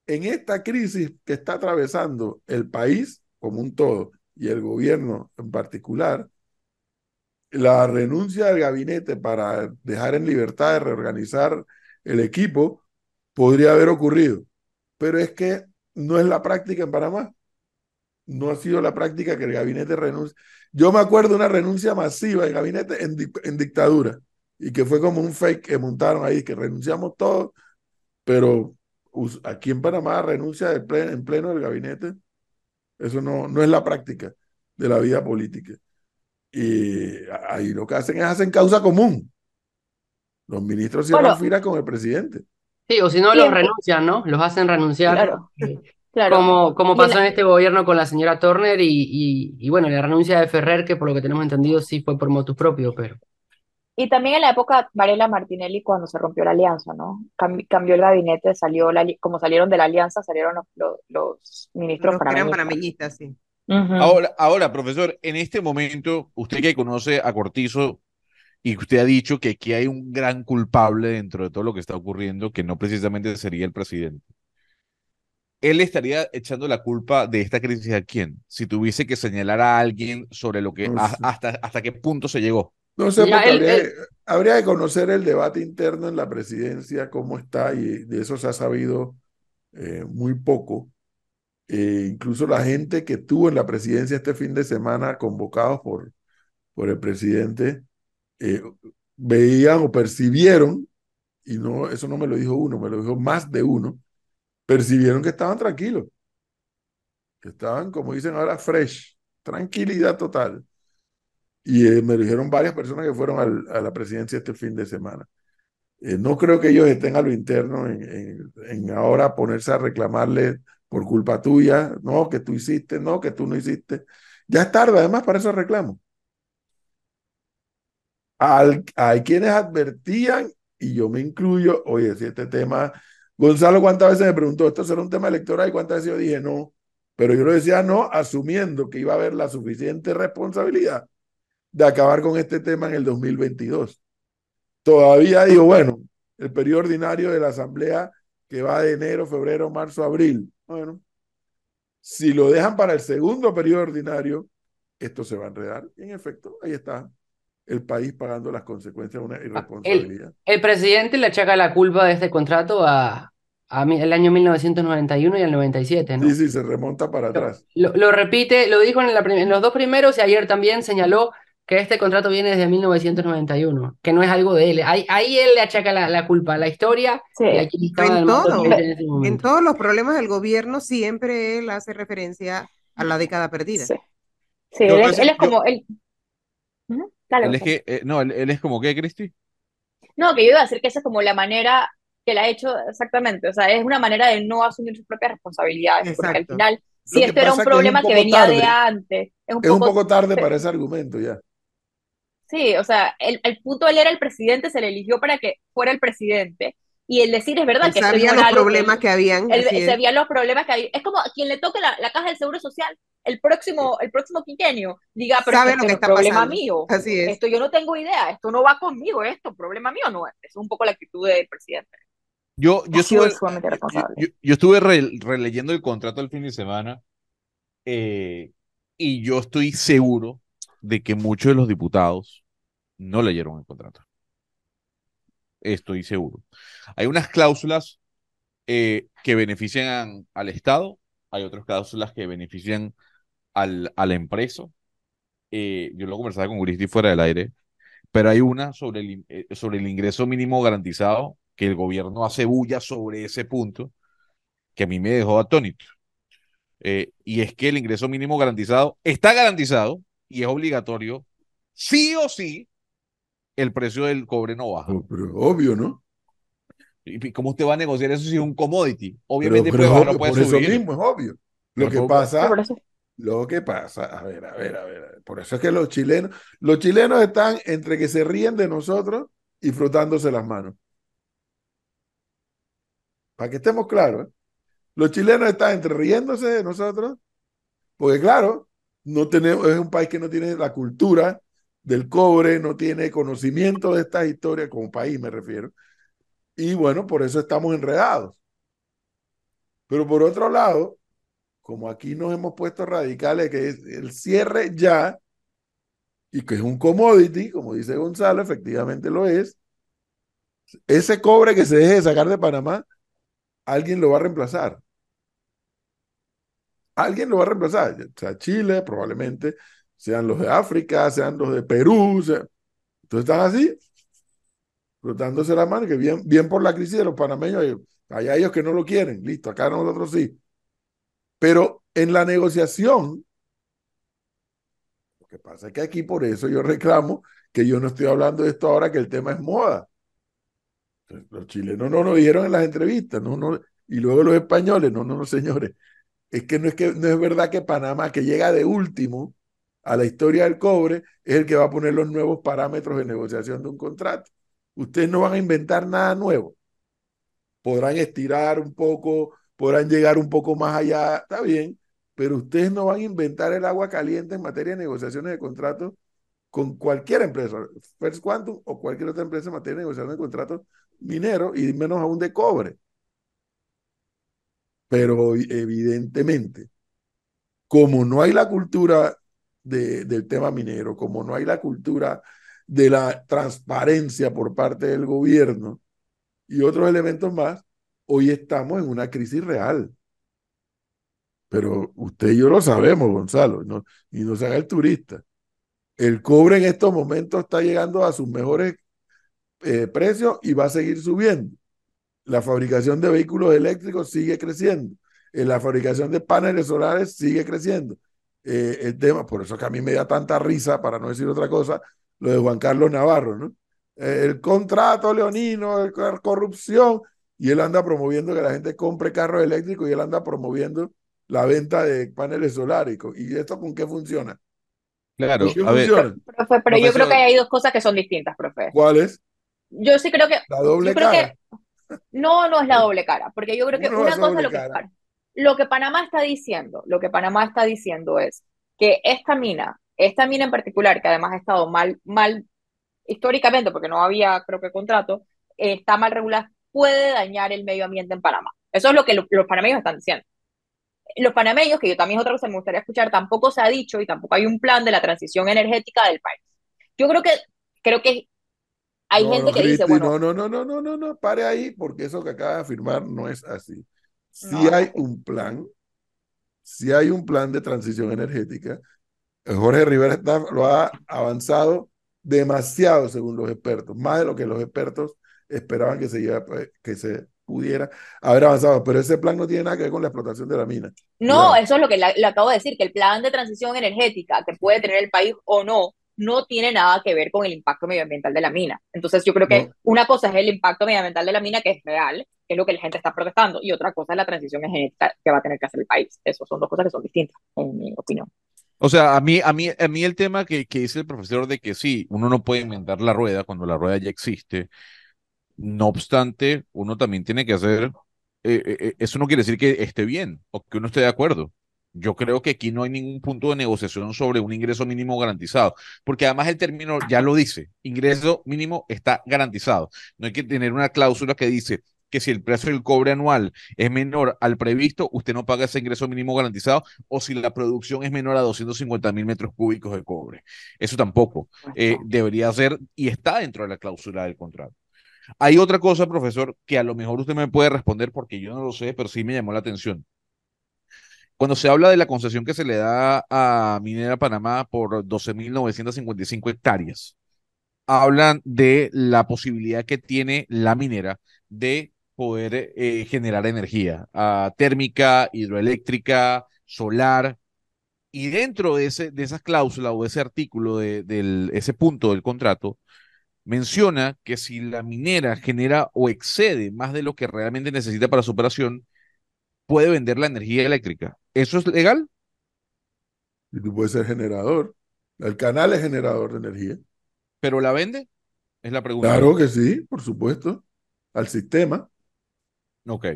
en esta crisis que está atravesando el país como un todo y el gobierno en particular, la renuncia del gabinete para dejar en libertad de reorganizar el equipo podría haber ocurrido. Pero es que no es la práctica en Panamá. No ha sido la práctica que el gabinete renuncie. Yo me acuerdo de una renuncia masiva del gabinete en dictadura, y que fue como un fake que montaron ahí, que renunciamos todos, pero aquí en Panamá renuncia en pleno del gabinete. Eso no es la práctica de la vida política. Y ahí lo que hacen es hacen causa común. Los ministros cierran fila con el presidente. Sí, o si no los renuncian, ¿no? Los hacen renunciar. Claro. Claro. Como pasó en este gobierno con la señora Turner y bueno, la renuncia de Ferrer, que por lo que tenemos entendido sí fue por motus propio, pero... Y también en la época Varela Martinelli, cuando se rompió la alianza, ¿no? Cambió el gabinete, como salieron de la alianza, salieron los ministros panameñistas. Sí. Uh-huh. Ahora, profesor, en este momento, usted que conoce a Cortizo y usted ha dicho que aquí hay un gran culpable dentro de todo lo que está ocurriendo, que no precisamente sería el presidente. ¿Él estaría echando la culpa de esta crisis a quién? Si tuviese que señalar a alguien sobre lo que hasta qué punto se llegó. No sé, porque habría que conocer el debate interno en la presidencia, cómo está, y de eso se ha sabido muy poco. Incluso la gente que estuvo en la presidencia este fin de semana, convocados por el presidente, veían o percibieron, y no, eso no me lo dijo uno, me lo dijo más de uno, percibieron que estaban tranquilos, que estaban, como dicen ahora, fresh, tranquilidad total. Y me lo dijeron varias personas que fueron a la presidencia este fin de semana. No creo que ellos estén a lo interno en ahora ponerse a reclamarle por culpa tuya, no, que tú hiciste, no, que tú no hiciste. Ya es tarde, además, para esos reclamos. Hay quienes advertían, y yo me incluyo, oye, si este tema... Gonzalo, ¿cuántas veces me preguntó esto será un tema electoral? Y cuántas veces yo dije no, pero yo lo decía no, asumiendo que iba a haber la suficiente responsabilidad de acabar con este tema en el 2022. Todavía digo, bueno, el periodo ordinario de la Asamblea que va de enero, febrero, marzo, abril. Bueno, si lo dejan para el segundo periodo ordinario, esto se va a enredar. Y en efecto, ahí está. el país pagando las consecuencias de una irresponsabilidad. El presidente le achaca la culpa de este contrato al año 1991 y al 97, ¿no? Sí, sí, se remonta para atrás. Lo repite, lo dijo en los dos primeros, y ayer también señaló que este contrato viene desde 1991, que no es algo de él. Ahí él le achaca la culpa a la historia. Sí. Y aquí en todos los problemas del gobierno siempre él hace referencia a la década perdida. Sí, sí, él es como ¿qué, Cristi? No, que yo iba a decir que esa es como la manera que la ha hecho exactamente, o sea, es una manera de no asumir sus propias responsabilidades. Exacto. Porque al final, si esto era un problema que venía de antes, es un poco tarde para ese argumento ya. Sí, o sea, el punto de él era el presidente, se le eligió para que fuera el presidente, y el decir es verdad, él que sabía los problemas que habían. Sabía los problemas que había. Es como a quien le toque la caja del Seguro Social el próximo quinquenio, diga, pero sabe lo que está problema pasando. Mío. Así es. Esto yo no tengo idea, esto no va conmigo, esto problema mío no es. Es un poco la actitud del presidente. Yo estuve releyendo el contrato el fin de semana, y yo estoy seguro de que muchos de los diputados no leyeron el contrato. Estoy seguro. Hay unas cláusulas que benefician al Estado, hay otras cláusulas que benefician a la empresa. Yo lo conversaba con Cristi fuera del aire, pero hay una sobre el ingreso mínimo garantizado, que el gobierno hace bulla sobre ese punto, que a mí me dejó atónito. Y es que el ingreso mínimo garantizado está garantizado y es obligatorio, sí o sí, el precio del cobre no baja. Pero obvio, ¿no? ¿Y cómo usted va a negociar eso si es un commodity? Obviamente, pero obvio, no puede por subir. Eso mismo es obvio. Lo que pasa, a ver, por eso es que los chilenos están entre que se ríen de nosotros y frotándose las manos. Para que estemos claros, ¿eh? Los chilenos están entre riéndose de nosotros, porque claro, es un país que no tiene la cultura del cobre, no tiene conocimiento de estas historias, como país me refiero, y bueno, por eso estamos enredados. Pero por otro lado, como aquí nos hemos puesto radicales, que es el cierre ya, y que es un commodity, como dice Gonzalo, efectivamente lo es, ese cobre que se deje de sacar de Panamá, alguien lo va a reemplazar. Alguien lo va a reemplazar. O sea, Chile, probablemente, sean los de África, sean los de Perú. Entonces están así, frotándose la mano, que bien, bien por la crisis de los panameños. Allá ellos que no lo quieren, listo, acá nosotros sí. Pero en la negociación, lo que pasa es que aquí por eso yo reclamo que yo no estoy hablando de esto ahora que el tema es moda. Los chilenos no nos dijeron en las entrevistas, no, y luego los españoles, no, señores. Es que no es verdad que Panamá, que llega de último a la historia del cobre, es el que va a poner los nuevos parámetros de negociación de un contrato. Ustedes no van a inventar nada nuevo. Podrán estirar un poco, podrán llegar un poco más allá, está bien, pero ustedes no van a inventar el agua caliente en materia de negociaciones de contratos con cualquier empresa, First Quantum o cualquier otra empresa en materia de negociaciones de contratos mineros y menos aún de cobre. Pero evidentemente, como no hay la cultura del tema minero, como no hay la cultura de la transparencia por parte del gobierno y otros elementos más, hoy estamos en una crisis real. Pero usted y yo lo sabemos, Gonzalo, y no se haga el turista. El cobre en estos momentos está llegando a sus mejores precios y va a seguir subiendo. La fabricación de vehículos eléctricos sigue creciendo. La fabricación de paneles solares sigue creciendo. El tema, por eso que a mí me da tanta risa, para no decir otra cosa, lo de Juan Carlos Navarro, ¿no? El contrato leonino, la corrupción, y él anda promoviendo que la gente compre carros eléctricos y él anda promoviendo la venta de paneles solares. ¿Y esto con qué funciona? Claro, a ver. Profe, pero yo creo que hay dos cosas que son distintas, profe. ¿Cuáles? Yo sí creo que... La doble cara. No es la doble cara, porque yo creo que una cosa es lo que Panamá está diciendo es que esta mina en particular, que además ha estado mal históricamente, porque no había, creo que, contrato, está mal regulada, puede dañar el medio ambiente en Panamá. Eso es lo que los panameños están diciendo. Los panameños, que yo también es otra cosa que me gustaría escuchar, tampoco se ha dicho y tampoco hay un plan de la transición energética del país. Yo creo que creo que hay gente que dice, bueno... No, pare ahí, porque eso que acaba de afirmar no es así. Sí hay un plan de transición energética. Jorge Rivera lo ha avanzado demasiado, según los expertos, más de lo que los expertos esperaban que se pudiera haber avanzado, pero ese plan no tiene nada que ver con la explotación de la mina. No, ¿verdad? Eso es lo que le acabo de decir, que el plan de transición energética que puede tener el país o no tiene nada que ver con el impacto medioambiental de la mina. Entonces yo creo que una cosa es el impacto medioambiental de la mina, que es real, que es lo que la gente está protestando, y otra cosa es la transición energética que va a tener que hacer el país. Esas son dos cosas que son distintas, en mi opinión. O sea, a mí el tema que dice el profesor de que sí, uno no puede inventar la rueda cuando la rueda ya existe. No obstante, uno también tiene que hacer... eso no quiere decir que esté bien o que uno esté de acuerdo. Yo creo que aquí no hay ningún punto de negociación sobre un ingreso mínimo garantizado, porque además el término ya lo dice, ingreso mínimo está garantizado. No hay que tener una cláusula que dice que si el precio del cobre anual es menor al previsto, usted no paga ese ingreso mínimo garantizado, o si la producción es menor a 250.000 metros cúbicos de cobre. Eso tampoco debería ser, y está dentro de la cláusula del contrato. Hay otra cosa, profesor, que a lo mejor usted me puede responder porque yo no lo sé, pero sí me llamó la atención. Cuando se habla de la concesión que se le da a Minera Panamá por 12.955 hectáreas, hablan de la posibilidad que tiene la minera de poder generar energía térmica, hidroeléctrica, solar, y dentro de esas cláusulas o de ese artículo, de ese punto del contrato, menciona que si la minera genera o excede más de lo que realmente necesita para su operación, puede vender la energía eléctrica. ¿Eso es legal? Y tú puedes ser generador. El canal es generador de energía. ¿Pero la vende? Es la pregunta. Claro que sí, por supuesto. Al sistema. Ok.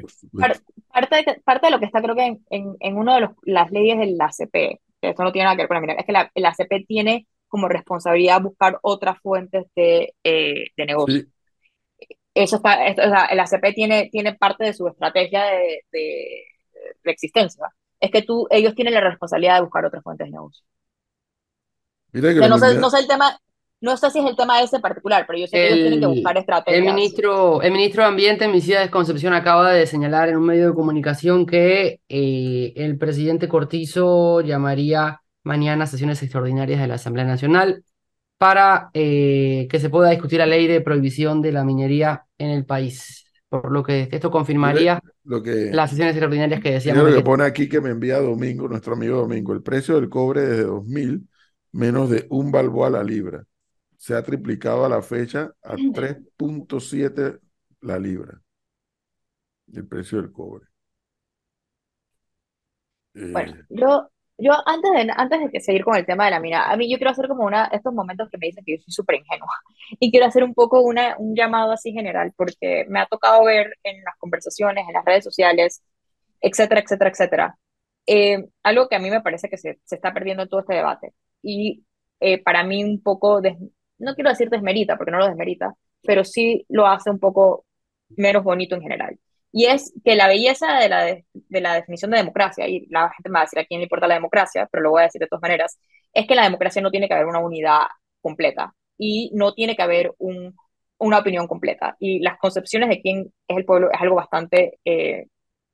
Parte de lo que está, creo que en una de las leyes del ACP, que esto no tiene nada que ver con la minera, es que el ACP tiene como responsabilidad buscar otras fuentes de negocio. Sí. Eso está, o sea, el ACP tiene parte de su estrategia de existencia, ¿verdad? Es que ellos tienen la responsabilidad de buscar otras fuentes de negocio. Mira que no sé si es el tema ese en particular, pero yo sé que ellos tienen que buscar estrategias. El ministro de Ambiente, Micida Desconcepción, acaba de señalar en un medio de comunicación que el presidente Cortizo llamaría mañana sesiones extraordinarias de la Asamblea Nacional para que se pueda discutir la ley de prohibición de la minería en el país. Por lo que esto confirmaría las sesiones extraordinarias que decíamos. Lo que pone aquí que me envía Domingo, nuestro amigo Domingo, el precio del cobre desde 2000, menos de un balboa a la libra. Se ha triplicado a la fecha a 3.7 la libra. El precio del cobre. Bueno, Yo antes de seguir con el tema de la mina, a mí yo quiero hacer como una, estos momentos que me dicen que yo soy súper ingenua, y quiero hacer un poco un llamado así general, porque me ha tocado ver en las conversaciones, en las redes sociales, etcétera, etcétera, etcétera, algo que a mí me parece que se está perdiendo en todo este debate, y para mí un poco, no quiero decir desmerita, porque no lo desmerita, pero sí lo hace un poco menos bonito en general. Y es que la belleza de la definición de democracia, y la gente me va a decir a quién le importa la democracia, pero lo voy a decir de todas maneras, es que en la democracia no tiene que haber una unidad completa y no tiene que haber una opinión completa. Y las concepciones de quién es el pueblo es algo bastante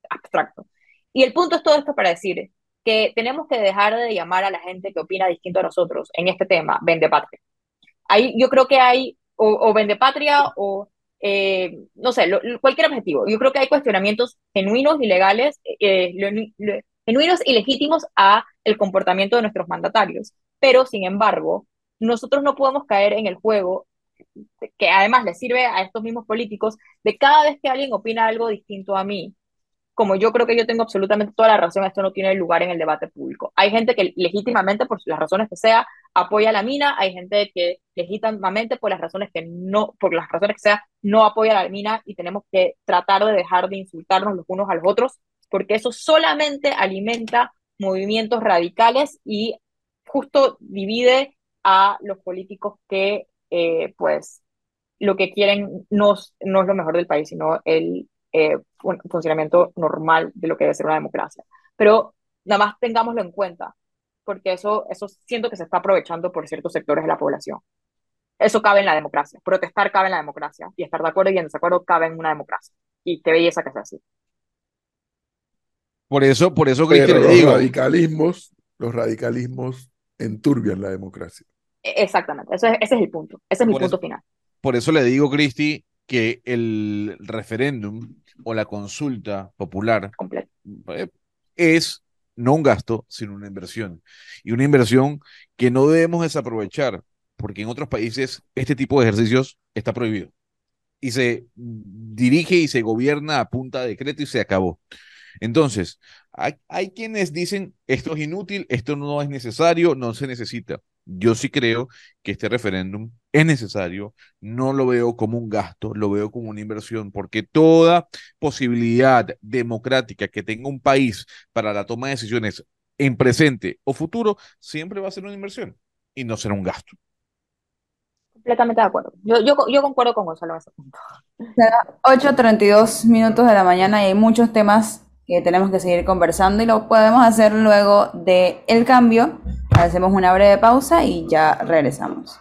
abstracto. Y el punto es todo esto para decir que tenemos que dejar de llamar a la gente que opina distinto a nosotros en este tema vendepatria. Ahí yo creo que hay o vendepatria o... no sé, cualquier objetivo. Yo creo que hay cuestionamientos genuinos y legales, genuinos y legítimos a el comportamiento de nuestros mandatarios, pero sin embargo, nosotros no podemos caer en el juego que además les sirve a estos mismos políticos de cada vez que alguien opina algo distinto a mí, como yo creo que yo tengo absolutamente toda la razón, esto no tiene lugar en el debate público. Hay gente que legítimamente, por las razones que sea, apoya la mina, hay gente que legítimamente, por las razones que sea, no apoya la mina, y tenemos que tratar de dejar de insultarnos los unos a los otros, porque eso solamente alimenta movimientos radicales y justo divide a los políticos que, pues, lo que quieren no es lo mejor del país, sino el... un funcionamiento normal de lo que debe ser una democracia. Pero nada más tengámoslo en cuenta, porque eso siento que se está aprovechando por ciertos sectores de la población. Eso cabe en la democracia. Protestar cabe en la democracia. Y estar de acuerdo y en desacuerdo cabe en una democracia. Y qué belleza que sea así. Por eso que te digo. Los radicalismos enturbian la democracia. Exactamente. Ese es el punto. Ese es mi punto final. Por eso le digo, Cristi, que el referéndum o la consulta popular es no un gasto, sino una inversión. Y una inversión que no debemos desaprovechar, porque en otros países este tipo de ejercicios está prohibido. Y se dirige y se gobierna a punta de decreto y se acabó. Entonces, hay quienes dicen, esto es inútil, esto no es necesario, no se necesita. Yo sí creo que este referéndum es necesario, no lo veo como un gasto, lo veo como una inversión, porque toda posibilidad democrática que tenga un país para la toma de decisiones en presente o futuro, siempre va a ser una inversión y no será un gasto. Completamente de acuerdo. Yo concuerdo con Gonzalo en ese punto. 8:32 minutos de la mañana y hay muchos temas que tenemos que seguir conversando y lo podemos hacer luego del cambio. Hacemos una breve pausa y ya regresamos.